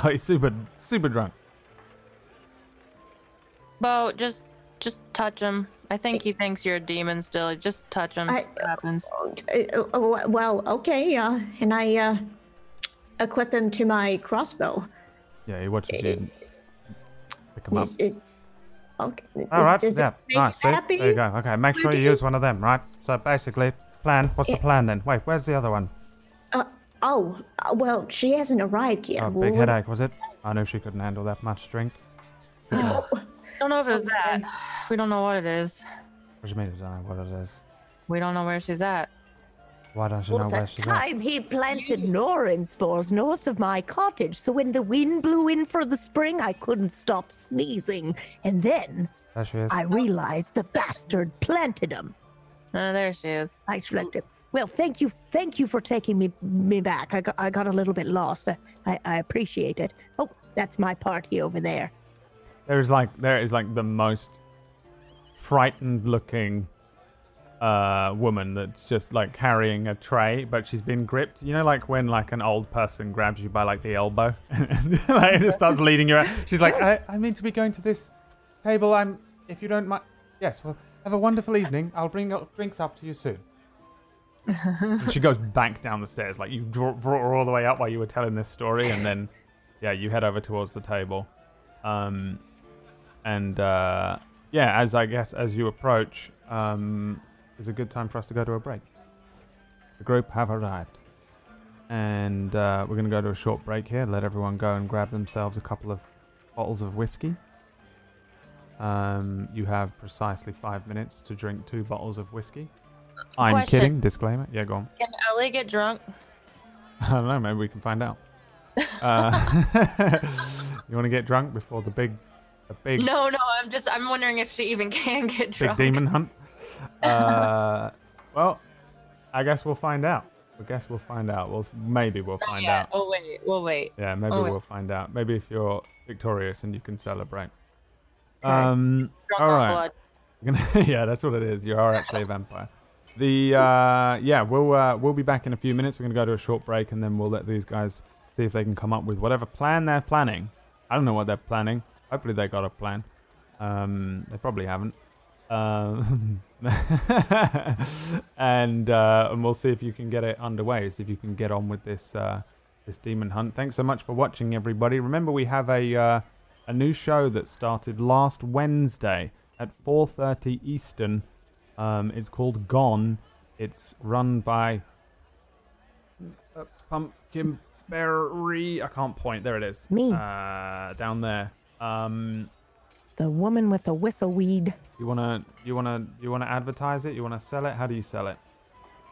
He's super, super drunk. Beau, just just touch him. I think he thinks you're a demon still. Just touch him. I, happens. Uh, uh, well, okay. Uh, and I uh, equip him to my crossbow. Yeah, he watches you pick him up. It, okay. All right. Does, does yeah. Nice. There you go. Okay. Make sure you use one of them, right? So basically, plan. What's it, the plan then? Wait, where's the other one? Uh, oh, well, she hasn't arrived yet. Oh, big headache, was it? I knew she couldn't handle that much drink. Oh. I don't know if it was that. We don't know what it is. What do you mean we don't know what it is? We don't know where she's at. Why don't you well, know where she's at? Well, that time he planted Norin spores north of my cottage, so when the wind blew in for the spring, I couldn't stop sneezing. And then there she is. I realized the bastard planted them. Oh, there she is. I shrugged it. Well, thank you. Thank you for taking me me back. I got, I got a little bit lost. I, I, I appreciate it. Oh, that's my party over there. There is like there is like the most frightened-looking uh, woman that's just like carrying a tray, but she's been gripped. You know, like when like an old person grabs you by like the elbow and like, just starts leading you around. She's like, I, I mean to be going to this table. I'm if you don't mind. Yes, well, have a wonderful evening. I'll bring up drinks up to you soon. And she goes back down the stairs. Like you brought her all the way up while you were telling this story, and then yeah, you head over towards the table. Um. And uh, yeah, as I guess as you approach, um, is a good time for us to go to a break. The group have arrived, and uh, we're going to go to a short break here. Let everyone go and grab themselves a couple of bottles of whiskey. Um, you have precisely five minutes to drink two bottles of whiskey. I'm Question. kidding. Disclaimer. Yeah, go on. Can Ellie get drunk? I don't know. Maybe we can find out. Uh, you want to get drunk before the big. A big no, no, I'm just, I'm wondering if she even can get drunk. Big demon hunt. Uh, well, I guess we'll find out. I guess we'll find out. We'll maybe we'll find oh, yeah. out. Oh wait, we'll wait. Yeah, maybe oh, we'll find out. Maybe if you're victorious and you can celebrate. Okay. Um, all right. Yeah, that's what it is. You are actually a vampire. The uh, yeah, we'll uh, we'll be back in a few minutes. We're gonna go to a short break and then we'll let these guys see if they can come up with whatever plan they're planning. I don't know what they're planning. Hopefully they got a plan. Um, they probably haven't. Um, and uh, and we'll see if you can get it underway. See if you can get on with this uh, this demon hunt. Thanks so much for watching, everybody. Remember, we have a uh, a new show that started last Wednesday at four thirty Eastern. Um, it's called Gone. It's run by uh, Pumpkinberry. I can't point. There it is. Me. Uh, down there. Um, the woman with the whistleweed. You wanna, you wanna, you wanna advertise it? You wanna sell it? How do you sell it?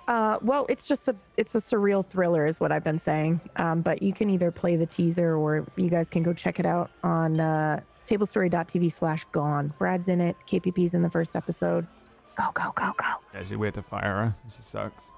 Uh, well, it's just a, it's a surreal thriller, is what I've been saying. Um, but you can either play the teaser or you guys can go check it out on uh, table story dot t v slash gone. Brad's in it. K P P's in the first episode. Go, go, go, go. Yeah, she's weird to fire her. She sucks.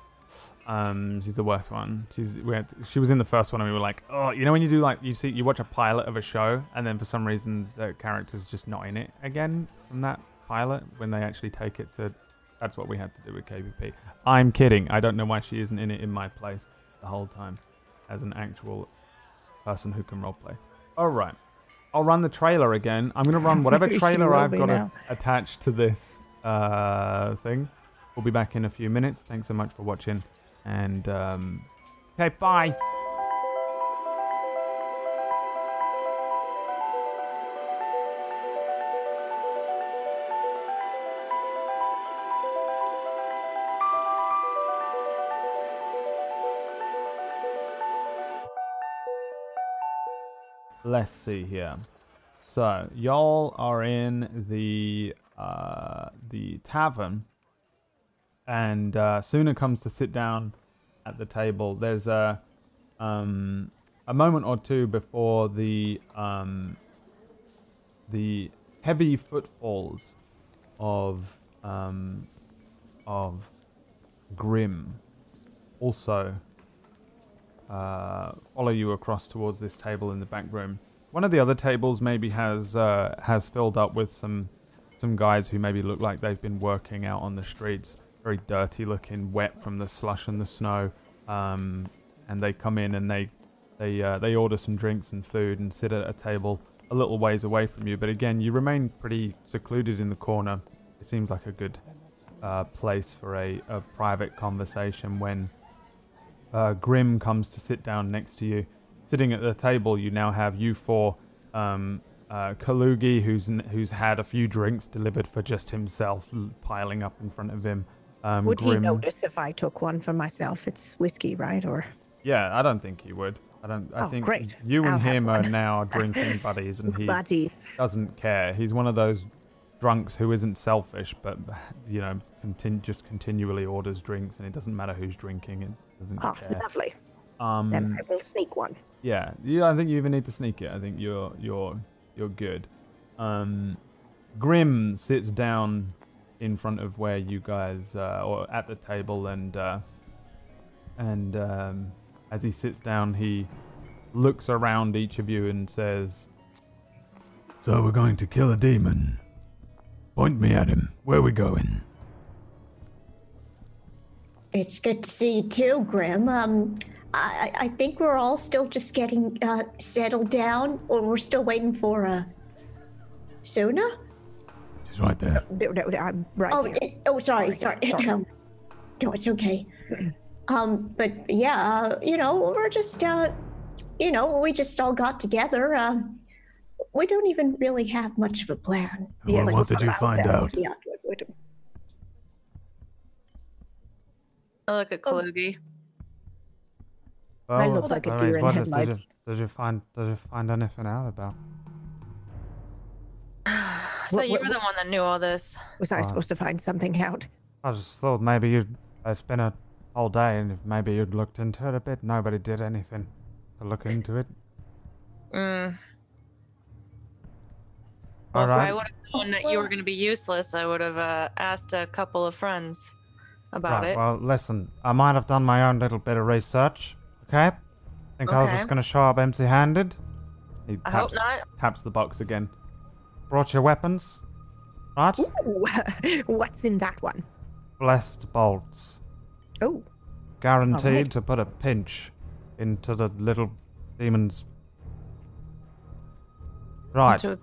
Um, she's the worst one. She's we had to, she was in the first one and we were like, oh, you know when you do like you see you watch a pilot of a show and then for some reason the character's just not in it again from that pilot when they actually take it to. That's what we had to do with K P P. I'm kidding. I don't know why she isn't in it in my place the whole time as an actual person who can roleplay. All right, I'll run the trailer again. I'm gonna run whatever trailer I've got a, attached to this uh, thing. We'll be back in a few minutes. Thanks so much for watching. And, um, okay, bye. Let's see here. So, y'all are in the, uh, the tavern. And uh, Su'una comes to sit down at the table. There's a um, a moment or two before the um, the heavy footfalls of um, of Grimm also uh, follow you across towards this table in the back room. One of the other tables maybe has uh, has filled up with some some guys who maybe look like they've been working out on the streets. Very dirty looking, wet from the slush and the snow, um, and they come in and they They, uh, they order some drinks and food and sit at a table a little ways away from you, but again, you remain pretty secluded in the corner. It seems like a good uh, place for a, a private conversation when uh, Grimm comes to sit down next to you. Sitting at the table, you now have you four, um, uh, Kalugi, who's who's had a few drinks delivered for just himself, piling up in front of him. Um, would Grimm, he notice if I took one for myself? It's whiskey, right? Or yeah, I don't think he would. I don't. I oh, think great. you and I'll him are now drinking buddies, and he buddies. doesn't care. He's one of those drunks who isn't selfish, but you know, continu- just continually orders drinks, and it doesn't matter who's drinking. It doesn't oh, care. Lovely. Um, then I will sneak one. Yeah, you, I think you even need to sneak it. I think you're you're you're good. Um, Grimm sits down in front of where you guys uh, or at the table, and uh, and um, as he sits down, he looks around each of you and says, "So we're going to kill a demon. Point me at him. Where are we going?" It's good to see you too, Grimm. Um. I, I think we're all still just getting uh, settled down, or we're still waiting for uh, Su'una? She's right there. No, no, no I'm right oh, it, oh, sorry, sorry. sorry. Um, no, it's okay. Um, but yeah, uh, you know, we're just, uh, you know, we just all got together. Uh, we don't even really have much of a plan. Well, yeah, like, what did you find out? Yeah, we, we I look at Kalugi. Oh. Well, I look like a deer in headlights. Did you, did you find? Did you find anything out about? I thought what, you what, were the one that knew all this. Was I uh, supposed to find something out? I just thought maybe you'd. I spent a whole day, and if maybe you'd looked into it a bit. Nobody did anything to look into it. Mm. Well, all right. If I would have known that you were going to be useless, I would have uh, asked a couple of friends about right, it. Well, listen, I might have done my own little bit of research. Okay, think okay. I was just gonna show up empty-handed. He taps, I hope not. Taps the box again. Brought your weapons, right? Ooh, what's in that one? Blessed bolts. Oh. Guaranteed right. to put a pinch into the little demon's. Right. Into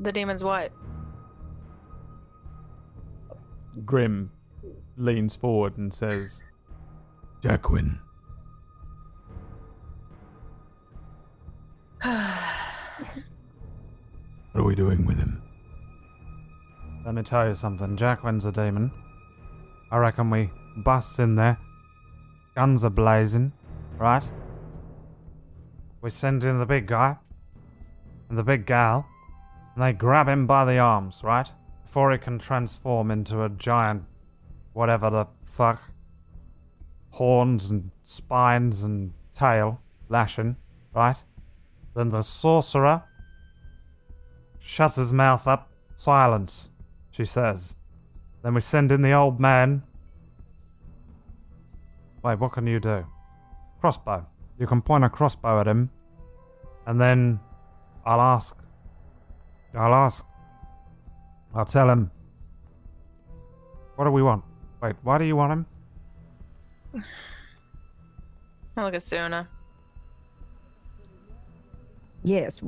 the demon's what? Grimm leans forward and says, "Jacquin." What are we doing with him? Let me tell you something. Jacquin's a demon. I reckon we bust in there. Guns are blazing, right? We send in the big guy and the big gal, and they grab him by the arms, right? Before he can transform into a giant, whatever the fuck, horns and spines and tail lashing, right? Then the sorcerer shuts his mouth up. Silence, she says. Then we send in the old man. Wait, what can you do? Crossbow. You can point a crossbow at him. And then I'll ask. I'll ask. I'll tell him. What do we want? Wait, why do you want him? I look at Su'una. Yes,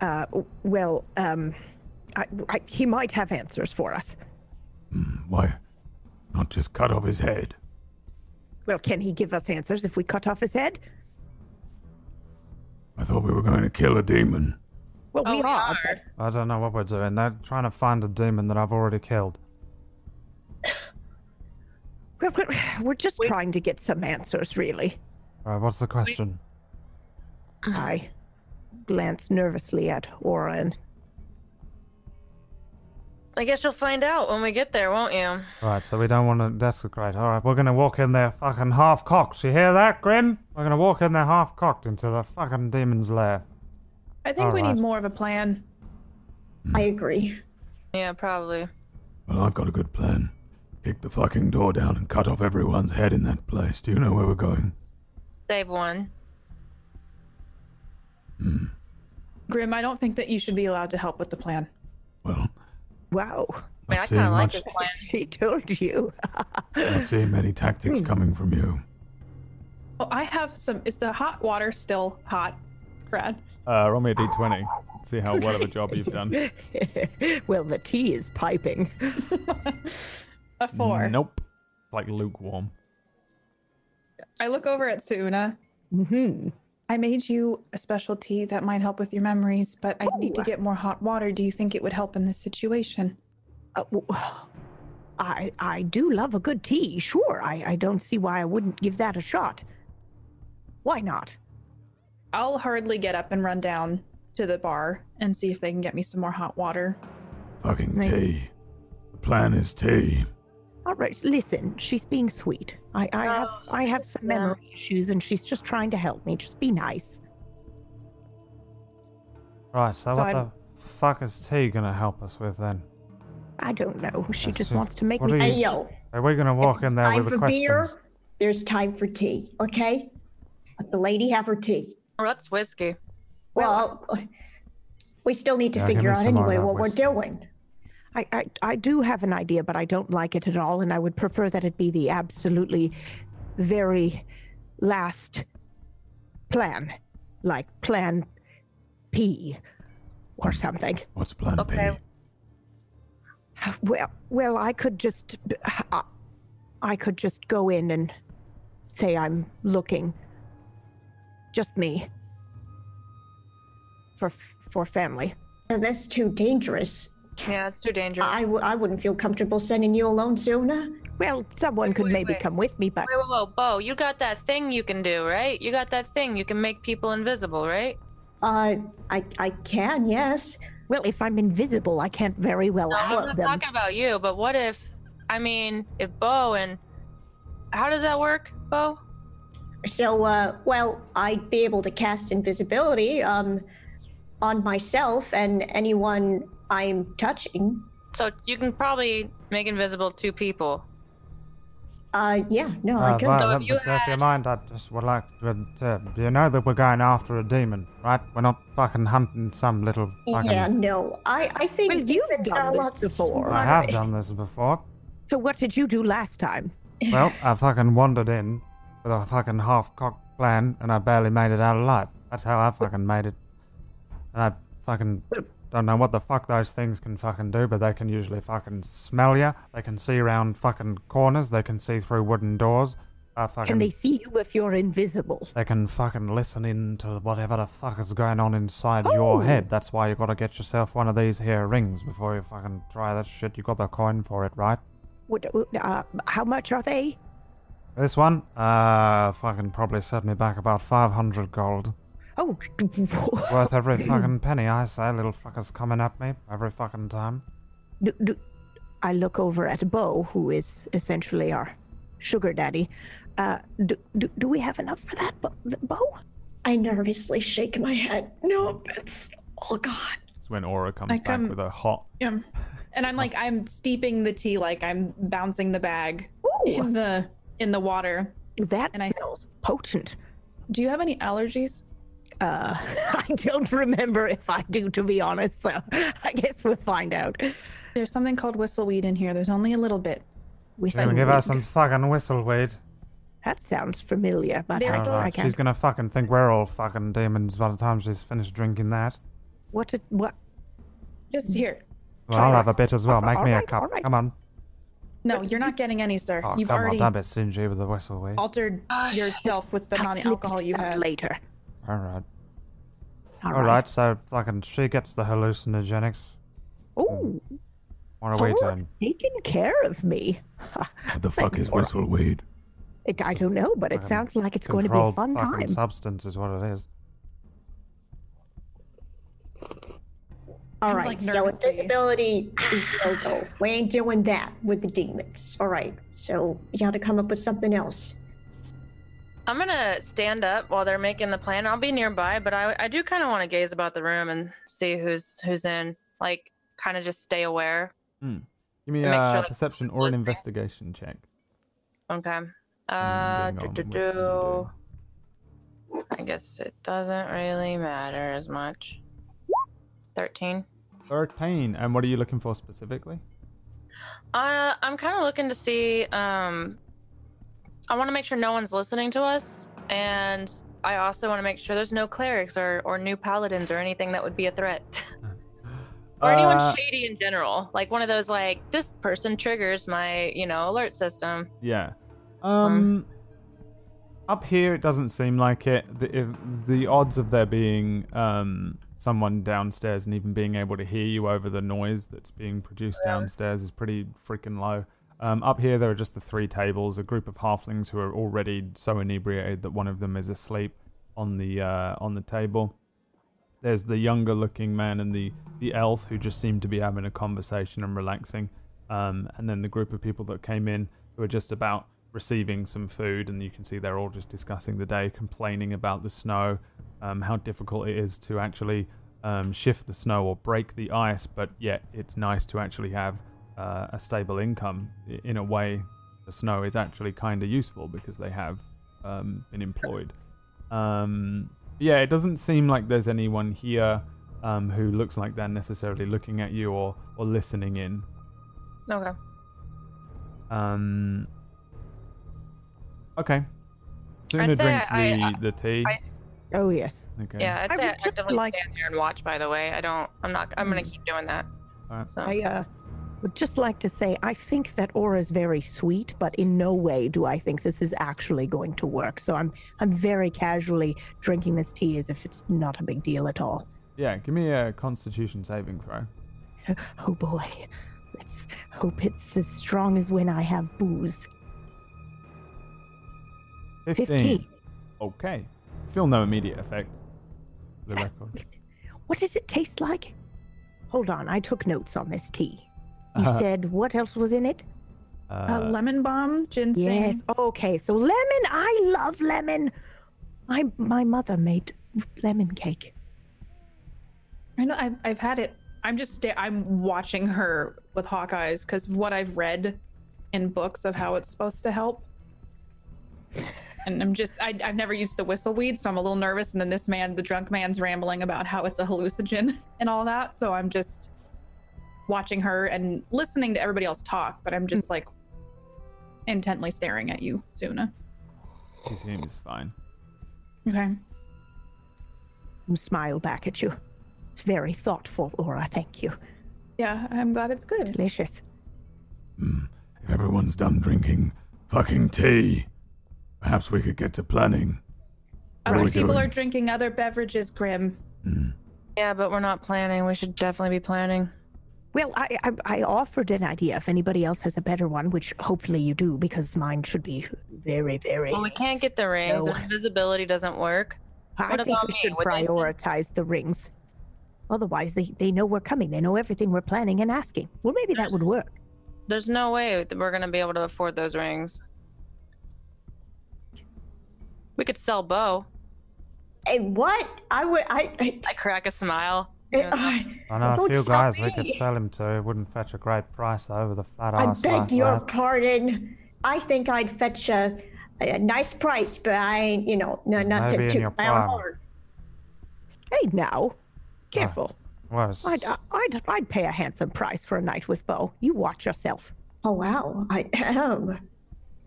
uh, well, um, I, I, he might have answers for us. Mm, why not just cut off his head? Well, can he give us answers if we cut off his head? I thought we were going to kill a demon. Well, oh, we, we are. are. I don't know what we're doing. They're trying to find a demon that I've already killed. we're, we're, we're just we... trying to get some answers, really. All right, what's the question? We... I... glance nervously at Aura and I guess you'll find out when we get there, won't you? Right, so we don't want to desecrate. Alright, we're gonna walk in there fucking half-cocked. You hear that, Grimm? We're gonna walk in there half-cocked into the fucking demon's lair. I think All we right. need more of a plan. Mm. I agree. Yeah, probably. Well, I've got a good plan. Kick the fucking door down and cut off everyone's head in that place. Do you know where we're going? Save one. Mm. Grimm, I don't think that you should be allowed to help with the plan. Well, wow. I, mean, I kind of like this plan. She told you. I've seen many tactics coming from you. Oh, I have some. Is the hot water still hot, Brad? Uh, roll me a d twenty. See how well of a job you've done. Well, the tea is piping. A four. Nope. Like lukewarm. I look over at Su'una. Mm-hmm. I made you a special tea that might help with your memories, but I oh. need to get more hot water. Do you think it would help in this situation? Uh, I I do love a good tea, sure. I, I don't see why I wouldn't give that a shot. Why not? I'll hurriedly get up and run down to the bar and see if they can get me some more hot water. Fucking Maybe. tea. The plan is tea. All right, listen, she's being sweet. I, I oh, have I have some memory yeah. issues, and she's just trying to help me. Just be nice. Right, so, so what I'm, the fuck is tea gonna help us with then? I don't know. She Let's just see. wants to make what me... Hey, yo. Are we gonna walk if in there with a question? There's time for beer, there's time for tea, okay? Let the lady have her tea. Well, that's whiskey. Well, we still need to yeah, figure out anyway what whiskey. we're doing. I, I, I do have an idea, but I don't like it at all, and I would prefer that it be the absolutely very last plan, like plan P or something. What's plan okay. P? Well, well, I could just, uh, I could just go in and say I'm looking, just me, for for family. And that's too dangerous. Yeah, it's too dangerous. I, w- I wouldn't feel comfortable sending you alone, Su'una. Well, someone wait, could wait, maybe wait. come with me, but... Wait, wait, whoa, Beau, you got that thing you can do, right? You got that thing you can make people invisible, right? Uh, I I can, yes. Well, if I'm invisible, I can't very well no, ask them. I'm not talking about you, but what if... I mean, if Beau and... How does that work, Beau? So, uh, well, I'd be able to cast invisibility, um, on myself and anyone... I'm touching. So you can probably make invisible two people. Uh, yeah, no, uh, I could. Well, so if you, had... if you mind, I just would like to, uh, you know that we're going after a demon, right? We're not fucking hunting some little fucking... Yeah, no, I, I think well, demons done are a lot before. I have done this before. So what did you do last time? Well, I fucking wandered in with a fucking half-cocked plan, and I barely made it out alive. That's how I fucking made it. And I fucking... Don't know what the fuck those things can fucking do, but they can usually fucking smell you. They can see around fucking corners. They can see through wooden doors. Uh, fucking, can they see you if you're invisible? They can fucking listen in to whatever the fuck is going on inside oh. your head. That's why you gotta get yourself one of these here rings before you fucking try that shit. You got the coin for it, right? What, uh, how much are they? This one? Uh, fucking probably set me back about five hundred gold. Oh. Worth every fucking penny, I say. Little fuckers coming at me every fucking time. Do, do, I look over at Beau, who is essentially our sugar daddy. Uh, do, do, do we have enough for that, Beau? I nervously shake my head. Nope, it's all gone. It's when Aura comes I back come, with a hot... Um, and I'm like, I'm steeping the tea, like I'm bouncing the bag Ooh. in the in the water. That and smells I, potent. Do you have any allergies? Uh, I don't remember if I do, to be honest, so I guess we'll find out. There's something called whistleweed in here. There's only a little bit. Whistleweed. Give us some fucking whistleweed. That sounds familiar, but I, I can't. She's gonna fucking think we're all fucking demons by the time she's finished drinking that. What? Did, what? Just here. Well, I'll have a bit as well. Make all me right, a cup. Right. Come on. No, you're not getting any, sir. Oh, You've come already on, stingy with the whistleweed. Altered yourself with the amount of alcohol you had later. All right. All, All right. right, so fucking she gets the hallucinogenics. Ooh. What are we doing? Taking care of me. What the fuck is whistleweed? It, I don't know, but it sounds like it's going to be a fun time. Controlled substance is what it is. All I'm right, like so invisibility is no go. We ain't doing that with the demons. All right, so you got to come up with something else. I'm gonna stand up while they're making the plan. I'll be nearby, but I, I do kind of want to gaze about the room and see who's who's in. Like, kind of just stay aware. Mm. Give me a sure perception or an investigation check. Okay. Uh, do, do, do. I guess it doesn't really matter as much. Thirteen. Thirteen. And what are you looking for specifically? Uh, I'm kind of looking to see. Um. I want to make sure no one's listening to us And I also want to make sure there's no clerics or, or new paladins or anything that would be a threat. Or uh, anyone shady in general. Like one of those, like, this person triggers my, you know, alert system. Yeah. Um, um Up here, it doesn't seem like it. The, if, the odds of there being um someone downstairs and even being able to hear you over the noise that's being produced yeah. downstairs is pretty freaking low. Um, up here, there are just the three tables, a group of halflings who are already so inebriated that one of them is asleep on the uh, on the table. There's the younger looking man and the, the elf who just seem to be having a conversation and relaxing. Um, and then the group of people that came in who are just about receiving some food, and you can see they're all just discussing the day, complaining about the snow, um, how difficult it is to actually um, shift the snow or break the ice, but yet it's nice to actually have Uh, a stable income. In a way, the snow is actually kind of useful because they have um, been employed. Um, yeah, it doesn't seem like there's anyone here um, who looks like they're necessarily looking at you or, or listening in. Okay. Um. Okay. Su'una drinks I, the, I, the tea. I, I, oh yes. Okay. Yeah, I'd say I, I definitely like... stand there and watch. By the way, I don't. I'm not. I'm gonna keep doing that. All right. So. I uh. would just like to say, I think that Aura is very sweet, but in no way do I think this is actually going to work. So I'm I'm very casually drinking this tea as if it's not a big deal at all. Yeah, give me a Constitution saving throw. Oh boy, let's hope it's as strong as when I have booze. Fifteen. fifteen. Okay. Feel no immediate effect. The record. What does it taste like? Hold on, I took notes on this tea. You uh, said what else was in it? Uh, uh, lemon balm, ginseng. Yes. Okay. So lemon. I love lemon. My my mother made lemon cake. I know. I've I've had it. I'm just sta- I'm watching her with hawk eyes because what I've read in books of how it's supposed to help. And I'm just I I've never used the whistleweed, so I'm a little nervous. And then this man, the drunk man's, rambling about how it's a hallucinogen and all that. So I'm just watching her and listening to everybody else talk, but I'm just like intently staring at you, Su'una. His name is fine. Okay. Smile back at you. It's very thoughtful, Aura. Thank you. Yeah, I'm glad it's good. Delicious. Mm, if everyone's done drinking fucking tea, perhaps we could get to planning. What other are people doing? Are drinking other beverages, Grim. Mm. Yeah, but we're not planning. We should definitely be planning. Well, I, I I offered an idea if anybody else has a better one, which hopefully you do, because mine should be very, very... Well, we can't get the rings. No. Invisibility doesn't work. I what think we should prioritize the rings. Otherwise, they, they know we're coming. They know everything we're planning and asking. Well, maybe that would work. There's no way that we're going to be able to afford those rings. We could sell Beau. Hey, what? I would... I, I... I crack a smile. It, I, I know a few guys me. We could sell him to. It wouldn't fetch a great price over the flat I ass. I beg like your that. Pardon. I think I'd fetch a, a nice price, but I ain't, you know, no, not to toot my own horn. Hey, now, careful. Uh, what I'd, I'd I'd pay a handsome price for a night with Beau. You watch yourself. Oh wow, I am.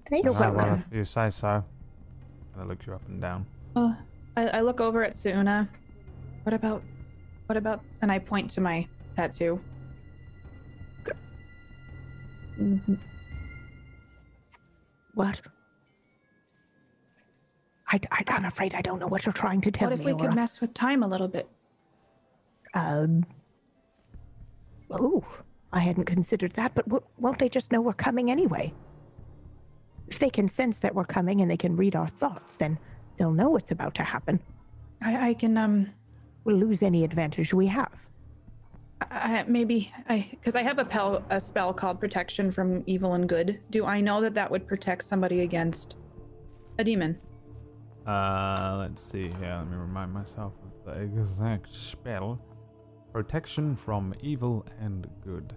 Thanks. You're welcome. Well, if you say so. And I look you up and down. Uh, I, I look over at Su'una. What about? What about, and I point to my tattoo. What? I, I, I'm afraid I don't know what you're trying to tell me, What if me, we Aura. Could mess with time a little bit? Um. Oh, I hadn't considered that, but w- won't they just know we're coming anyway? If they can sense that we're coming and they can read our thoughts, then they'll know what's about to happen. I, I can, um... we'll lose any advantage we have. I, maybe I, because I have a, pel, a spell called Protection from Evil and Good. Do I know that that would protect somebody against a demon? Uh, let's see here. Let me remind myself of the exact spell. Protection from Evil and Good.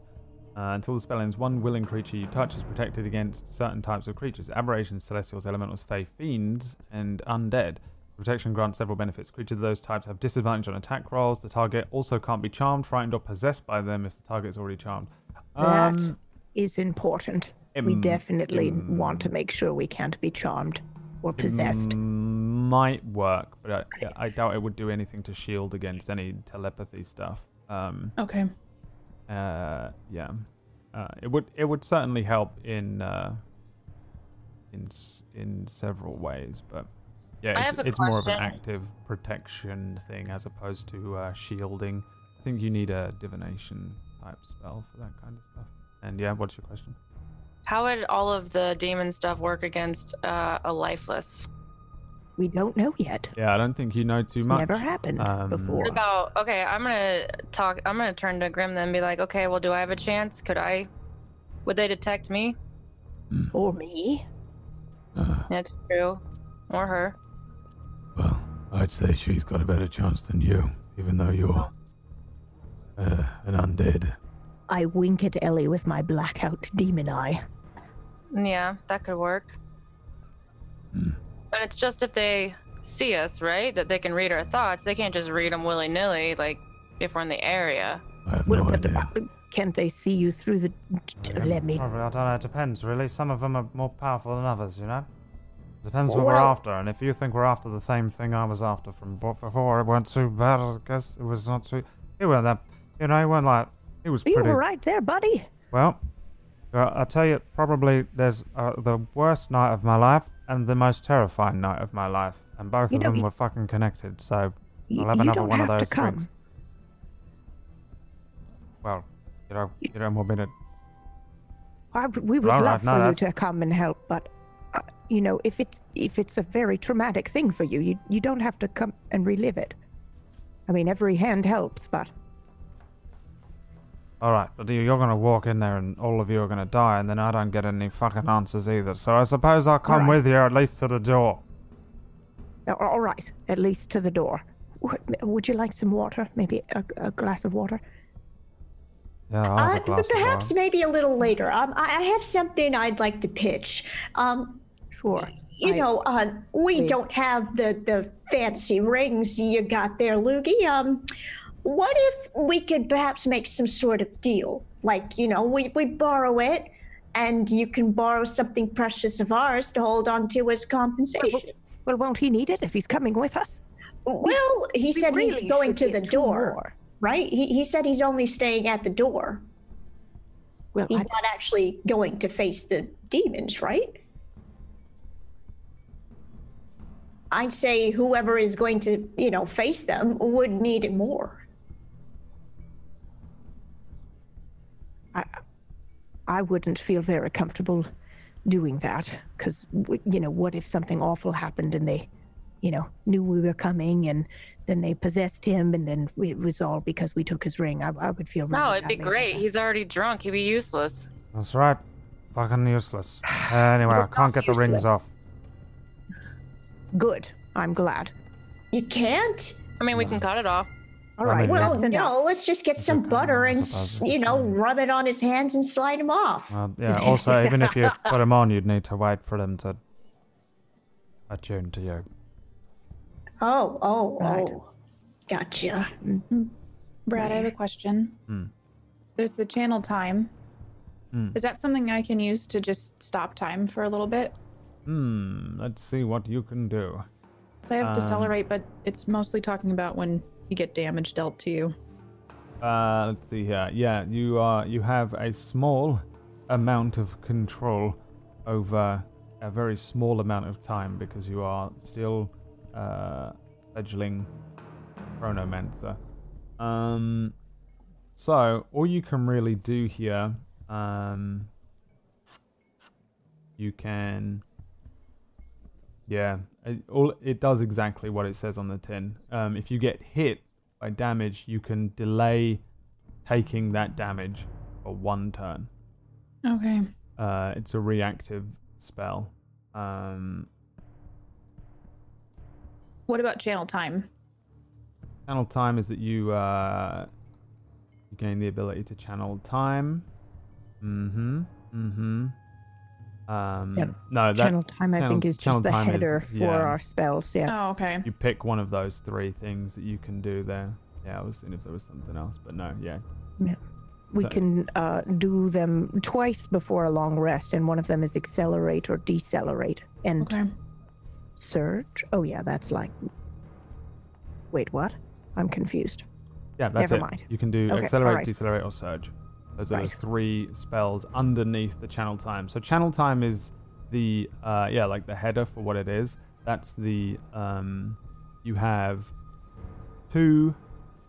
Uh, until the spell ends, one willing creature you touch is protected against certain types of creatures. Aberrations, Celestials, Elementals, Fae, Fiends, and Undead. Protection grants several benefits. Creatures of those types have disadvantage on attack rolls. The target also can't be charmed, frightened, or possessed by them if the target is already charmed. That um, is important. Im, we definitely im, want to make sure we can't be charmed or possessed. Im, might work, but I, I doubt it would do anything to shield against any telepathy stuff. Um, okay. Uh, yeah. Uh, it would it would certainly help in uh, in in several ways, but yeah, it's, it's more of an active protection thing as opposed to uh, shielding. I think you need a divination type spell for that kind of stuff. And yeah, what's your question? How would all of the demon stuff work against uh, a lifeless? We don't know yet. Yeah, I don't think you know too it's much. It's never happened um, before. What about, okay, I'm gonna talk, I'm gonna turn to Grim then and be like, okay, well, do I have a chance? Could I, would they detect me? Or me? Uh, That's true. Or her. Well, I'd say she's got a better chance than you, even though you're uh, an undead. I wink at Ellie with my blackout demon eye. Yeah, that could work. Hmm. But it's just if they see us, right? That they can read our thoughts. They can't just read them willy-nilly, like, if we're in the area. I have no well, idea. Can't they see you through the... Uh, Let me... Probably, I don't know. It depends, really. Some of them are more powerful than others, you know? Depends well, what we're I... after. And if you think we're after the same thing I was after from before, it weren't too bad, I guess. It was not too... It weren't that... You know, it weren't like... It was pretty... You were right there, buddy. Well... Uh, I'll tell you, probably there's uh, the worst night of my life and the most terrifying night of my life, and both you of them you, were fucking connected, so you, I'll have another one have of those things. Well, you know, you, you don't want me to... I, we would all love right, no, for that's... you to come and help, but, uh, you know, if it's if it's a very traumatic thing for you, you, you don't have to come and relive it. I mean, every hand helps, but... Alright, but you're going to walk in there and all of you are going to die, and then I don't get any fucking answers either. So I suppose I'll come right. with you at least to the door. Alright, at least to the door. Would you like some water? Maybe a, a glass of water? Yeah, I'll have uh, a glass perhaps of water. Maybe a little later. Um, I have something I'd like to pitch. Um, sure. You I, know, uh, we please. don't have the, the fancy rings you got there, Lugi. Um... What if we could perhaps make some sort of deal? Like, you know, we, we borrow it, and you can borrow something precious of ours to hold on to as compensation. Well, won't he need it if he's coming with us? Well, he we said really he's going to the door, more. right? He he said he's only staying at the door. Well, he's I... not actually going to face the demons, right? I'd say whoever is going to, you know, face them would need it more. I, I wouldn't feel very comfortable doing that because, you know, what if something awful happened and they, you know, knew we were coming and then they possessed him and then it was all because we took his ring. I, I would feel really No, it'd be great. He's already drunk. He'd be useless. That's right. Fucking useless. Uh, anyway, I can't get useless. the rings off. Good. I'm glad. You can't? I mean, we no. can cut it off. All right. I mean, well, no, let's just get some butter and, you know, rub it on his hands and slide him off. Uh, yeah, also, even if you put him on, you'd need to wait for them to attune to you. Oh, oh, right. oh. Gotcha. Mm-hmm. Brad, I have a question. Mm. There's the channel time. Mm. Is that something I can use to just stop time for a little bit? Hmm, let's see what you can do. So I have um, decelerate, but it's mostly talking about when you get damage dealt to you. Uh, let's see here. Yeah, you are you have a small amount of control over a very small amount of time because you are still uh, fledgling chronomancer. Um, so all you can really do here, um, you can. Yeah, it, all, it does exactly what it says on the tin. Um, if you get hit by damage, you can delay taking that damage for one turn. Okay. Uh, it's a reactive spell. Um, what about channel time? Channel time is that you, uh, you gain the ability to channel time. Mm-hmm, mm-hmm. Um, yep. No, that channel time I channel, think is just the header is, yeah. for our spells. Yeah. Oh, okay. You pick one of those three things that you can do there. Yeah, I was seeing if there was something else, but no, yeah. Yeah. We so, can uh, do them twice before a long rest, and one of them is accelerate or decelerate, and okay. Surge? Oh yeah, that's like... Wait, what? I'm confused. Yeah, that's Never it. Mind. You can do okay, Accelerate, right. Decelerate, or Surge. Those are right. the three spells underneath the Channel Time. So Channel Time is the, uh, yeah, like the header for what it is. That's the, um, you have two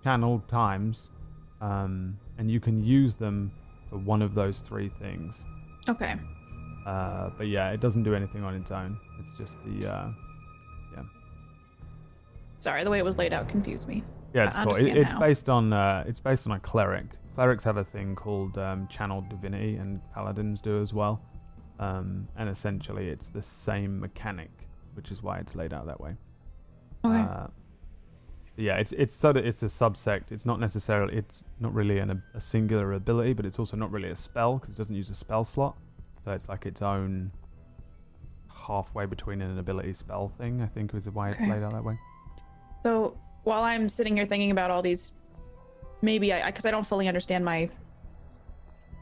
Channel Times, um, and you can use them for one of those three things. Okay. Uh, but yeah, it doesn't do anything on its own. It's just the, uh, yeah. Sorry, the way it was laid out confused me. Yeah, it's cool. It, it's based on uh, it's based on a cleric. Clerics have a thing called um, Channel Divinity, and paladins do as well. Um, and essentially, it's the same mechanic, which is why it's laid out that way. Okay. Uh, yeah, it's it's so that it's a subsect. It's not necessarily it's not really an, a singular ability, but it's also not really a spell because it doesn't use a spell slot. So it's like its own halfway between an ability spell thing. I think is why okay. it's laid out that way. So. While I'm sitting here thinking about all these, maybe I, because I, I don't fully understand my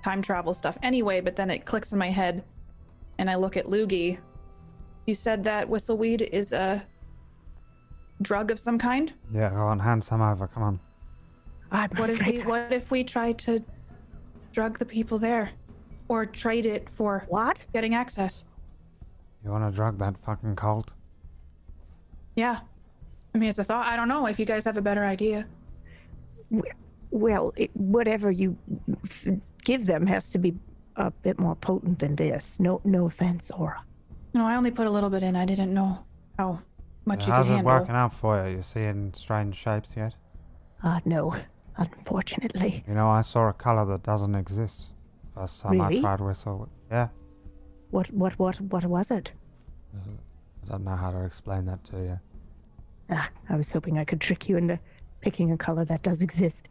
time travel stuff anyway, but then it clicks in my head and I look at Lugi. You said that whistleweed is a drug of some kind? Yeah, go on, hand some over, come on. I'm what if we, what if we try to drug the people there? Or trade it for what? Getting access. You want to drug that fucking cult? Yeah. I mean, it's a thought. I don't know if you guys have a better idea. Well, it, whatever you f- give them has to be a bit more potent than this. No, no offense, Aura. No, I only put a little bit in. I didn't know how much yeah, you could handle. How's it working out for you? You seeing strange shapes yet? Uh, no, unfortunately. You know, I saw a color that doesn't exist. First time really? I tried whistle. Yeah. What? What? What? What was it? I don't know how to explain that to you. Ah, I was hoping I could trick you into picking a color that does exist.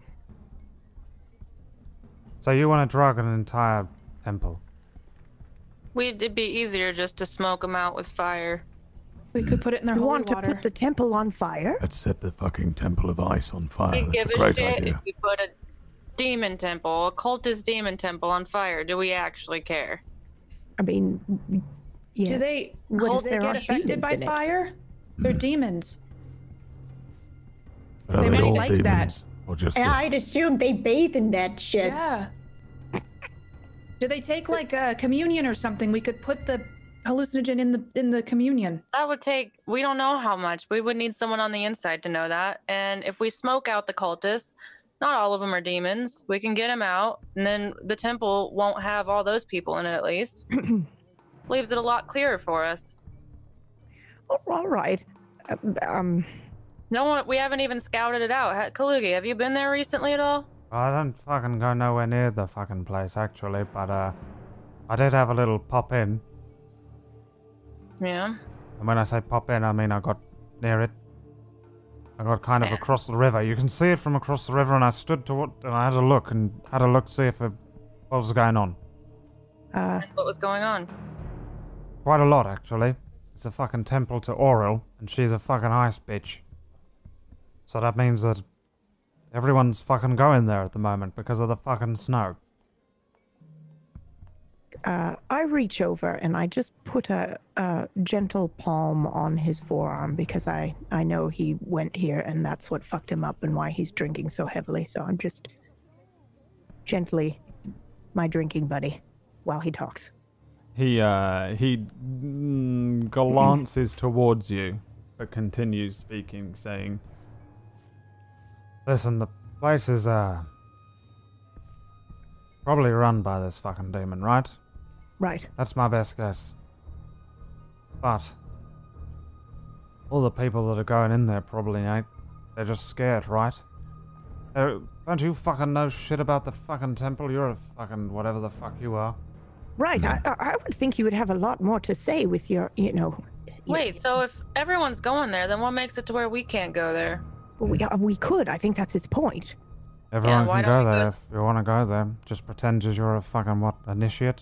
So you want to drug an entire temple? We'd, it'd be easier just to smoke them out with fire. We could put it in their you holy water. You want to put the temple on fire? Let's set the fucking temple of ice on fire. We'd That's give a great a shit idea. If we put a demon temple, a cultist demon temple on fire, do we actually care? I mean, yes. Do they, what if they get affected by fire? It? They're mm. demons. But are they, they all like demons? That. Or just and the... I'd assume they bathe in that shit. Yeah. Do they take like a communion or something? We could put the hallucinogen in the in the communion. That would take, we don't know how much. We would need someone on the inside to know that. And if we smoke out the cultists, not all of them are demons. We can get them out, and then the temple won't have all those people in it at least. Leaves it a lot clearer for us. All right. Um, no one. We haven't even scouted it out. Kalugi, have you been there recently at all? I don't fucking go nowhere near the fucking place actually, but uh, I did have a little pop in. Yeah. And when I say pop in, I mean I got near it. I got kind of yeah. across the river. You can see it from across the river, and I stood toward and I had a look and had a look to see if it, what was going on. Uh, what was going on? Quite a lot actually. It's a fucking temple to Auril, and she's a fucking ice bitch. So that means that everyone's fucking going there at the moment because of the fucking snow. Uh, I reach over and I just put a, a gentle palm on his forearm because I, I know he went here and that's what fucked him up and why he's drinking so heavily. So I'm just gently my drinking buddy while he talks. He uh, he glances towards you, but continues speaking, saying, "Listen, the place is uh probably run by this fucking demon, right? Right. That's my best guess. But all the people that are going in there probably ain't. They're just scared, right? They're, don't you fucking know shit about the fucking temple? You're a fucking whatever the fuck you are." Right, I, I would think you would have a lot more to say with your, you know... Wait, yeah. So if everyone's going there, then what makes it to where we can't go there? Well, we, we could, I think that's his point. Everyone yeah, can go there go... if you want to go there. Just pretend that you're a fucking, what, initiate?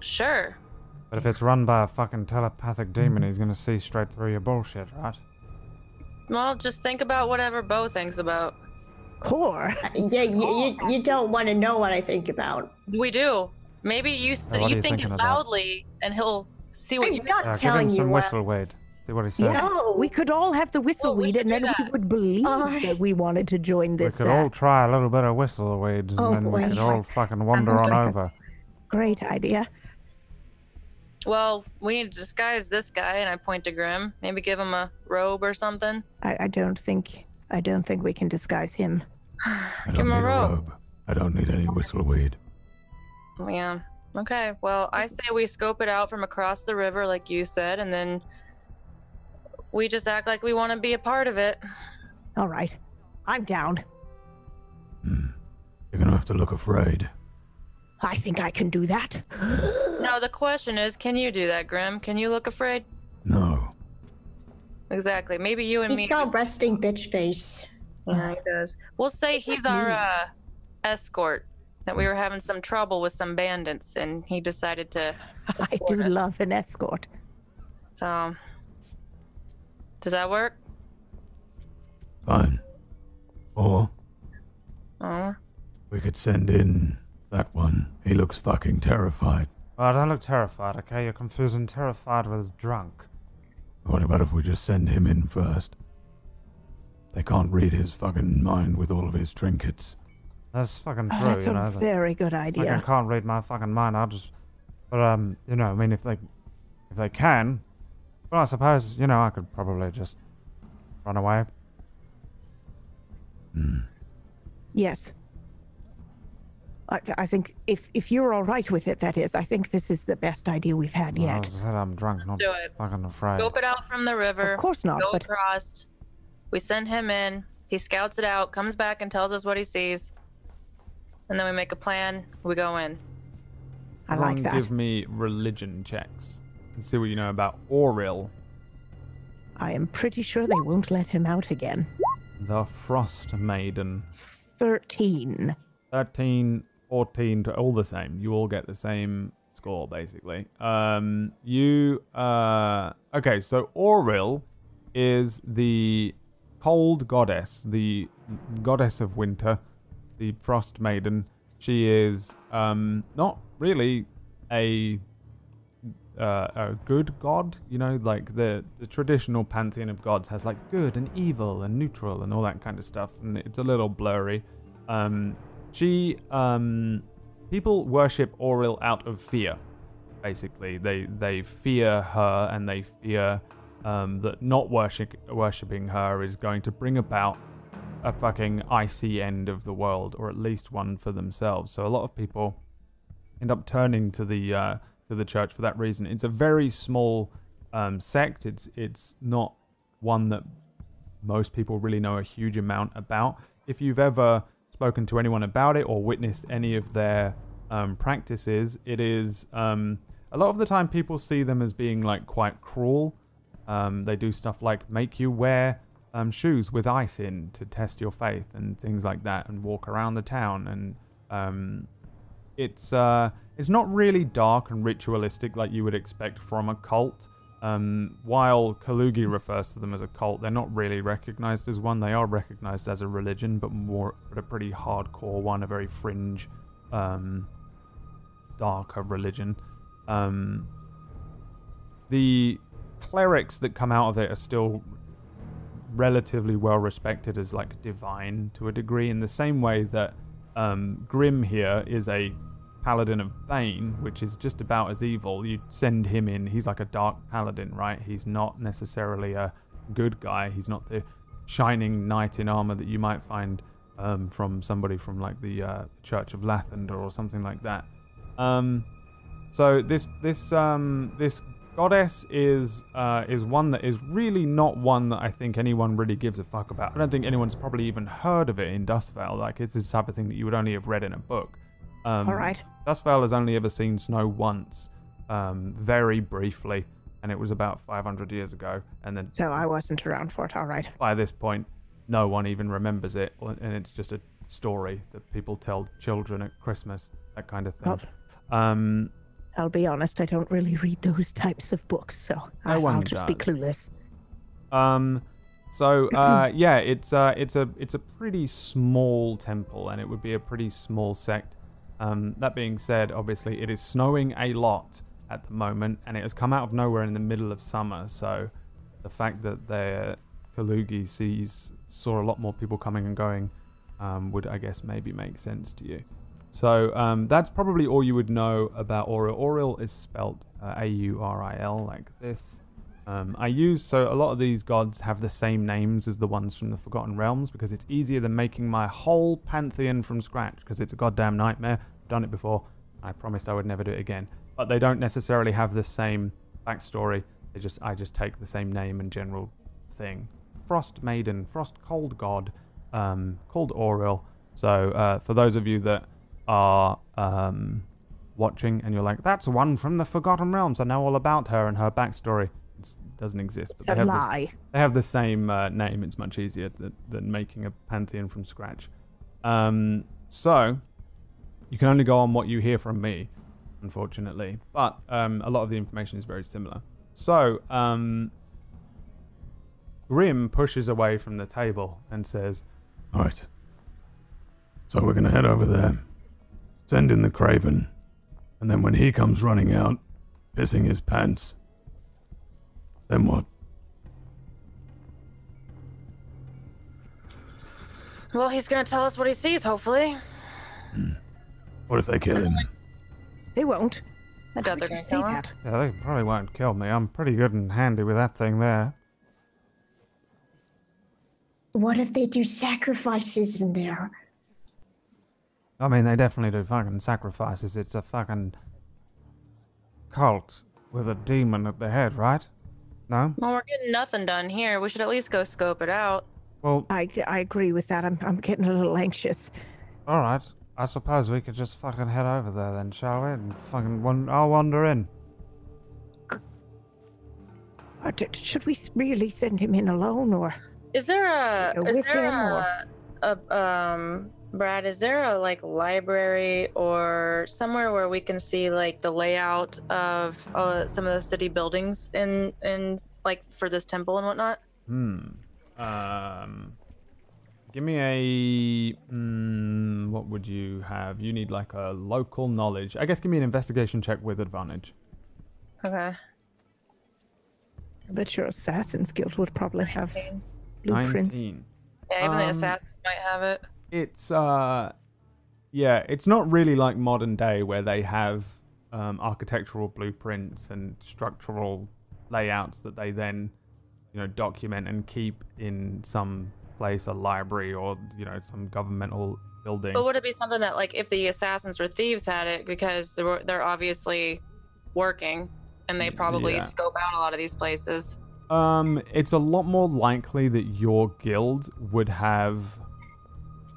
Sure. But if it's run by a fucking telepathic demon, he's going to see straight through your bullshit, right? Well, just think about whatever Beau thinks about. Poor. Yeah, you, you, you don't want to know what I think about. We do. Maybe you so you, you think it loudly, about? And he'll See what I'm you not uh, telling give him some you whistleweed. See what he says. No, we could all have the whistleweed, well, and then we would believe uh, that we wanted to join this. We could uh, all try a little bit of whistleweed, and oh, then boy. we could all fucking wander on like over. Great idea. Well, we need to disguise this guy, and I point to Grimm. Maybe give him a robe or something. I, I don't think, I don't think we can disguise him. Give him a robe. a robe. I don't need any whistleweed. Yeah. Okay. Well, I say we scope it out from across the river, like you said, and then we just act like we want to be a part of it. All right. I'm down. Hmm. You're gonna have to look afraid. I think I can do that. Now the question is, can you do that, Grimm? Can you look afraid? No. Exactly. Maybe you and he's me. He's got resting bitch face. Yeah, he does. We'll say he's our uh, escort. That we were having some trouble with some bandits, and he decided to. I do us. love an escort. So, does that work? Fine. Or. Or. We could send in that one. He looks fucking terrified. Well, I don't look terrified, okay? You're confusing terrified with drunk. What about if we just send him in first? They can't read his fucking mind with all of his trinkets. That's fucking true, oh, that's you know. That's a very good idea. I can't read my fucking mind. I'll just, but um, you know, I mean, if they, if they can, well, I suppose, you know, I could probably just run away. Mm. Yes. I, I think if if you're all right with it, that is, I think this is the best idea we've had well, yet. I was said I'm drunk, Let's not do it. fucking afraid. Scope it out from the river. Of course not. Go but... across. We send him in. He scouts it out, comes back, and tells us what he sees. And then we make a plan, we go in. I like that. Give me religion checks and see what you know about Auril. I am pretty sure they won't let him out again. The Frost Maiden. Thirteen. Thirteen, fourteen, all the same. You all get the same score, basically. Um, you, uh, okay, so Auril is the cold goddess, the goddess of winter, the Frost Maiden. She is um, not really a, uh, a good god, you know, like the, the traditional pantheon of gods has like good and evil and neutral and all that kind of stuff, and it's a little blurry. Um, she, um, people worship Auril out of fear, basically. They they fear her, and they fear um, that not worship, worshipping her is going to bring about a fucking icy end of the world, or at least one for themselves. So a lot of people end up turning to the uh, to the church for that reason. It's a very small um, sect. It's it's not one that most people really know a huge amount about. If you've ever spoken to anyone about it or witnessed any of their um, practices, it is um, a lot of the time people see them as being like quite cruel. Um, they do stuff like make you wear Um, shoes with ice in to test your faith and things like that, and walk around the town, and um, it's uh, it's not really dark and ritualistic like you would expect from a cult. Um, while Kalugi refers to them as a cult, they're not really recognized as one. They are recognized as a religion, but more but a pretty hardcore one, a very fringe, um, darker religion. Um, the clerics that come out of it are still relatively well respected as like divine to a degree, in the same way that um, Grimm here is a paladin of Bane, which is just about as evil. You send him in, he's like a dark paladin, right? He's not necessarily a good guy. He's not the shining knight in armor that you might find um, from somebody from like the uh, Church of Lathander or something like that. Um, so this this um, this Goddess is uh, is one that is really not one that I think anyone really gives a fuck about. I don't think anyone's probably even heard of it in Dustvale. Like, it's this type of thing that you would only have read in a book. Um, All right. Dustvale has only ever seen snow once, um, very briefly, and it was about five hundred years ago. And then, so I wasn't around for it. All right. By this point, no one even remembers it, and it's just a story that people tell children at Christmas, that kind of thing. Oh. Um. I'll be honest, I don't really read those types of books, so I, no I'll just does. be clueless. Um, so uh, yeah, it's uh, it's a it's a pretty small temple, and it would be a pretty small sect. Um, that being said, obviously it is snowing a lot, at the moment, and it has come out of nowhere in the middle of summer, so the fact that the Kalugi sees saw a lot more people coming and going um, would, I guess, maybe make sense to you. So um, that's probably all you would know about Auril. Auril is spelled uh, A U R I L, like this. Um, I use, so a lot of these gods have the same names as the ones from the Forgotten Realms because it's easier than making my whole pantheon from scratch because it's a goddamn nightmare. I've done it before. I promised I would never do it again. But they don't necessarily have the same backstory. They just, I just take the same name and general thing. Frost Maiden, Frost Cold God, um, called Auril. So uh, for those of you that are um, watching and you're like, that's one from the Forgotten Realms. I know all about her and her backstory. It doesn't exist. But they have, lie. The, they have the same uh, name. It's much easier th than making a pantheon from scratch. Um, so you can only go on what you hear from me, unfortunately. But um, a lot of the information is very similar. So um, Grimm pushes away from the table and says, "All right. So we're going to head over there, send in the Craven, and then when he comes running out, pissing his pants, then what?" Well, he's going to tell us what he sees, hopefully. Hmm. What if they kill him? They won't. I doubt they're going to kill him. Yeah, they probably won't kill me. I'm pretty good and handy with that thing there. What if they do sacrifices in there? I mean, they definitely do fucking sacrifices. It's a fucking cult with a demon at the head, right? No? Well, we're getting nothing done here. We should at least go scope it out. Well, I, I agree with that. I'm, I'm getting a little anxious. All right. I suppose we could just fucking head over there then, shall we? And fucking, wand I'll wander in. Should we really send him in alone, or is there a you know, is there a, or... a um Brad? Is there a like library or somewhere where we can see like the layout of uh, some of the city buildings in in like for this temple and whatnot? Hmm. Um. Give me a, mm, what would you have? You need like a local knowledge. I guess give me an investigation check with advantage. Okay. I bet your Assassin's Guild would probably have blueprints. nineteen. Yeah, even um, the Assassins might have it. It's, uh, yeah, it's not really like modern day where they have um, architectural blueprints and structural layouts that they then, you know, document and keep in some place, a library or, you know, some governmental building. But would it be something that, like, if the assassins or thieves had it, because they're, they're obviously working and they probably yeah. scope out a lot of these places? Um, it's a lot more likely that your guild would have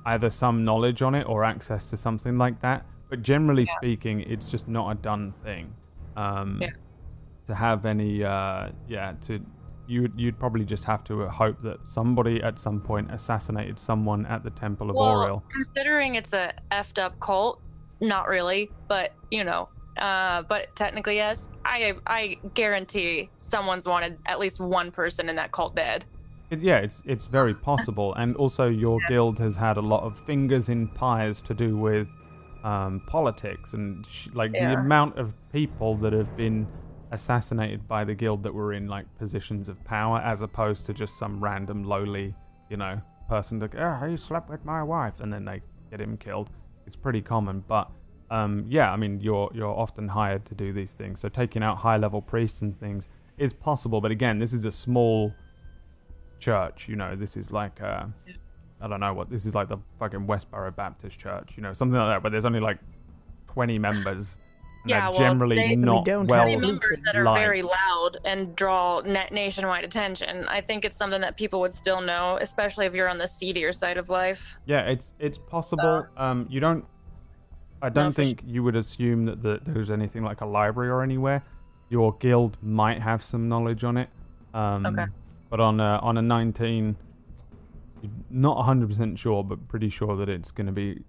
either some knowledge on it or access to something like that. But generally yeah. speaking, it's just not a done thing. Um, yeah. To have any, uh, yeah, to... You'd, you'd probably just have to hope that somebody at some point assassinated someone at the Temple of well, Auril. Considering it's a effed up cult, not really, but you know, uh, but technically yes, I I guarantee someone's wanted at least one person in that cult dead. It, yeah, it's it's very possible, and also your yeah. guild has had a lot of fingers in pies to do with um, politics and sh like yeah. the amount of people that have been assassinated by the guild that were in like positions of power, as opposed to just some random lowly, you know, person that, oh, he slept with my wife, and then they get him killed. It's pretty common, but um, yeah, I mean, you're you're often hired to do these things, so taking out high level priests and things is possible. But again, this is a small church, you know. This is like uh, I don't know what this is like the fucking Westboro Baptist Church, you know, something like that. But there's only like twenty members. Yeah, well, generally they, not we don't well have members that are light. Very loud and draw net nationwide attention. I think it's something that people would still know, especially if you're on the seedier side of life. Yeah, it's it's possible. Uh, um, you don't. I don't no, think you would assume that the, there's anything like a library or anywhere. Your guild might have some knowledge on it. Um, okay. But on a, on a nineteen, not one hundred percent sure, but pretty sure that it's going to be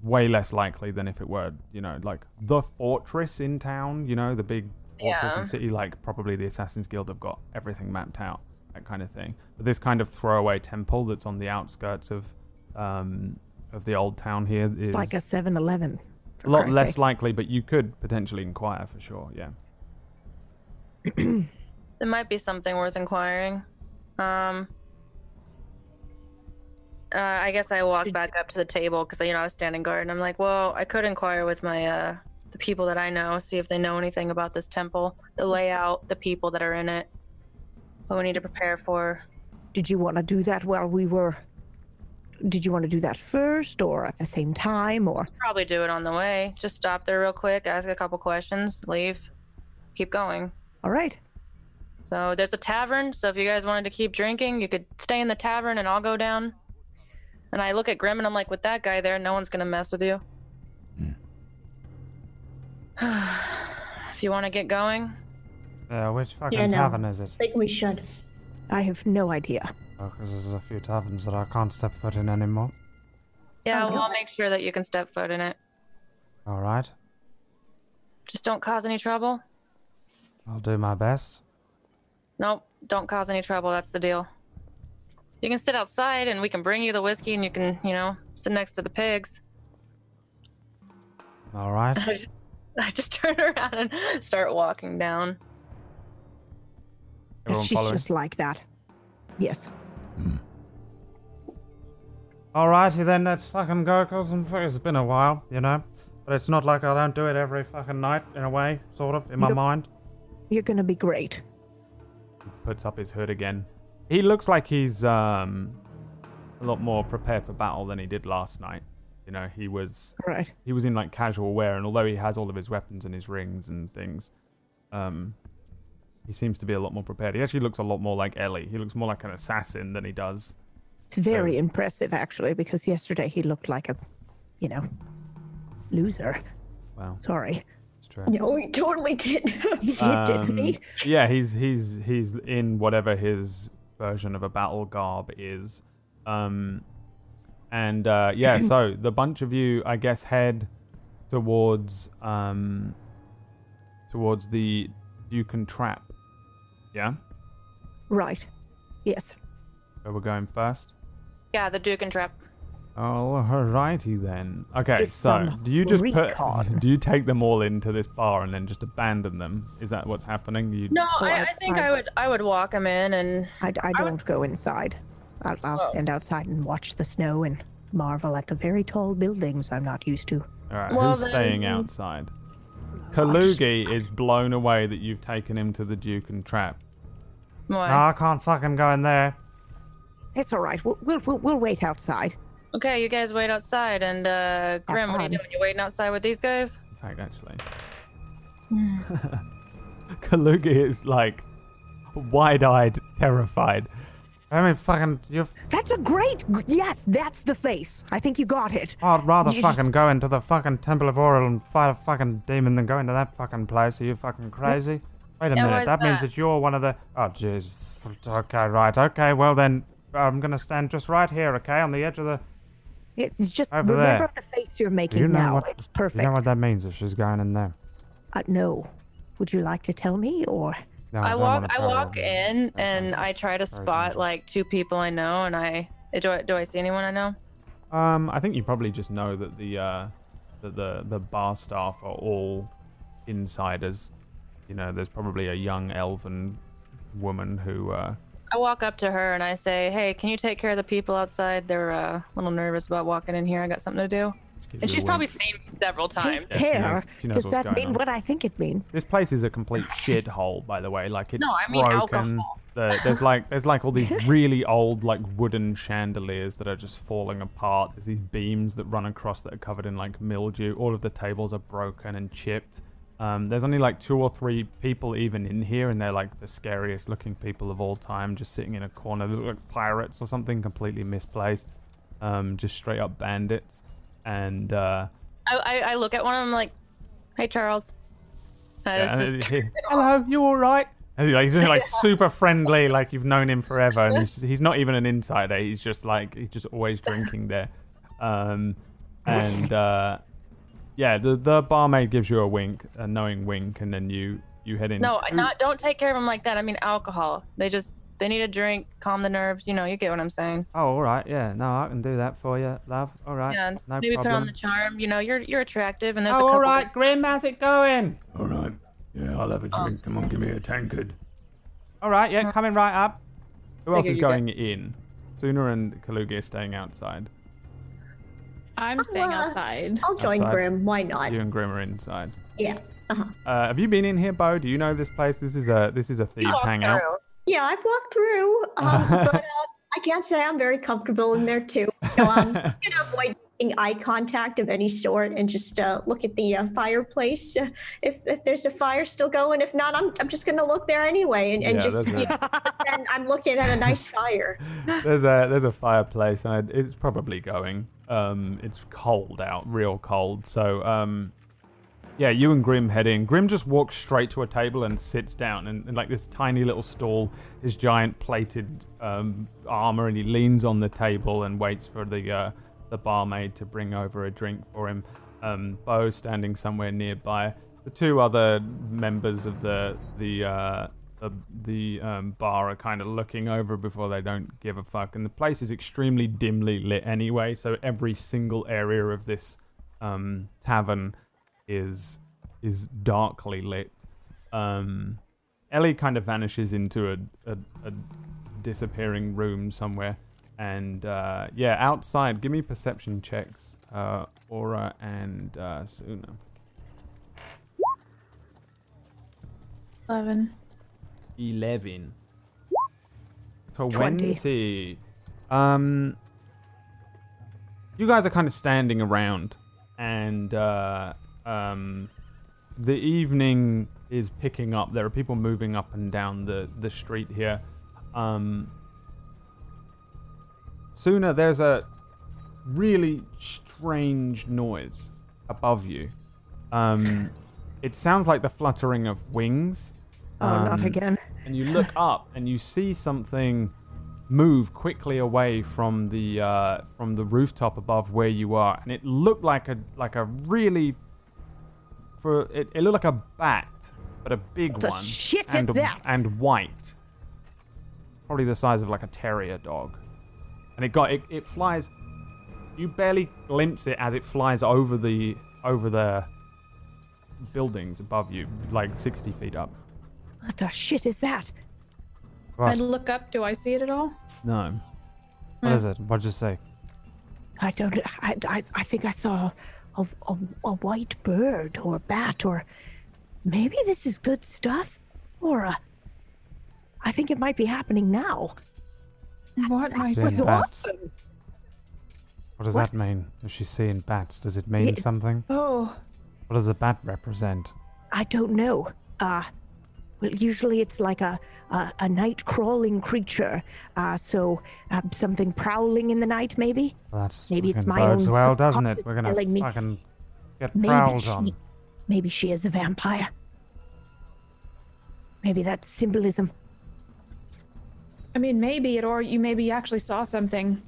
way less likely than if it were, you know, like the fortress in town, you know, the big fortress yeah. in city, like probably the Assassin's Guild have got everything mapped out, that kind of thing. But this kind of throwaway temple that's on the outskirts of um, of the old town here is... It's like a seven eleven. a lot less sake. likely, but you could potentially inquire for sure. Yeah. There might be something worth inquiring. Um. Uh, I guess I walked back up to the table because, you know, I was standing guard, and I'm like, well, I could inquire with my uh the people that I know, see if they know anything about this temple, the layout, the people that are in it, what we need to prepare for. Did you want to do that while we were? Did you want to do that first, or at the same time, or? Probably do it on the way. Just stop there real quick, ask a couple questions, leave, keep going. All right. So there's a tavern. So if you guys wanted to keep drinking, you could stay in the tavern, and I'll go down. And I look at Grim and I'm like, with that guy there, no one's gonna mess with you. Mm. If you want to get going. Uh, which fucking yeah, no. tavern is it? I think we should. I have no idea. Oh, because there's a few taverns that I can't step foot in anymore. Yeah, oh, well, no. I'll make sure that you can step foot in it. All right. Just don't cause any trouble. I'll do my best. Nope, don't cause any trouble. That's the deal. You can sit outside, and we can bring you the whiskey, and you can, you know, sit next to the pigs. All right. I just, I just turn around and start walking down. Everyone She's following? Just like that. Yes. Hmm. All righty then, let's fucking go, cause it's been a while, you know. But it's not like I don't do it every fucking night, in a way, sort of, in my you're, mind. You're gonna be great. He puts up his hood again. He looks like he's um, a lot more prepared for battle than he did last night. You know, he was right. He was in like casual wear, and although he has all of his weapons and his rings and things, um, he seems to be a lot more prepared. He actually looks a lot more like Ellie. He looks more like an assassin than he does. It's very um, impressive, actually, because yesterday he looked like a, you know, loser. Wow. Sorry. No, he totally did. He did, um, didn't he? Yeah, he's he's he's in whatever his version of a battle garb is, um and uh yeah so the bunch of you I guess head towards um towards the Duken Trap. Yeah, right. Yes, so we're going first. Yeah, the Duken Trap. Oh, alrighty then. Okay, it's so do you just put, do you take them all into this bar and then just abandon them? Is that what's happening? You... No, well, I, I think I, I would I would walk them in and... I, I don't I would... go inside. I'll, I'll oh. stand outside and watch the snow and marvel at the very tall buildings I'm not used to. Alright, well, who's then... staying outside? Kalugi just... is blown away that you've taken him to the Duken Trap. Why? No, I can't fucking go in there. It's alright, we'll, we'll, we'll, we'll wait outside. Okay, you guys wait outside, and uh, Grim, what are you doing? You waiting outside with these guys? In fact, actually. Kalugi is like wide-eyed, terrified. I mean, fucking... You've... That's a great... Yes, that's the face. I think you got it. Oh, I'd rather you fucking just... go into the fucking Temple of Auril and fight a fucking demon than go into that fucking place. Are you fucking crazy? Wait a yeah, minute, that, that means that you're one of the... Oh, jeez. Okay, right. Okay, well then, I'm going to stand just right here, okay? On the edge of the... It's just Over remember there. The face you're making you know now. What, it's perfect. You know what that means if she's going in there? Uh, no. Would you like to tell me or? No, I, I walk. I walk you. in okay, and I try to spot like two people I know, and I do. I, do I see anyone I know? Um, I think you probably just know that the uh, that the the bar staff are all insiders. You know, there's probably a young elven woman who. Uh, I walk up to her and I say, "Hey, can you take care of the people outside? They're uh, a little nervous about walking in here. I got something to do." She and she's probably seen him several times. Take care. Yeah, she knows, she knows Does that mean on. What I think it means? This place is a complete shithole, by the way. Like it's no, I mean broken. The, there's like there's like all these really old like wooden chandeliers that are just falling apart. There's these beams that run across that are covered in like mildew. All of the tables are broken and chipped. Um, there's only like two or three people even in here, and they're like the scariest looking people of all time, just sitting in a corner. They look like pirates or something, completely misplaced, um, just straight up bandits. And uh, I, I look at one of them like, "Hey, Charles." Uh, yeah, just... Hello, you all right? And he's like, he's like super friendly, like you've known him forever, and he's, just, he's not even an insider. He's just like he's just always drinking there, um, and. Uh, Yeah, the the barmaid gives you a wink, a knowing wink, and then you, you head in. No, not don't take care of them like that. I mean alcohol. They just They need a drink, calm the nerves. You know, you get what I'm saying. Oh, all right. Yeah. No, I can do that for you, love. All right. Yeah. No maybe problem. Put on the charm. You know, you're you're attractive, and there's oh, a couple. All right, Grim, how's it going? All right. Yeah, I'll have a drink. Oh. Come on, give me a tankard. All right. Yeah, coming right up. Who else is going get... in? Su'una and Kalugi are staying outside. I'm staying outside. I'll join outside. Grim. Why not? You and Grim are inside. Yeah. Uh-huh. Uh, have you been in here, Beau? Do you know this place? This is a this is a thieves oh, hangout. Girl. Yeah, I've walked through, um, but uh, I can't say I'm very comfortable in there too. So I'm going to avoid eye contact of any sort and just uh, look at the uh, fireplace. Uh, if if there's a fire still going, if not, I'm I'm just going to look there anyway. And, and yeah, just you know, then I'm looking at a nice fire. There's a there's a fireplace, and it's probably going. Um, it's cold out, real cold. So um. Yeah, you and Grim head in. Grim just walks straight to a table and sits down in, in like this tiny little stall, his giant plated um, armor, and he leans on the table and waits for the uh, the barmaid to bring over a drink for him. Um, Beau standing somewhere nearby. The two other members of the the uh, the, the um, bar are kind of looking over before they don't give a fuck. And the place is extremely dimly lit anyway, so every single area of this um, tavern is is darkly lit. Um, Ellie kind of vanishes into a, a, a disappearing room somewhere, and uh, yeah, outside. Give me perception checks, uh, Aura and uh, Su'una. Eleven. Eleven. Twenty. Twenty. Um, you guys are kind of standing around, and. Uh, Um, the evening is picking up. There are people moving up and down the, the street here. Um, Su'una, there's a really strange noise above you. Um, it sounds like the fluttering of wings. Um, oh, not again. And you look up and you see something move quickly away from the uh, from the rooftop above where you are, and it looked like a like a really For it, it looked like a bat, but a big the one. Shit and, is that? And white, probably the size of like a terrier dog. And it got it. It flies. You barely glimpse it as it flies over the over the buildings above you, like sixty feet up. What the shit is that? Right. I look up. Do I see it at all? No. What mm. is it? What did you say? I don't. I I, I think I saw. A, a, a white bird or a bat, or maybe this is good stuff, Aura. I think it might be happening now. What? That was awesome. What does what? that mean? If she's seeing bats, does it mean it, something? Oh. What does a bat represent? I don't know. Uh, well, usually it's like a, a, a night crawling creature. Uh, so uh, something prowling in the night, maybe? That's maybe it's my own well, doesn't it? We're gonna fucking me. get maybe prowled she, on. Maybe she is a vampire. Maybe that's symbolism. I mean, maybe it, or you maybe actually saw something.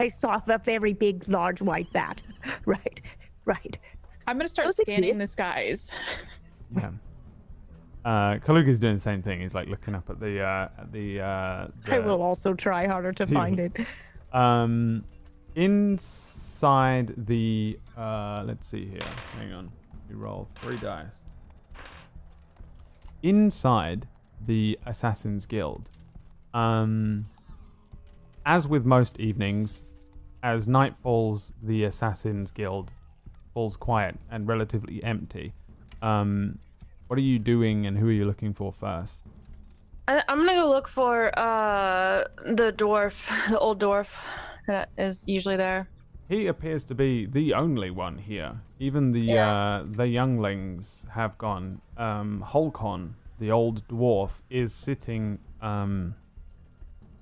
I saw a very big, large white bat. Right, right. I'm gonna start Those scanning the skies. Yeah. Uh, Kalugi's doing the same thing. He's like looking up at the uh, at the, uh, the. I will also try harder to find it. Um, inside the uh, let's see here. Hang on. You roll three dice. Inside the Assassin's Guild, um, as with most evenings, as night falls, the Assassin's Guild falls quiet and relatively empty. Um. What are you doing, and who are you looking for first? I, I'm gonna go look for uh, the dwarf, the old dwarf that is usually there. He appears to be the only one here. Even the yeah. uh, the younglings have gone. Um, Holcon, the old dwarf, is sitting um,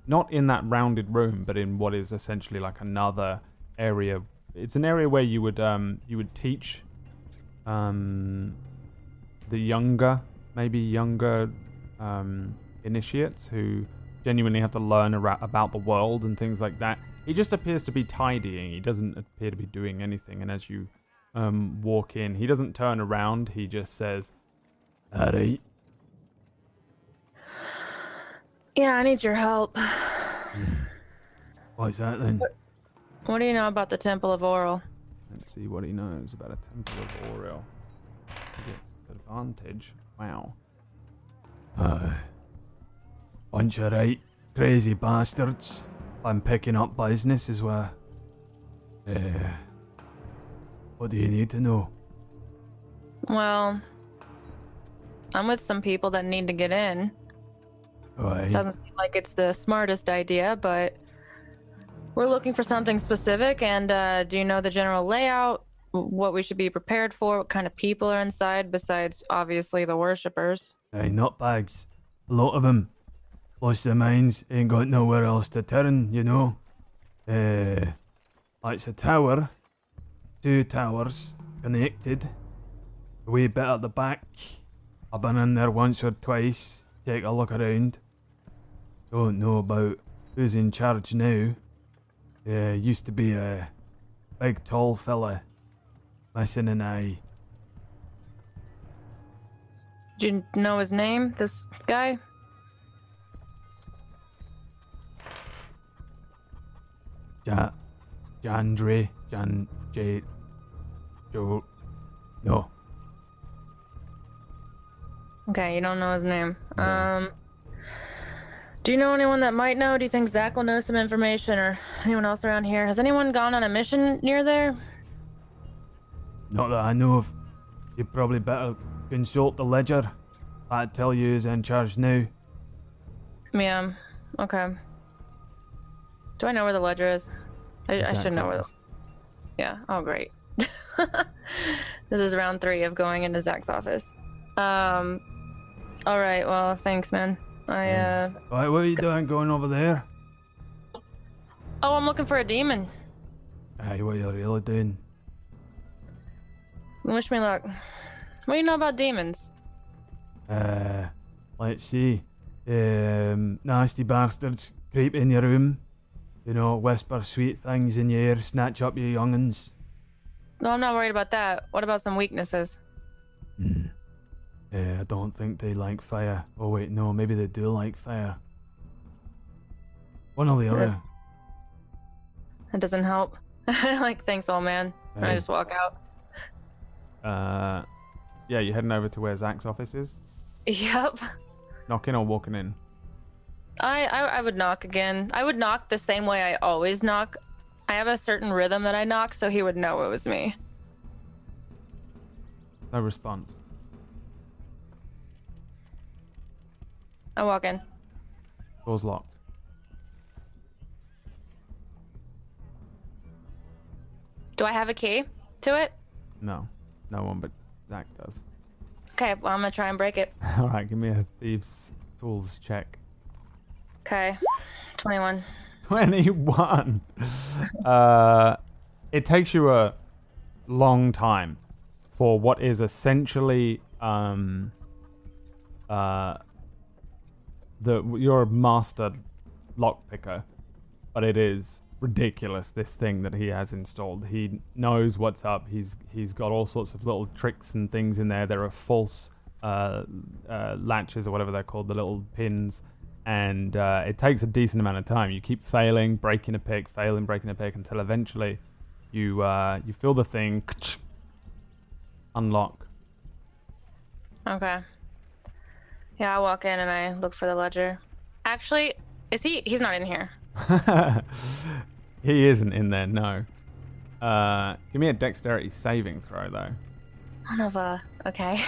not in that rounded room, but in what is essentially like another area. It's an area where you would um, you would teach. Um, The younger, maybe younger um, initiates who genuinely have to learn about the world and things like that. He just appears to be tidying. He doesn't appear to be doing anything. And as you um, walk in, he doesn't turn around. He just says, "Howdy." Yeah, I need your help. What is that then? What, what do you know about the Temple of Auril? Let's see what he knows about a Temple of Auril. He gets advantage. Wow. Uh, bunch of right crazy bastards. I'm picking up business as well. Uh, what do you need to know? Well, I'm with some people that need to get in. Right. Doesn't seem like it's the smartest idea, but we're looking for something specific. And uh, do you know the general layout? What we should be prepared for? What kind of people are inside besides, obviously, the worshippers? Hey, nutbags. A lot of them. Lost their minds. Ain't got nowhere else to turn, you know. Uh, it's a tower. Two towers connected. A wee bit at the back. I've been in there once or twice. Take a look around. Don't know about who's in charge now. Uh, used to be a big tall fella. Missing an eye. Do you know his name, this guy? Ja... Jandre... Jan... J... Joe... No. Okay, you don't know his name. No. Um... Do you know anyone that might know? Do you think Zach will know some information or anyone else around here? Has anyone gone on a mission near there? Not that I know of. You probably better consult the ledger. I'd tell you who's in charge now. Yeah, okay. Do I know where the ledger is? I, I should know where the... Yeah, oh great. This is round three of going into Zach's office. Um, Alright, well, thanks man. I, uh... Alright, what are you doing going over there? Oh, I'm looking for a demon. Aye, what are you really doing? Wish me luck. What do you know about demons? Uh, let's see. Um, nasty bastards creep in your room. You know, whisper sweet things in your ear, snatch up your young'uns. No, I'm not worried about that. What about some weaknesses? Hmm. Uh, I don't think they like fire. Oh wait, no, maybe they do like fire. One or the other. That doesn't help. Like, thanks, old man. Hey. I just walk out. Uh, yeah, you're heading over to where Zach's office is? Yep. Knocking or walking in? I, I I would knock again. I would knock the same way I always knock. I have a certain rhythm that I knock, so he would know it was me. No response. I walk in. Door's locked. Do I have a key to it? No. No one but Zach does. Okay, well, I'm gonna try and break it. Alright, give me a thieves' tools check. Okay, twenty-one. twenty-one! uh, it takes you a long time for what is essentially um, uh, the you're a master lockpicker, but it is ridiculous, this thing that he has installed. He knows what's up. He's he's got all sorts of little tricks and things in there. There are false uh, uh, latches or whatever they're called, the little pins, and uh, it takes a decent amount of time. You keep failing, breaking a pick, failing, breaking a pick, until eventually you uh, you feel the thing unlock. Okay. Yeah, I walk in and I look for the ledger. Actually, is he? He's not in here. He isn't in there, no. Uh, give me a dexterity saving throw, though. One of a... Okay.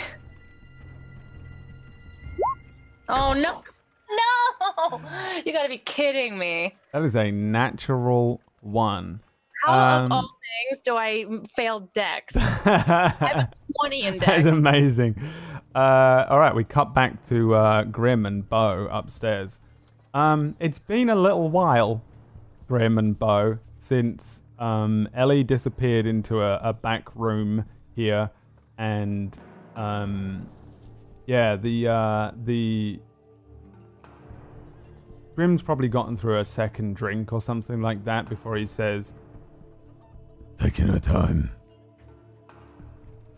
Oh, no! No! You gotta be kidding me. That is a natural one. How, um, of all things, do I fail dex? I have a twenty in dex. That is amazing. Uh, all right, we cut back to uh, Grimm and Beau upstairs. Um, it's been a little while, Grimm and Beau, since um, Ellie disappeared into a, a back room here, and um, yeah, the uh, the Grimm's probably gotten through a second drink or something like that before he says, "Taking her time."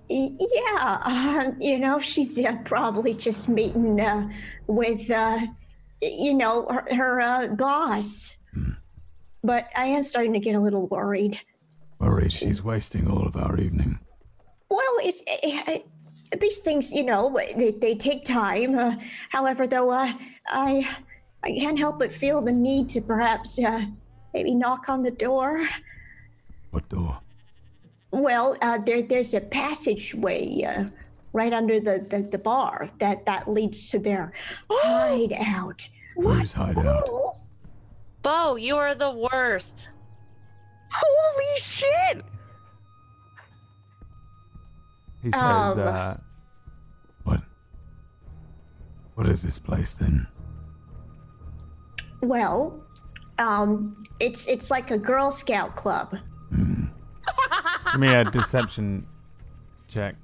Yeah, um, you know, she's uh, probably just meeting uh, with uh, you know, her, her uh, boss. Hmm. But I am starting to get a little worried. Worried? She, She's wasting all of our evening. Well, it's uh, uh, these things, you know, they, they take time. Uh, however, though, uh, I I can't help but feel the need to perhaps uh, maybe knock on the door. What door? Well, uh, there there's a passageway uh, right under the, the, the bar that, that leads to their hideout. Who's hideout? Oh. Beau, you are the worst. Holy shit! He says, um, uh... What? What is this place, then? Well, um, it's it's like a Girl Scout club. Mm. Give me a deception check.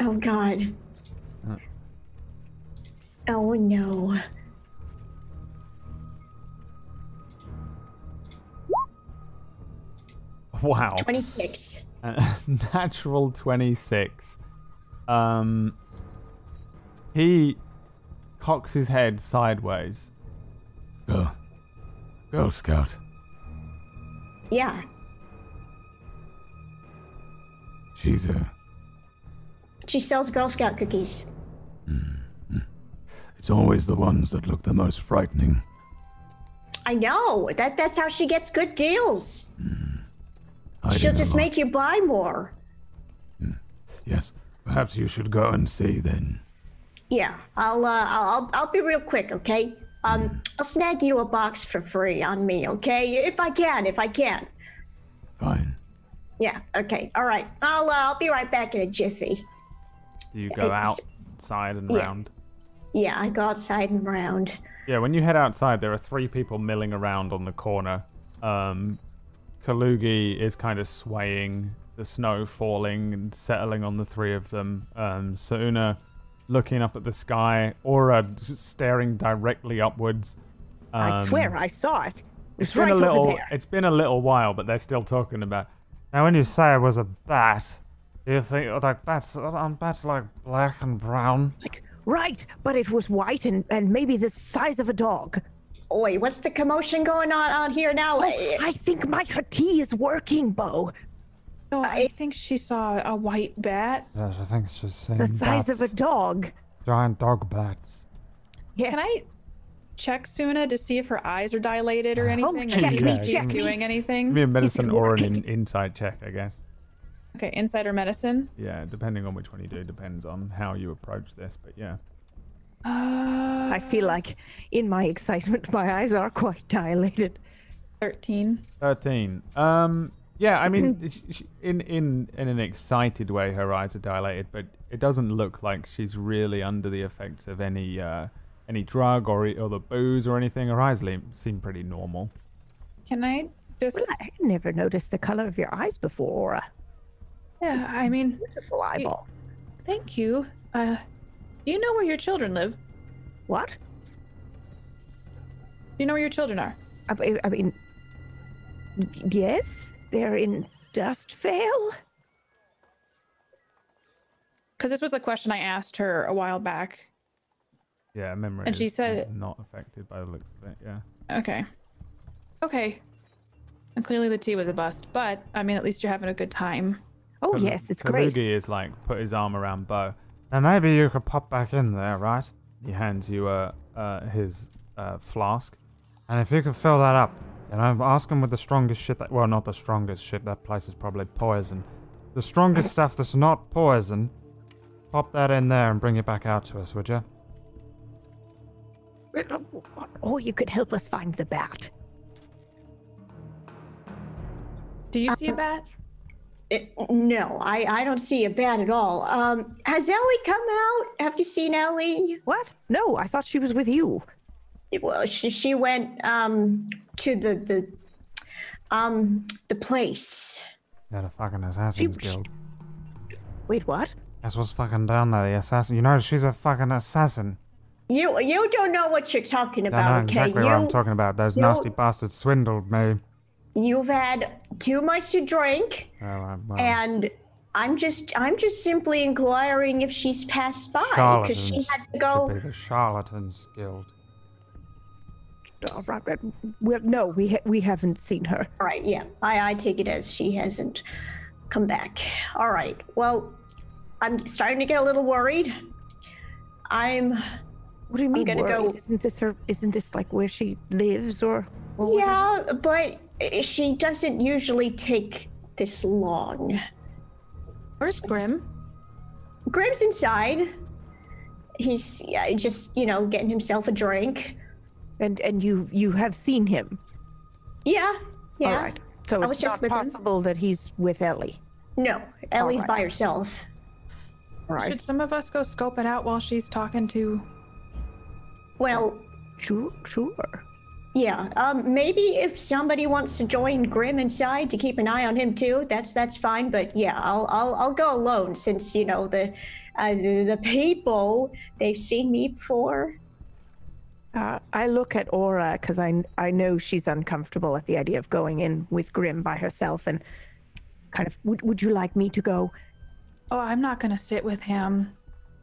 Oh, God. Huh. Oh, no. Wow. twenty-six. Uh, natural twenty-six. Um, he cocks his head sideways. Girl. Girl Scout. Yeah. She's a... She sells Girl Scout cookies. Mm-hmm. It's always the ones that look the most frightening. I know. That That's how she gets good deals. Mm. She'll just make you buy more. Yes, perhaps you should go and see then. Yeah, I'll uh, I'll I'll be real quick, okay? Um, mm. I'll snag you a box for free on me, okay? If I can, if I can. Fine. Yeah. Okay. All right. I'll uh, I'll be right back in a jiffy. You go it's, outside and yeah. round. Yeah, I go outside and round. Yeah, when you head outside, there are three people milling around on the corner. Um. Kalugi is kind of swaying, the snow falling and settling on the three of them. Um, Su'una looking up at the sky, Aura just staring directly upwards. Um, I swear I saw it. It's, it's right been a little, over there. It's been a little while, but they're still talking about. Now, when you say it was a bat, do you think like bats? Aren't bats like black and brown? Like right, but it was white and, and maybe the size of a dog. Oi, what's the commotion going on out here now? Oh, I think my tea is working, Beau. No, I think she saw a white bat. Yes, I think she's saying the size bats. Of a dog. Giant dog bats. Yes. Can I check Su'una to see if her eyes are dilated or anything? Oh, check me, check she's me. Doing anything? Give me a medicine or an in- insight check, I guess. Okay, insight or medicine? Yeah, depending on which one you do, depends on how you approach this, but yeah. Uh, I feel like, in my excitement, my eyes are quite dilated. Thirteen. Thirteen. Um. Yeah. I mean, she, in in in an excited way, her eyes are dilated, but it doesn't look like she's really under the effects of any uh, any drug or or the booze or anything. Her eyes seem pretty normal. Can I just? Well, I never noticed the color of your eyes before, Aura. Yeah. I mean, beautiful eyeballs. Thank you. Uh. Do you know where your children live? What? Do you know where your children are? I, I mean, yes, they're in Dustvale. Because this was the question I asked her a while back. Yeah, memory. And she said not affected by the looks of it. Yeah. Okay. Okay. And clearly the tea was a bust, but I mean, at least you're having a good time. Oh Kal- yes, it's Kalugi great. Kalugi is like put his arm around Beau. Now maybe you could pop back in there, right? He hands you uh, uh, his uh, flask. And if you could fill that up, you know, ask him with the strongest shit that... Well, not the strongest shit. That place is probably poison. The strongest stuff that's not poison, pop that in there and bring it back out to us, would you? Or you could help us find the bat. Do you see a bat? It, no, I, I don't see a bat at all. Um, has Ellie come out? Have you seen Ellie? What? No, I thought she was with you. Well, she she went um to the the um the place. Yeah, the fucking Assassin's she, Guild. She, wait, what? That's what's fucking down there. The assassin. You know, she's a fucking assassin. You you don't know what you're talking about. I know exactly okay? what you, I'm talking about. Those you, nasty bastards swindled me. You've had too much to drink, oh, well, well. and I'm just, I'm just simply inquiring if she's passed by, because she had to go. Should be the Charlatans Guild. All right, right. Well, no, we ha we haven't seen her. All right, yeah, I I take it as she hasn't come back. All right, well, I'm starting to get a little worried. I'm. What do you mean? I'm gonna worried? go. Isn't this her? Isn't this like where she lives, or? or yeah, whatever? But she doesn't usually take this long. Where's Grimm? Grimm's inside. He's yeah, just, you know, getting himself a drink. And and you you have seen him? Yeah, yeah. All right. So I it's was just not possible him. that he's with Ellie. No, Ellie's right. by herself. All right. Should some of us go scope it out while she's talking to? Well, sure, sure. Yeah, um, maybe if somebody wants to join Grimm inside to keep an eye on him too, that's that's fine. But yeah, I'll I'll I'll go alone since you know the uh, the, the people they've seen me before. Uh, I look at Aura because I I know she's uncomfortable at the idea of going in with Grimm by herself and kind of would would you like me to go? Oh, I'm not gonna sit with him.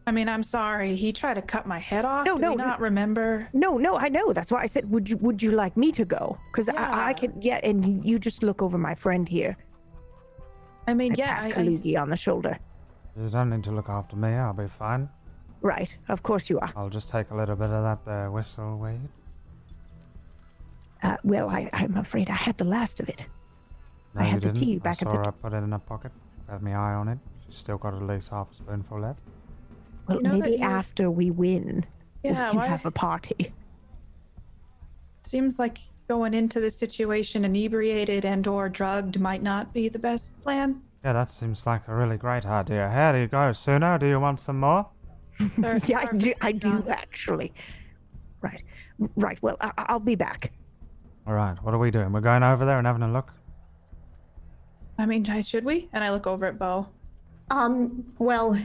I mean, I'm sorry. He tried to cut my head off. No, Do no, we not remember. No, no, I know. That's why I said, would you would you like me to go? Because yeah. I, I can, yeah. And you just look over my friend here. I mean, I yeah. I, Kalugi I... on the shoulder. You don't need to look after me. I'll be fine. Right. Of course you are. I'll just take a little bit of that there whistle, Wade. Uh, well, I, I'm afraid I had the last of it. No, I had you didn't. the tea back I at saw the. I put it in her pocket. Had my eye on it. She's still got at least half a spoonful left. Well, you know maybe you... after we win, yeah, we can why... have a party. Seems like going into the situation inebriated and or drugged might not be the best plan. Yeah, that seems like a really great idea. Here you go, Su'una. Do you want some more? Or, yeah, I do, I do actually. Right, right. Well, I I'll be back. All right, what are we doing? We're going over there and having a look? I mean, should we? And I look over at Beau. Um, well...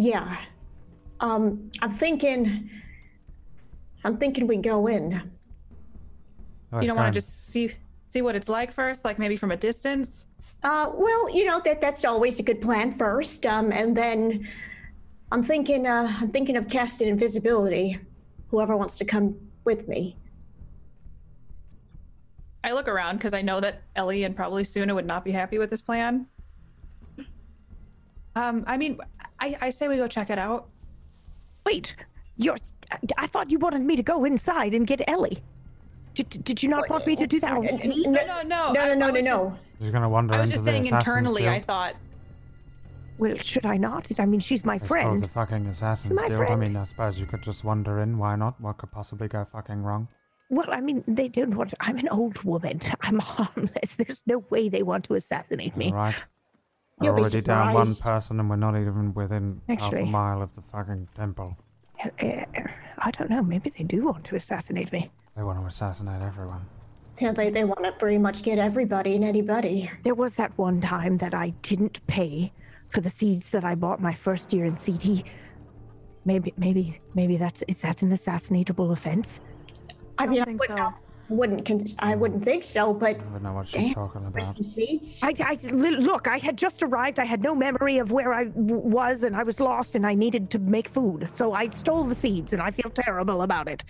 Yeah, um, I'm thinking, I'm thinking we go in. Oh, you don't want to just see see what it's like first, like maybe from a distance? Uh, well, you know, that that's always a good plan first. Um, and then I'm thinking, uh, I'm thinking of casting invisibility, whoever wants to come with me. I look around because I know that Ellie and probably Su'una would not be happy with this plan. Um, I mean, I, I say we go check it out. Wait, you're, I thought you wanted me to go inside and get Ellie. Did, did you not want me to do that? No, no, no. No, no, no, no, no. You're going to wander into the I was just saying internally, I thought. Well, should I not? I mean, she's my friend. It's called the fucking Assassin's Guild. I mean, I suppose you could just wander in. Why not? What could possibly go fucking wrong? Well, I mean, they don't want to. I'm an old woman. I'm harmless. There's no way they want to assassinate me. Right. You'll be surprised. Already down one person, and we're not even within Actually, half a mile of the fucking temple. I don't know. Maybe they do want to assassinate me. They want to assassinate everyone. Yeah, they they want to pretty much get everybody and anybody. There was that one time that I didn't pay for the seeds that I bought my first year in C T. Maybe maybe maybe that's is that an assassinatable offense? I, I mean, think I so. Out. Wouldn't I wouldn't think so, but I don't know what she's talking about. Some seeds. I, I look. I had just arrived. I had no memory of where I w was, and I was lost, and I needed to make food. So I stole the seeds, and I feel terrible about it.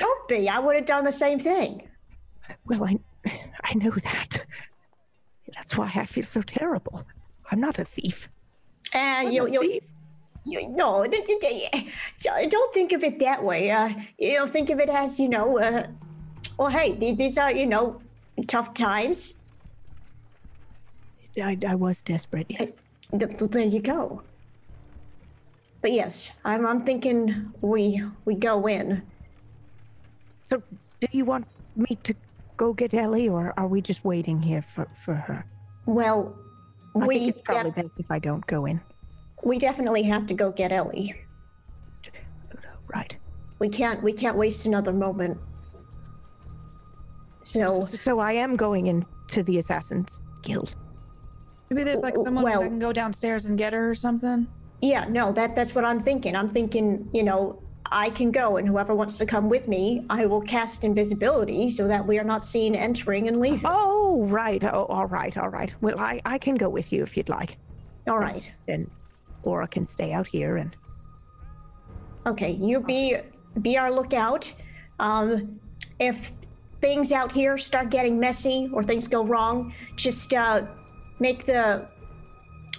Don't be. I would have done the same thing. Well, I, I know that. That's why I feel so terrible. I'm not a thief. And uh, you, you. You, no, don't think of it that way. Uh, you know, think of it as you know. Uh, Well, hey, these are, you know, tough times. I, I was desperate, yes. There you go. But yes, I'm, I'm thinking we we go in. So do you want me to go get Ellie, or are we just waiting here for, for her? Well, I we... think it's probably best if I don't go in. We definitely have to go get Ellie. Right. We can't, we can't waste another moment. So, so I am going into the Assassin's Guild. Maybe there's like someone well, that can go downstairs and get her or something? Yeah, no, that that's what I'm thinking. I'm thinking, you know, I can go and whoever wants to come with me, I will cast invisibility so that we are not seen entering and leaving. Oh, right. Oh, all right, all right. Well, I, I can go with you if you'd like. All right. Then Aura can stay out here and... Okay, you be be our lookout. Um, if things out here start getting messy or things go wrong, just uh, make the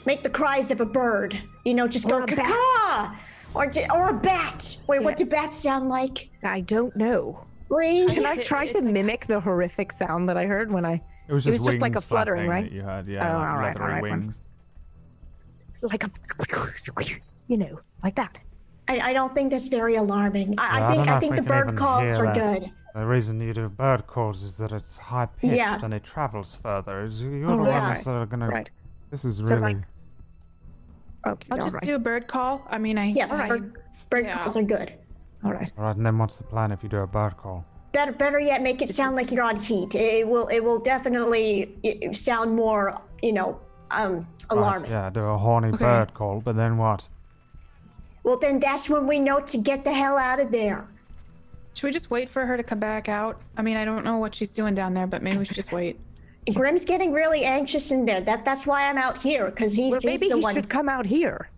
make the cries of a bird. You know, just or go caw, or or a bat. Wait, yes. What do bats sound like? I don't know. Really? Can I try to like mimic the horrific sound that I heard when I? It was just, it was just like a fluttering, right? You had, yeah, oh, like all right, all right, wings. Like a, you know, like that. I, I don't think that's very alarming. I, yeah, I think I, I think the bird calls are that. good. The reason you do bird calls is that it's high pitched yeah. and it travels further. You're oh, the yeah. ones that are gonna. Right. This is so really. I... Okay, I'll just right. do a bird call. I mean, I. Yeah, all right. bird, bird yeah. calls are good. All right. All right, and then what's the plan if you do a bird call? Better, better yet, make it sound like you're on heat. It will, it will definitely sound more, you know, um, alarming. Right, yeah, do a horny okay. bird call, but then what? Well, then that's when we know to get the hell out of there. Should we just wait for her to come back out? I mean, I don't know what she's doing down there, but maybe we should just wait. Grimm's getting really anxious in there. That that's why I'm out here, because he's, well, he's the he one. Maybe he should come out here.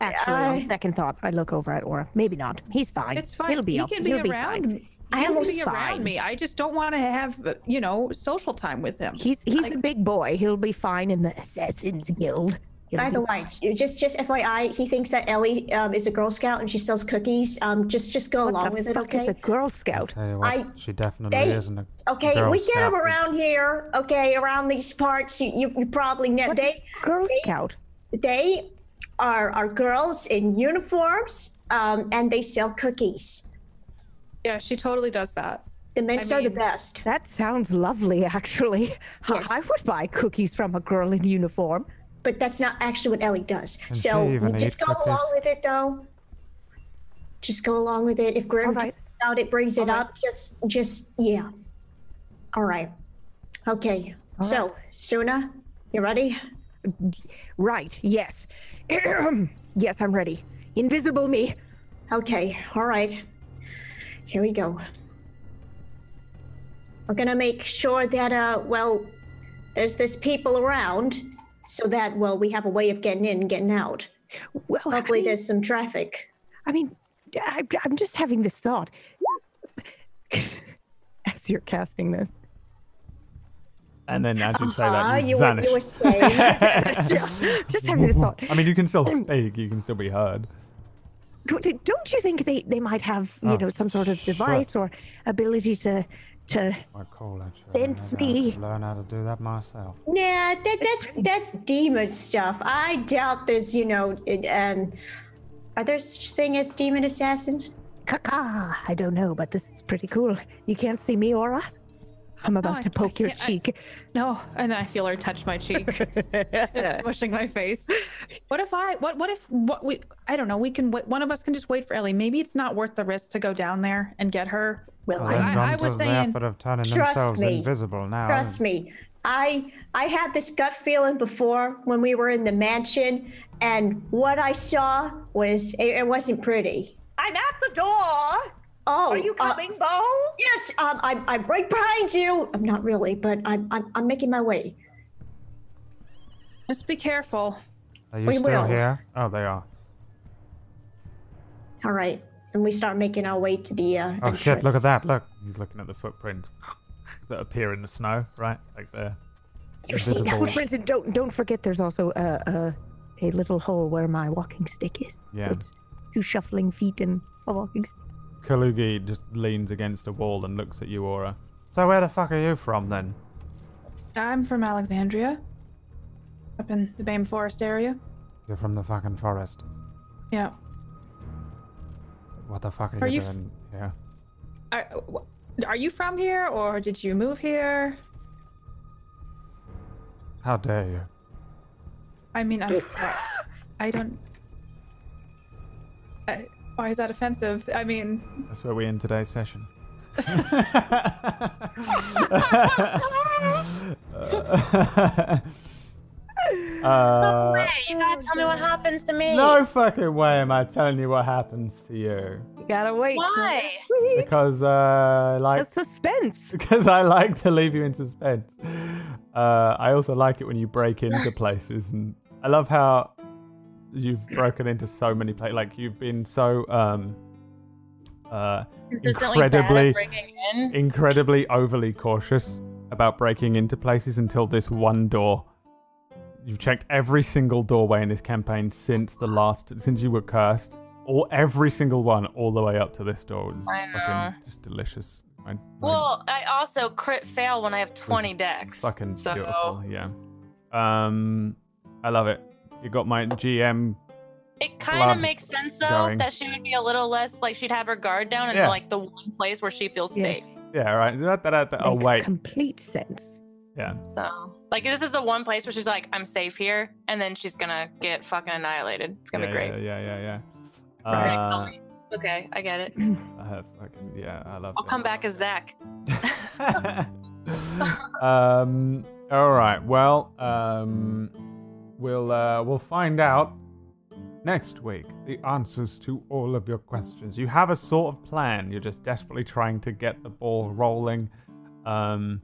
Actually, uh, on second thought, I look over at Aura. Maybe not. He's fine. It's fine. He'll be he up. Can be He'll around. Be fine. He can be fine. around me. I just don't want to have, you know, social time with him. He's he's like, a big boy. He'll be fine in the Assassin's Guild. By the way, just just F Y I, he thinks that Ellie um, is a Girl Scout and she sells cookies. Um, just just go what along with it, okay? What the fuck is a Girl Scout? What, I, she definitely they, isn't a Okay, Girl we Scout. Get them around here, okay, around these parts. You you, you probably know what they Girl they, Scout. They are are girls in uniforms, um, and they sell cookies. Yeah, she totally does that. The mints I mean, are the best. That sounds lovely, actually. Yes. I would buy cookies from a girl in uniform. But that's not actually what Ellie does. And so you just go cookies. along with it, though. Just go along with it. If Grim right. out, it brings All it right. up. Just, just, yeah. All right. Okay. All so, right. Su'una, you ready? Right. Yes. Yes, I'm ready. Invisible me. Okay. All right. Here we go. We're gonna make sure that, uh, well, there's this people around. So that, well, we have a way of getting in and getting out. Well, hopefully I mean, there's some traffic. I mean, I, I'm just having this thought. As you're casting this. And then as you uh-huh, say that, you, you vanish. Were, you were saying. Just having this thought. I mean, you can still speak. You can still be heard. Don't you think they, they might have, you oh, know, some sort of device shit. or ability to... To cool, sense me. To learn how to do that myself. Nah, that, that's that's demon stuff. I doubt there's, you know, it, um, are there such thing as demon assassins? Caca. I don't know, but this is pretty cool. You can't see me, Aura. I'm about no, to poke your cheek. I, no, and then I feel her touch my cheek, smushing my face. What if I? What? What if? What we? I don't know. We can. One of us can just wait for Ellie. Maybe it's not worth the risk to go down there and get her. Well, well I, I was saying, trust me, invisible now, trust me. I I had this gut feeling before when we were in the mansion, and what I saw was it, it wasn't pretty. I'm at the door. Oh, are you coming, uh, Beau? Yes, um, I'm I'm right behind you. I'm not really, but I'm I'm I'm making my way. Just be careful. Are you we still will. here? Oh, they are. All right. And we start making our way to the uh, entrance. Oh shit, look at that, look. He's looking at the footprints that appear in the snow, right? Like there. You see that footprints, and don't, don't forget there's also uh, uh, a little hole where my walking stick is. Yeah. So it's two shuffling feet and a walking stick. Kalugi just leans against a wall and looks at you, Aura. So where the fuck are you from, then? I'm from Alexandria. Up in the Bane Forest area. You're from the fucking forest. Yeah. What the fuck are, are you, you doing f- here? Are, are you from here, or did you move here? How dare you? I mean, I'm, I, I don't... I, why is that offensive? I mean... That's where we end today's session. uh, No way, you gotta tell me what happens to me. No fucking way am I telling you what happens to you. You gotta wait. Why? Because uh, like the suspense. Because I like to leave you in suspense. Uh, I also like it when you break into places and I love how you've broken into so many places. Like, you've been so um, uh, incredibly, in. incredibly overly cautious about breaking into places until this one door. You've checked every single doorway in this campaign since the last, since you were cursed. All every single one, all the way up to this door. It was I know. Fucking just delicious. I, well, I also crit fail when I have twenty decks. Fucking so. Beautiful, yeah. Um, I love it. You got my G M. It kind of makes sense though going. That she would be a little less like she'd have her guard down and yeah. like the one place where she feels yes. safe. Yeah, right. That, that, that, oh wait. Complete sense. Yeah. So, like, this is the one place where she's like, "I'm safe here," and then she's gonna get fucking annihilated. It's gonna yeah, be great. Yeah, yeah, yeah, yeah. Uh, okay, I get it. I have fucking yeah, I love it. I'll come back as Zach. um all right. Well, um we'll uh, we'll find out next week the answers to all of your questions. You have a sort of plan. You're just desperately trying to get the ball rolling. Um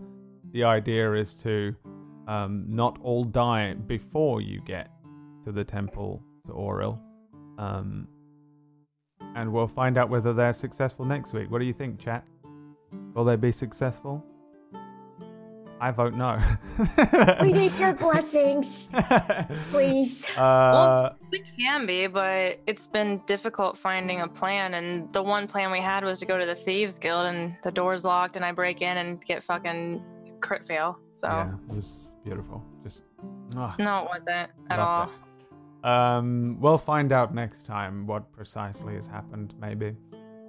the idea is to um not all die before you get to the temple to Auril. Um And we'll find out whether they're successful next week. What do you think, chat? Will they be successful? I vote no. We need your blessings. Please. Uh, well, we can be, but it's been difficult finding a plan. And the one plan we had was to go to the Thieves Guild, and the door's locked, and I break in and get fucking crit fail. So. Yeah, it was beautiful. Just. Oh, no, it wasn't at all. It. Um, we'll find out next time what precisely has happened, maybe.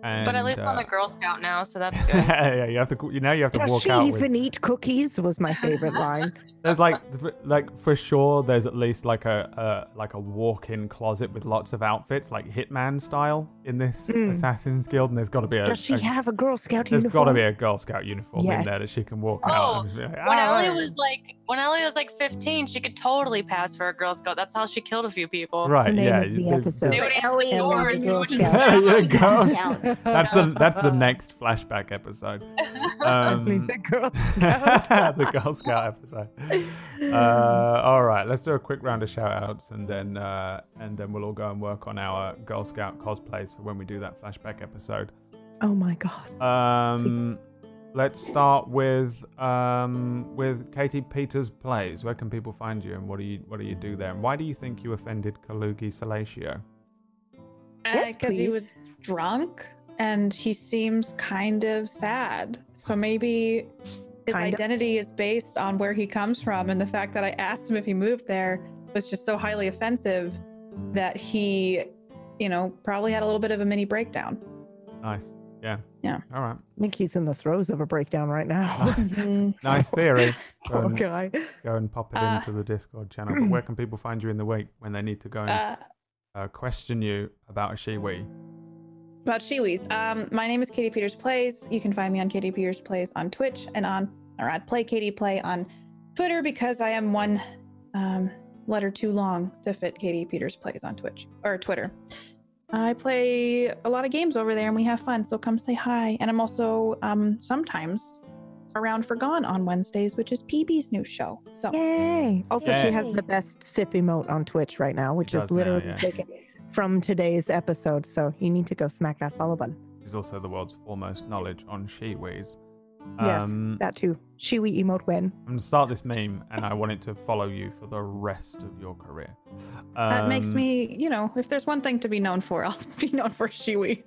And, but at least uh, I'm a Girl Scout now, so that's good. Yeah, you have to. You know, you have to Does walk she out. She even with... eat cookies? Was my favorite line. There's like, like for sure, there's at least like a, a like a walk-in closet with lots of outfits, like Hitman style, in this mm. Assassin's Guild. And there's got to be a. Does she a, have a Girl Scout there's uniform? There's got to be a Girl Scout uniform yes. in there that she can walk oh, out. And like, oh, when Ellie was like, when Ellie was like fifteen, she could totally pass for a Girl Scout. That's how she killed a few people. Right? Yeah. The they, episode. They Ellie or Girl Scout. Yeah, Girl Scout. That's the that's the next flashback episode. Um, the Girl Scout. The Girl Scout episode. Uh, all right, let's do a quick round of shout-outs, and then uh, and then we'll all go and work on our Girl Scout cosplays for when we do that flashback episode. Oh my god! Um, let's start with um, with Katie Peters Plays. Where can people find you, and what do you what do you do there? And why do you think you offended Kalugi Salatio? Yes, because uh, he was drunk, and he seems kind of sad. So maybe his kind identity of. Is based on where he comes from, and the fact that I asked him if he moved there was just so highly offensive that he, you know, probably had a little bit of a mini breakdown. Nice. Yeah. Yeah. All right. I think he's in the throes of a breakdown right now. Nice theory. Go and, okay. Go and pop it uh, into the Discord channel. But where can people find you in the week when they need to go and uh, uh, question you about a shiwi? About shiwis. Um, my name is Katie Peters Plays. You can find me on Katie Peters Plays on Twitch and on, or at Play Katie Play on Twitter, because I am one um, letter too long to fit Katie Peters Plays on Twitch or Twitter. I play a lot of games over there and we have fun, so come say hi. And I'm also um, sometimes around for Gone on Wednesdays, which is P B's new show. So yay! Also, yay. She has the best sip emote on Twitch right now, which is literally now, yeah. taken from today's episode, so you need to go smack that follow button. She's also the world's foremost knowledge on shiwis. Um, yes, that too. Shiwi emote win. I'm gonna start this meme, and I want it to follow you for the rest of your career. Um, that makes me, you know, if there's one thing to be known for, I'll be known for shiwi.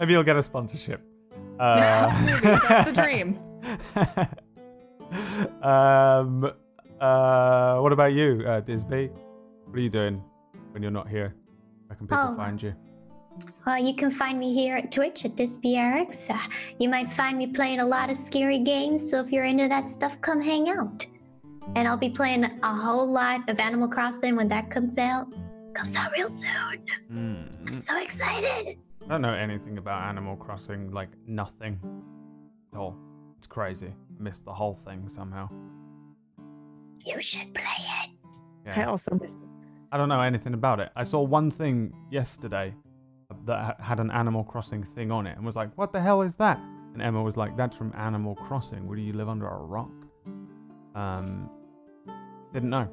Maybe you'll get a sponsorship. Uh, That's a dream. um, uh, what about you, uh, Disby? What are you doing when you're not here? Where can people oh. find you? Well, you can find me here at Twitch at Disbierics. Uh, you might find me playing a lot of scary games, so if you're into that stuff, come hang out. And I'll be playing a whole lot of Animal Crossing when that comes out. Comes out real soon. Mm. I'm so excited. I don't know anything about Animal Crossing, like nothing at all. It's crazy. I missed the whole thing somehow. You should play it. Yeah. I also missed it. I don't know anything about it. I saw one thing yesterday that had an Animal Crossing thing on it and was like, what the hell is that? And Emma was like, that's from Animal Crossing. Where do you live under a rock? Um, didn't know.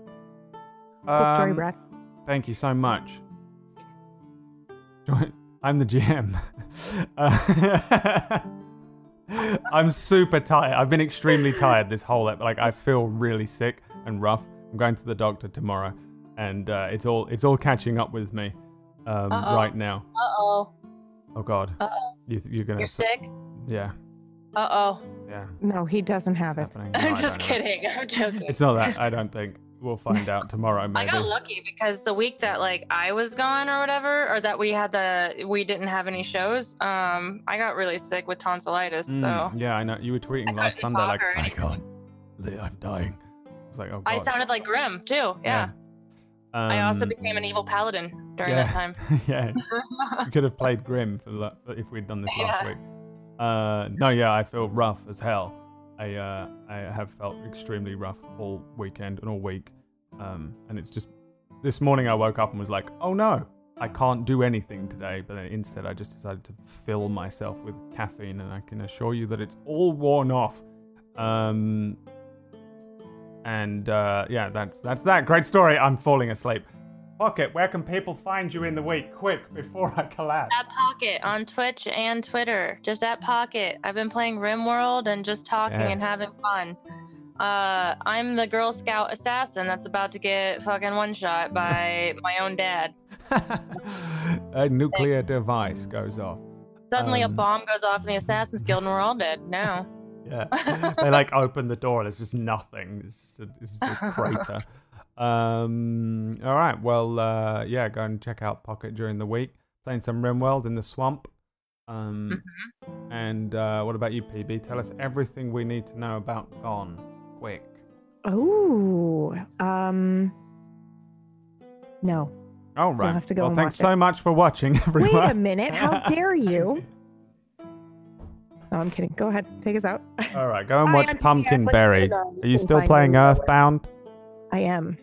Cool um, story, Brad. Thank you so much. I'm the G M. Uh, I'm super tired. I've been extremely tired this whole episode. Like, I feel really sick and rough. I'm going to the doctor tomorrow, and uh, it's all it's all catching up with me um, uh-oh. right now. Uh-oh. Oh, God. Uh-oh. You, you're gonna you're sick? Yeah. Uh-oh. Yeah. No, he doesn't have it's it. No, I'm just kidding. Know. I'm joking. It's not that, I don't think. We'll find out tomorrow, maybe. I got lucky because the week that like I was gone or whatever, or that we had the we didn't have any shows, um, I got really sick with tonsillitis. Mm, so yeah, I know you were tweeting I last Sunday like, I can't, I'm dying. I was like, oh God. I sounded like Grimm too. Yeah. yeah. Um, I also became an evil paladin during yeah. that time. yeah, you could have played Grimm for the, if we'd done this yeah. last week. Uh, no, yeah, I feel rough as hell. I uh, I have felt extremely rough all weekend and all week, um, and it's just this morning I woke up and was like, oh no, I can't do anything today. But then instead, I just decided to fill myself with caffeine, and I can assure you that it's all worn off. Um, and uh, yeah, that's that's that. Great story. I'm falling asleep. Pocket, where can people find you in the week? Quick, before I collapse. At Pocket on Twitch and Twitter. Just at Pocket. I've been playing RimWorld and just talking yes. and having fun. Uh, I'm the Girl Scout assassin that's about to get fucking one-shot by my own dad. A nuclear device goes off. Suddenly um, a bomb goes off in the Assassin's Guild and we're all dead now. Yeah. They like open the door and there's just nothing. It's just a, it's just a crater. Um, all right, well, uh, yeah, go and check out Pocket during the week. Playing some RimWorld in the swamp. Um, mm-hmm. And uh, what about you, P B? Tell us everything we need to know about Gone, quick. Oh, um, no. All right. We'll have to go well, and thanks watch so it. much for watching, everyone. Wait a minute, how dare you? No, I'm kidding. Go ahead, take us out. All right, go and watch Pumpkinberry. Are you still playing Earthbound? I am.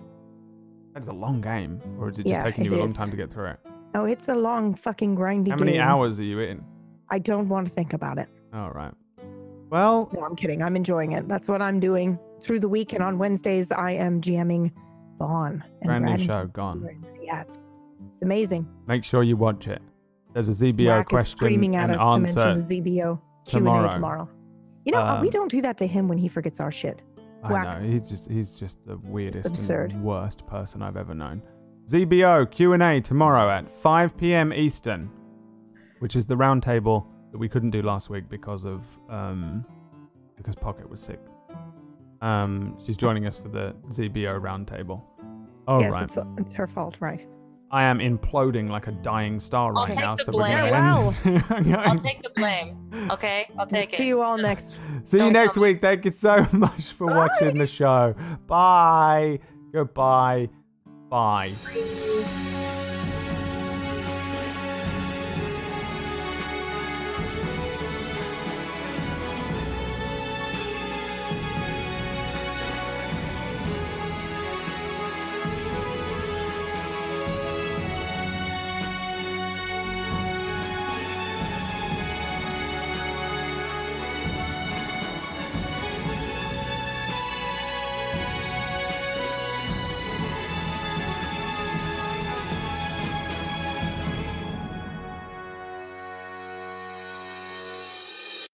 That's a long game, or is it just yeah, taking you a is. long time to get through it? Oh, it's a long fucking grindy game. How many game. hours are you in? I don't want to think about it. All right. Well... No, I'm kidding. I'm enjoying it. That's what I'm doing through the week, and on Wednesdays, I am GMing Gone. Brand new show, Gone. Yeah, it's, it's amazing. Make sure you watch it. There's a Z B O Rack question screaming at and us answer to mention the Z B O tomorrow. Q and A tomorrow. You know, um, we don't do that to him when he forgets our shit. Whack. I know, he's just he's just the weirdest and worst person I've ever known. Z B O Q and A tomorrow at five p.m. Eastern, which is the round table that we couldn't do last week because of um because Pocket was sick. Um she's joining us for the Z B O round table. Oh yes, right. It's, it's her fault, right? I am imploding like a dying star right I'll now. Take the so blame. We're gonna end. Wow. going... I'll take the blame. Okay, I'll take we'll it. See you all next. See Don't you next week. Me. Thank you so much for Bye. watching the show. Bye. Goodbye. Bye. Bye.